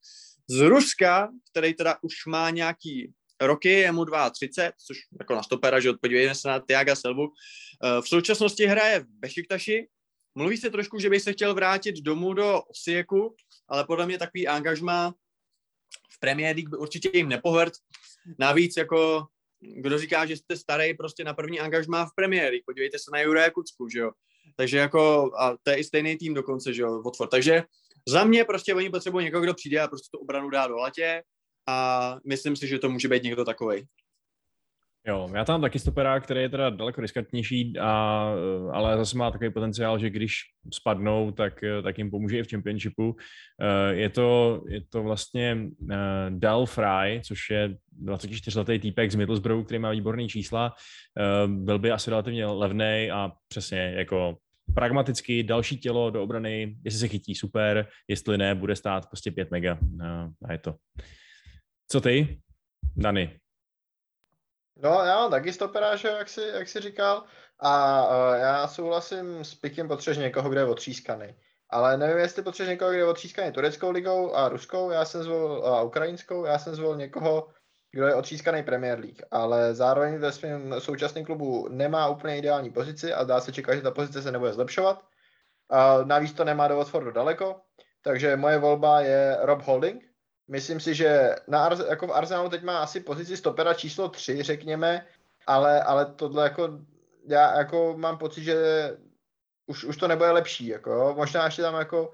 z Ruska, který teda už má nějaký roky, je mu 32, což jako na stopera, že podívejme se na Thiaga Silvu. V současnosti hraje v Bešiktaši, mluví se trošku, že by se chtěl vrátit domů do Osijeku, ale podle mě takový angažmá v Premier League by určitě jim nepohrt. Navíc jako kdo říká, že jste starý prostě na první angažmá v premiéry. Podívejte se na Juraje Kucku, že jo. Takže jako, a to je i stejný tým dokonce, že jo, Watford. Takže za mě prostě oni potřebují někoho, kdo přijde a prostě tu obranu dá do latě a myslím si, že to může být někdo takovej. Jo, já tam taky stopera, který je teda daleko riskantnější, ale zase má takový potenciál, že když spadnou, tak jim pomůže i v Championshipu. Je to vlastně Dal Fry, což je 24-letý týpek z Middlesbrough, který má výborný čísla. Byl by asi relativně levnej a přesně jako pragmaticky další tělo do obrany, jestli se chytí super, jestli ne, bude stát prostě 5 mega a je to. Co ty, Dani? No, já mám taky stopera, že jak jsi říkal, a já souhlasím s Pikem, potřebuješ někoho, kde je otřískaný. Ale nevím, jestli potřebuješ někoho, kde je otřískaný tureckou ligou a ruskou, a ukrajinskou, já jsem zvolil někoho, kdo je otřískaný Premier League, ale zároveň ve svém současném klubu nemá úplně ideální pozici a dá se čekat, že ta pozice se nebude zlepšovat. A navíc to nemá do Watfordu daleko, takže moje volba je Rob Holding. Myslím si, že jako v Arsenalu teď má asi pozici stopera číslo 3, řekněme, ale tohle jako, já jako mám pocit, že už to nebude lepší, jako možná ještě tam jako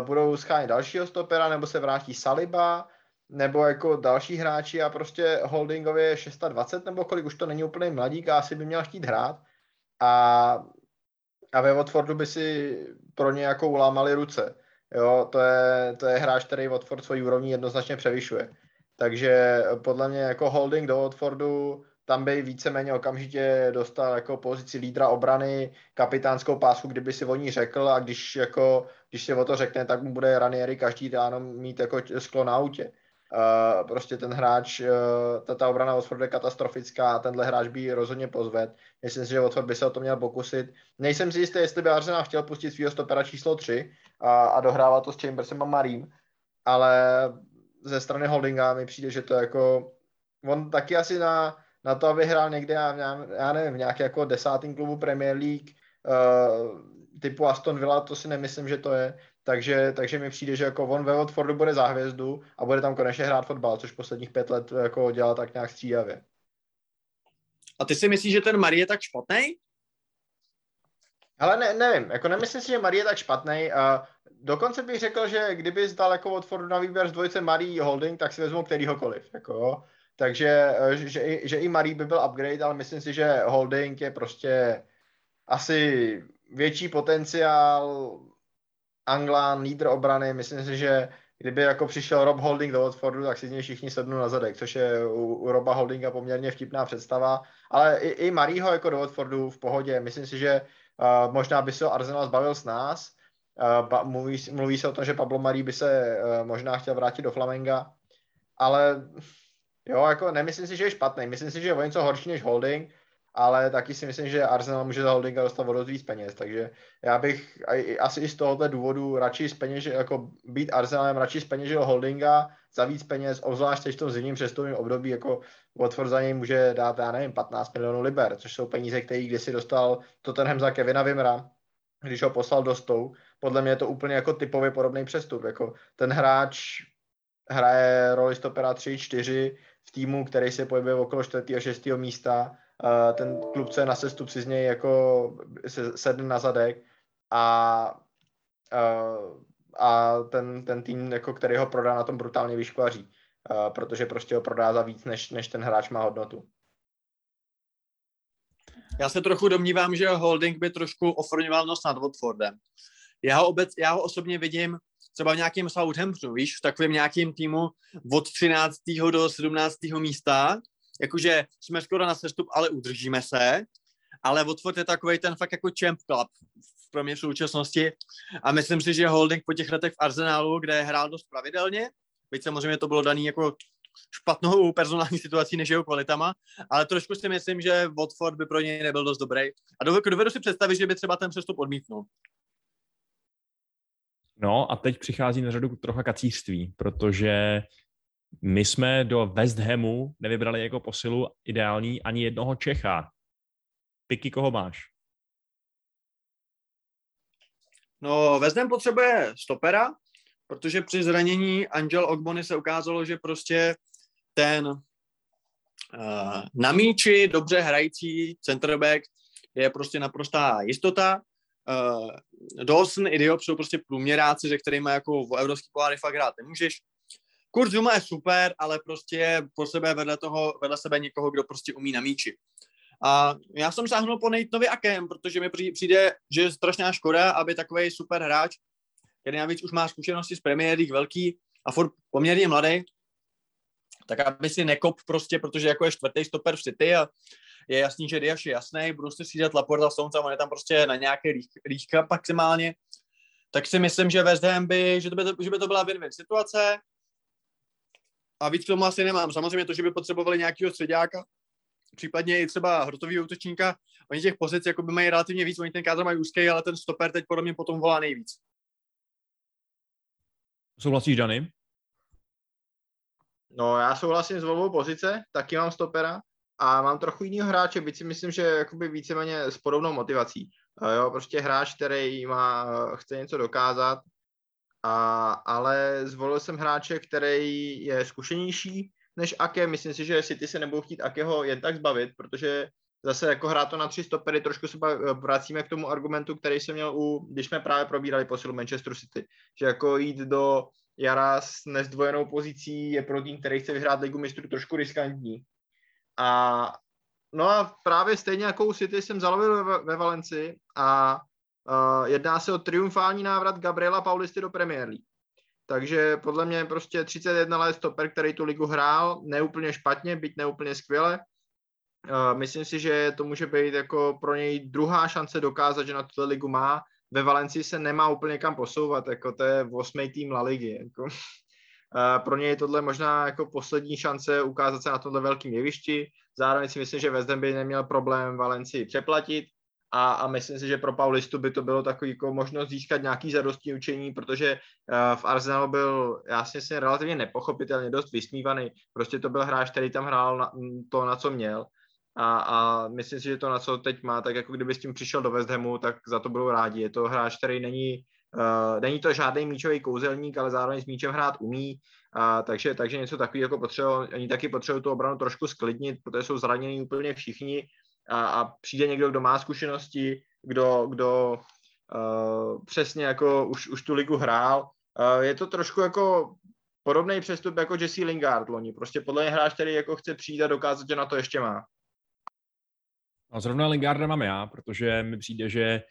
budou schánět dalšího stopera, nebo se vrátí Saliba, nebo jako další hráči a prostě Holdingově je 26 nebo kolik, už to není úplně mladík a asi by měl chtít hrát a ve Watfordu by si pro ně jako ulámali ruce. Jo, to je hráč, který Watford svojí úrovní jednoznačně převyšuje. Takže podle mě jako Holding do Watfordu, tam by víceméně okamžitě dostal jako pozici lídra obrany, kapitánskou pásku, kdyby si o ní řekl a když si o to řekne, tak mu bude Ranieri každý ráno mít jako sklo na autě. Prostě ten hráč, ta obrana Watfordu je katastrofická a tenhle hráč by ji rozhodně pozvedl. Myslím si, že Watford by se o to měl pokusit. Nejsem si jistý, jestli by Arsenal chtěl pustit svýho stopera číslo 3 a dohrávat to s Chambersem a Marím, ale ze strany Holdinga mi přijde, že to jako on taky asi na to, aby hrál někde, já nevím, v nějaké jako 10. klubu Premier League typu Aston Villa, to si nemyslím, že to je. Takže mi přijde, že jako on ve Watfordu bude za hvězdu a bude tam konečně hrát fotbal, což posledních 5 let jako dělal tak nějak střídavě. A ty si myslíš, že ten Marie je tak špatný? Ale nevím, jako nemyslím si, že Marie je tak špatný. Dokonce bych řekl, že kdyby zdal jako Watfordu na výběr z dvojice Marie Holding, tak si vezmu kterýhokoliv. Jako. Takže že i Marie by byl upgrade, ale myslím si, že Holding je prostě asi větší potenciál. Anglán, lídr obrany, myslím si, že kdyby jako přišel Rob Holding do Watfordu, tak si z něj všichni sednou na zadek, což je u Roba Holdinga poměrně vtipná představa. Ale i Marieho jako do Watfordu v pohodě. Myslím si, že možná by se Arsenal zbavil s nás. Mluví se o tom, že Pablo Marie by se možná chtěl vrátit do Flamenga. Ale jo, jako nemyslím si, že je špatný. Myslím si, že je o něco horší než Holding, ale taky si myslím, že Arsenal může za Holdinga dostat o dost víc peněz, takže já bych asi i z tohoto důvodu radši peněžil, jako být Arsenalem, radši peněžil Holdinga za víc peněz, obzvlášť teď v tom zimním přestupovém období, jako Watford za něj může dát, já nevím, 15 milionů liber, což jsou peníze, které kdysi dostal Tottenham za Kevina Vimra, když ho poslal do Stowe. Podle mě je to úplně jako typově podobný přestup, jako ten hráč hraje roli stopera 3-4 v týmu, který se pohybuje okolo 4. a 6. místa. Ten klub, co je na sestup, si z něj jako sedne na zadek a ten tým, jako, který ho prodá, na tom brutálně vyškvaří, protože prostě ho prodá za víc, než ten hráč má hodnotu. Já se trochu domnívám, že Holding by trošku ofroňoval nos nad Watfordem. Já ho osobně vidím třeba v nějakém Southamptonu, víš, v takovém nějakém týmu od 13. do 17. místa. Jakože jsme skoro na sestup, ale udržíme se. Ale Watford je takovej ten fakt jako champ club pro mě v současnosti. A myslím si, že Holding po těch letech v Arsenálu, kde hrál dost pravidelně, byť samozřejmě to bylo daný jako špatnou personální situací než jeho kvalitama, ale trošku si myslím, že Watford by pro něj nebyl dost dobrý. A dovedu si představit, že by třeba ten přestup odmítnul. No a teď přichází na řadu trocha kacířství, protože my jsme do West Hamu nevybrali jako posilu ideální ani jednoho Čecha. Piky, koho máš? No, West Ham potřebuje stopera, protože při zranění Angel Ogbony se ukázalo, že prostě ten na míči dobře hrající centerback je prostě naprostá jistota. Dawson i Diop jsou prostě průměráci, se kterými jako v evropský poháry fakt hrát nemůžeš. Kurt Zuma je super, ale prostě po sebe vedle sebe někoho, kdo prostě umí na míči. A já jsem sáhnul po Natanovi Akem, protože mi přijde, že je strašná škoda, aby takovej super hráč, který navíc už má zkušenosti z Premier League velký a furt poměrně mladý, tak aby si nekop prostě, protože jako je čtvrtý stoper v City a je jasný, že Diaz je jasný, budu si střídat Laporta Sounca, on je tam prostě na nějaké líchka maximálně, tak si myslím, že West Ham by to byla win-win situace. A víc k tomu asi nemám. Samozřejmě to, že by potřebovali nějakého středáka, případně i třeba hrotového útočníka. Oni těch pozic jakoby mají relativně víc, oni ten kádr mají úzký, ale ten stoper teď podobně potom volá nejvíc. Souhlasíš, Dany? No, já souhlasím s volbou pozice, taky mám stopera a mám trochu jinýho hráče, byť si myslím, že jakoby víceméně s podobnou motivací. Jo, prostě hráč, který chce něco dokázat, ale zvolil jsem hráče, který je zkušenější než Ake. Myslím si, že City se nebudou chtít Akeho jen tak zbavit, protože zase jako hrát to na 3 stopery, trošku se vracíme k tomu argumentu, který jsem měl, když jsme právě probírali posilu Manchesteru City, že jako jít do jara s nezdvojenou pozicí je pro tým, který chce vyhrát Ligu mistrů, trošku riskantní. A no a právě stejně jako u City jsem zalovil ve Valenci a jedná se o triumfální návrat Gabriela Paulisty do Premier League. Takže podle mě prostě 31 let stoper, který tu ligu hrál, neúplně špatně, byť neúplně skvěle. Myslím si, že to může být jako pro něj druhá šance dokázat, že na tuto ligu má. Ve Valencii se nemá úplně kam posouvat, jako to je 8. tým La Ligy. Jako. Pro něj je tohle možná jako poslední šance ukázat se na tomhle velkém jevišti. Zároveň si myslím, že West Ham by neměl problém Valencii přeplatit. A myslím si, že pro Paulistu by to bylo takový jako možnost získat nějaký zadostní učení, protože v Arsenalu byl, já si myslím, relativně nepochopitelně dost vysmívaný. Prostě to byl hráč, který tam hrál to, na co měl. A myslím si, že to, na co teď má, tak jako kdyby s tím přišel do West Hamu, tak za to budou rádi. Je to hráč, který není to žádný míčový kouzelník, ale zároveň s míčem hrát umí. Takže něco takového jako potřebují. Oni taky potřebují tu obranu trošku sklidnit, protože jsou zranění úplně všichni. A přijde někdo, kdo má zkušenosti, kdo přesně jako už tu ligu hrál. Je to trošku jako podobný přestup jako Jesse Lingard loni. Prostě podle mě hráč, který jako chce přijít a dokázat, že na to ještě má. A zrovna Lingarda mám já, protože mi přijde, že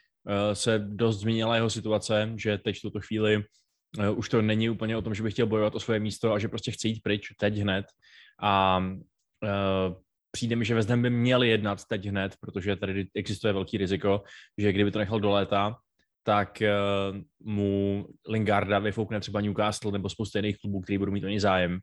se dost změnila jeho situace, že teď v tuto chvíli už to není úplně o tom, že by chtěl bojovat o svoje místo a že prostě chce jít pryč teď hned. A přijde mi, že West Ham by měl jednat teď hned, protože tady existuje velký riziko, že kdyby to nechal do léta, tak mu Lingarda vyfoukne třeba Newcastle nebo spousta jiných klubů, který budou mít o něj zájem.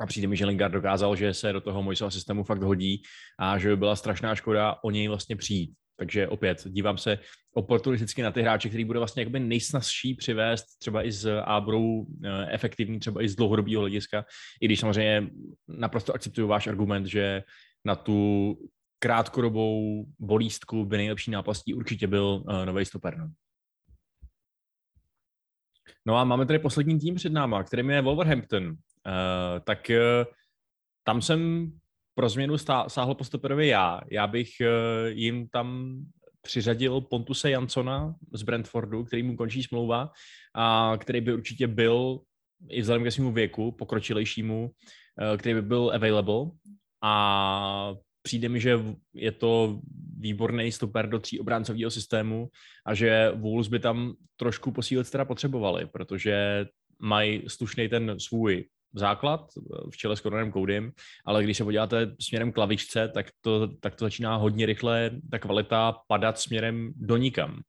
A přijde mi, že Lingard dokázal, že se do toho Moisova systému fakt hodí a že by byla strašná škoda o něj vlastně přijít. Takže opět dívám se oportunisticky na ty hráče, který bude vlastně jakoby nejsnazší přivést třeba i z Ábrou efektivní, třeba i z dlouhodobého hlediska, i když samozřejmě naprosto akceptuju váš argument, že na tu krátkodobou bolístku by nejlepší nápastí určitě byl nový stoper. No a máme tady poslední tým před náma, kterým je Wolverhampton. Tak tam jsem pro změnu sáhl po stoperovi já. Já bych jim tam přiřadil Pontuse Jansona z Brentfordu, který mu končí smlouva a který by určitě byl, i vzhledem ke svému věku, pokročilejšímu, který by byl available. A přijde mi, že je to výborný stoper do tříobráncového systému a že Wolves by tam trošku posílit teda potřebovali, protože mají slušnej ten svůj základ v čele s Coronem Koudym, ale když se podíváte směrem k lavičce, tak to začíná hodně rychle ta kvalita padat směrem do nikam.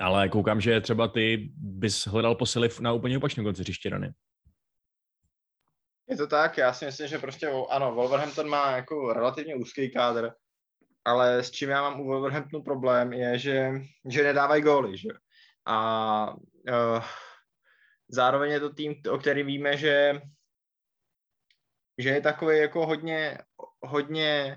Ale koukám, že třeba ty bys hledal posily na úplně opačném konci hřiště, Rany. Je to tak, já si myslím, že prostě ano, Wolverhampton má jako relativně úzký kádr, ale s čím já mám u Wolverhamptonu problém je, že nedávají góly, že? A zároveň je to tým, o který víme, že je takový jako hodně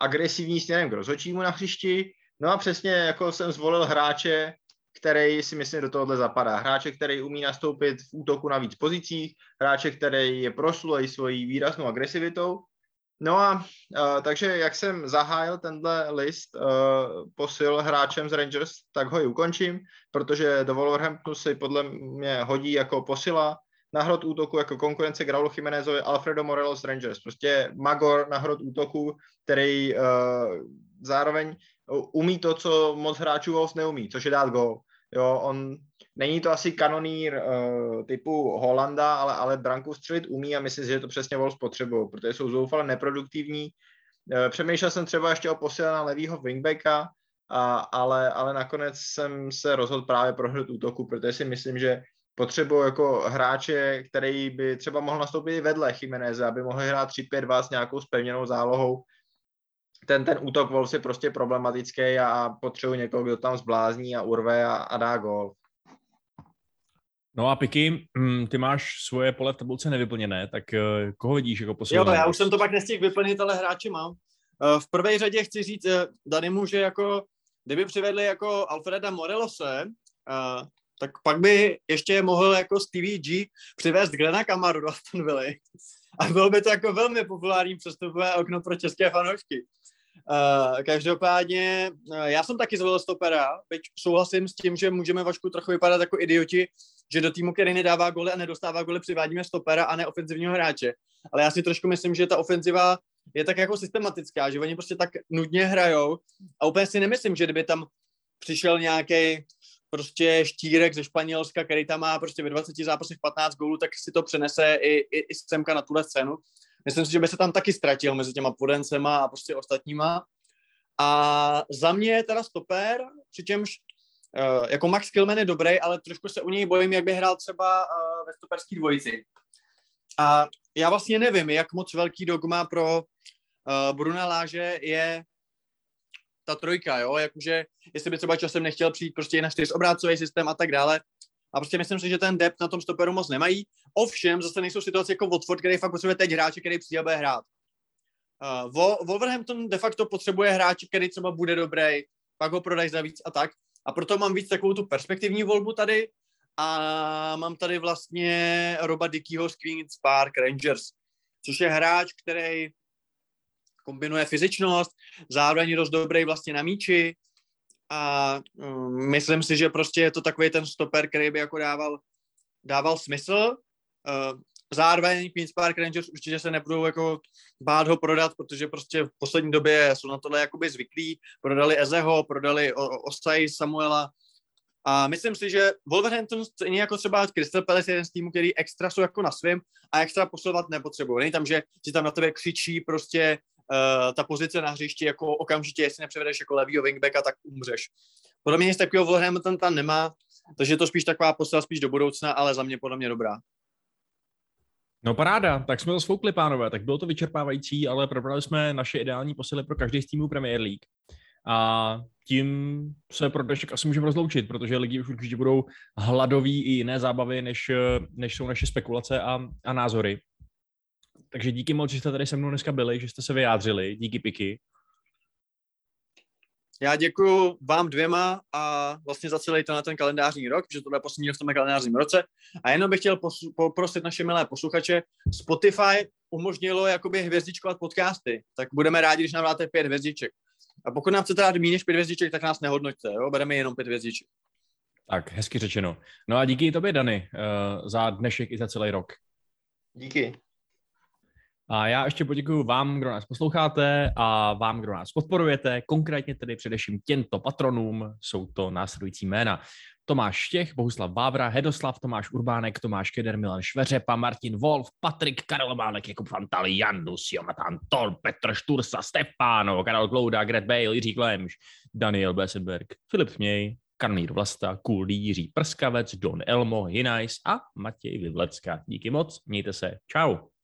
agresivní směrem k rozhodčímu na hřišti. No a přesně jako jsem zvolil hráče, který si myslím do tohohle zapadá. Hráče, který umí nastoupit v útoku na víc pozicích, hráče, který je proslulý svojí výraznou agresivitou. No a takže jak jsem zahájil tenhle list posil hráčem z Rangers, tak ho i ukončím, protože do Wolverhamptonu si podle mě hodí jako posila na hrot útoku, jako konkurence k Raúlu Jiménezovi Alfredo Morelos z Rangers. Prostě magor na hrot útoku, který zároveň umí to, co moc hráčů Wolves neumí, což je dát gól. Jo, on není to asi kanonýr typu Hollanda, ale branku střelit umí a myslím si, že to přesně Wolves potřebují, protože jsou zoufale neproduktivní. Přemýšlel jsem třeba ještě o posílení na levýho wingbacka, ale nakonec jsem se rozhodl právě pro hrot útoku, protože si myslím, že potřebuji jako hráče, který by třeba mohl nastoupit i vedle Jiméneze, aby mohl hrát 3-5-2 s nějakou spevněnou zálohou. Ten útok Wolves je prostě problematický a potřebuje někoho, kdo tam zblázní a urve a dá gól. No a Piky, ty máš svoje pole v tabulce nevyplněné, tak koho vidíš jako poslední? Jo, já už jsem to pak nestihl vyplnit, ale hráče mám. V prvé řadě chci říct Danimu, že jako, kdyby přivedli jako Alfreda Morelose, tak pak by ještě mohl jako Stevie G přivést Glena Kamaru do Aston Villa. A bylo by to jako velmi populární přestupové okno pro české fanoušky. Každopádně já jsem taky zvolil stopera, byť souhlasím s tím, že můžeme Vašku trochu vypadat jako idioti, že do týmu, který nedává góly a nedostává góly, přivádíme stopera a ne ofenzivního hráče. Ale já si trošku myslím, že ta ofenziva je tak jako systematická, že oni prostě tak nudně hrajou a úplně si nemyslím, že kdyby tam přišel nějaký prostě Štírek ze Španělska, který tam má prostě ve 20 zápasech 15 gólů, tak si to přenese i semka na tuhle scénu. Myslím si, že by se tam taky ztratil mezi těma Podencema a prostě ostatníma. A za mě je teda stoper, přičemž jako Max Kilman je dobrý, ale trošku se u něj bojím, jak by hrál třeba ve stoperský dvojici. A já vlastně nevím, jak moc velký dogma pro Bruna Láže je ta trojka, jo, jakože jestli by třeba časem nechtěl přijít prostě na čtyřobrácový systém a tak dále. A prostě myslím si, že ten depth na tom stoperu moc nemají. Ovšem, zase nejsou situace jako Watford, který fakt potřebuje teď hráče, který přijde a bude hrát. Wolverhampton de facto potřebuje hráče, který třeba bude dobrý, pak ho prodají za víc a tak. A proto mám víc takovou tu perspektivní volbu tady a mám tady vlastně Roba Dickeyho z Queen's Park Rangers, což je hráč, který kombinuje fyzičnost, zároveň dost dobrý vlastně na míči, a myslím si, že prostě je to takový ten stoper, který by jako dával smysl. Zároveň Pittsburgh Rangers určitě se nebudou jako bát ho prodat, protože prostě v poslední době jsou na tohle jakoby zvyklí. Prodali Ezeho, prodali Osai Samuela a myslím si, že Wolverhampton není jako třeba Crystal Palace, jeden z týmů, který extra jsou jako na svém a extra posilovat nepotřebují. Není tam, že si tam na tebe křičí prostě ta pozice na hřišti jako okamžitě, jestli nepřevedeš jako levýho wingbacka, tak umřeš. Podle mě nic takového Wolverhampton tam nemá, takže je to spíš taková posila spíš do budoucna, ale za mě podle mě dobrá. No paráda, tak jsme to svoukli, pánové, tak bylo to vyčerpávající, ale probrali jsme naše ideální posily pro každý z týmů Premier League. A tím se pro dnešek asi můžeme rozloučit, protože lidi už určitě budou hladoví i jiné zábavy, než jsou naše spekulace a názory. Takže díky moc, že jste tady se mnou dneska byli, že jste se vyjádřili, díky Piky. Já děkuju vám dvěma a vlastně za celý ten kalendářní rok, protože tohle je poslední v tom kalendářním roce. A jenom bych chtěl poprosit naše milé posluchače, Spotify umožnilo jakoby hvězdičkovat podcasty, tak budeme rádi, když nám dáte 5 hvězdiček. A pokud nám chcete dát méně než 5 hvězdiček, tak nás nehodnoťte, jo? Bereme jenom 5 hvězdiček. Tak, hezky řečeno. No a díky i tobě, Dany, za dnešek i za celý rok. Díky. A já ještě poděkuju vám, kdo nás posloucháte a vám, kdo nás podporujete, konkrétně tedy především těmto patronům, jsou to následující jména. Tomáš Štěch, Bohuslav Vávra, Hedoslav, Tomáš Urbánek, Tomáš Keder, Milan Šveřepa, Martin Wolf, Patrik, Karel Mánek, Jakub Fantali, Jandus, Jonathan Tol, Petr Štursa, Stefano, Karel Klouda, Gret Bale, Jiří Klemš, Daniel Besenberg, Filip Tměj, Karmír Vlasta, Kulí, Jiří Prskavec, Don Elmo, Hinajs a Matěj Vyvlecka. Díky moc, mějte se, čau.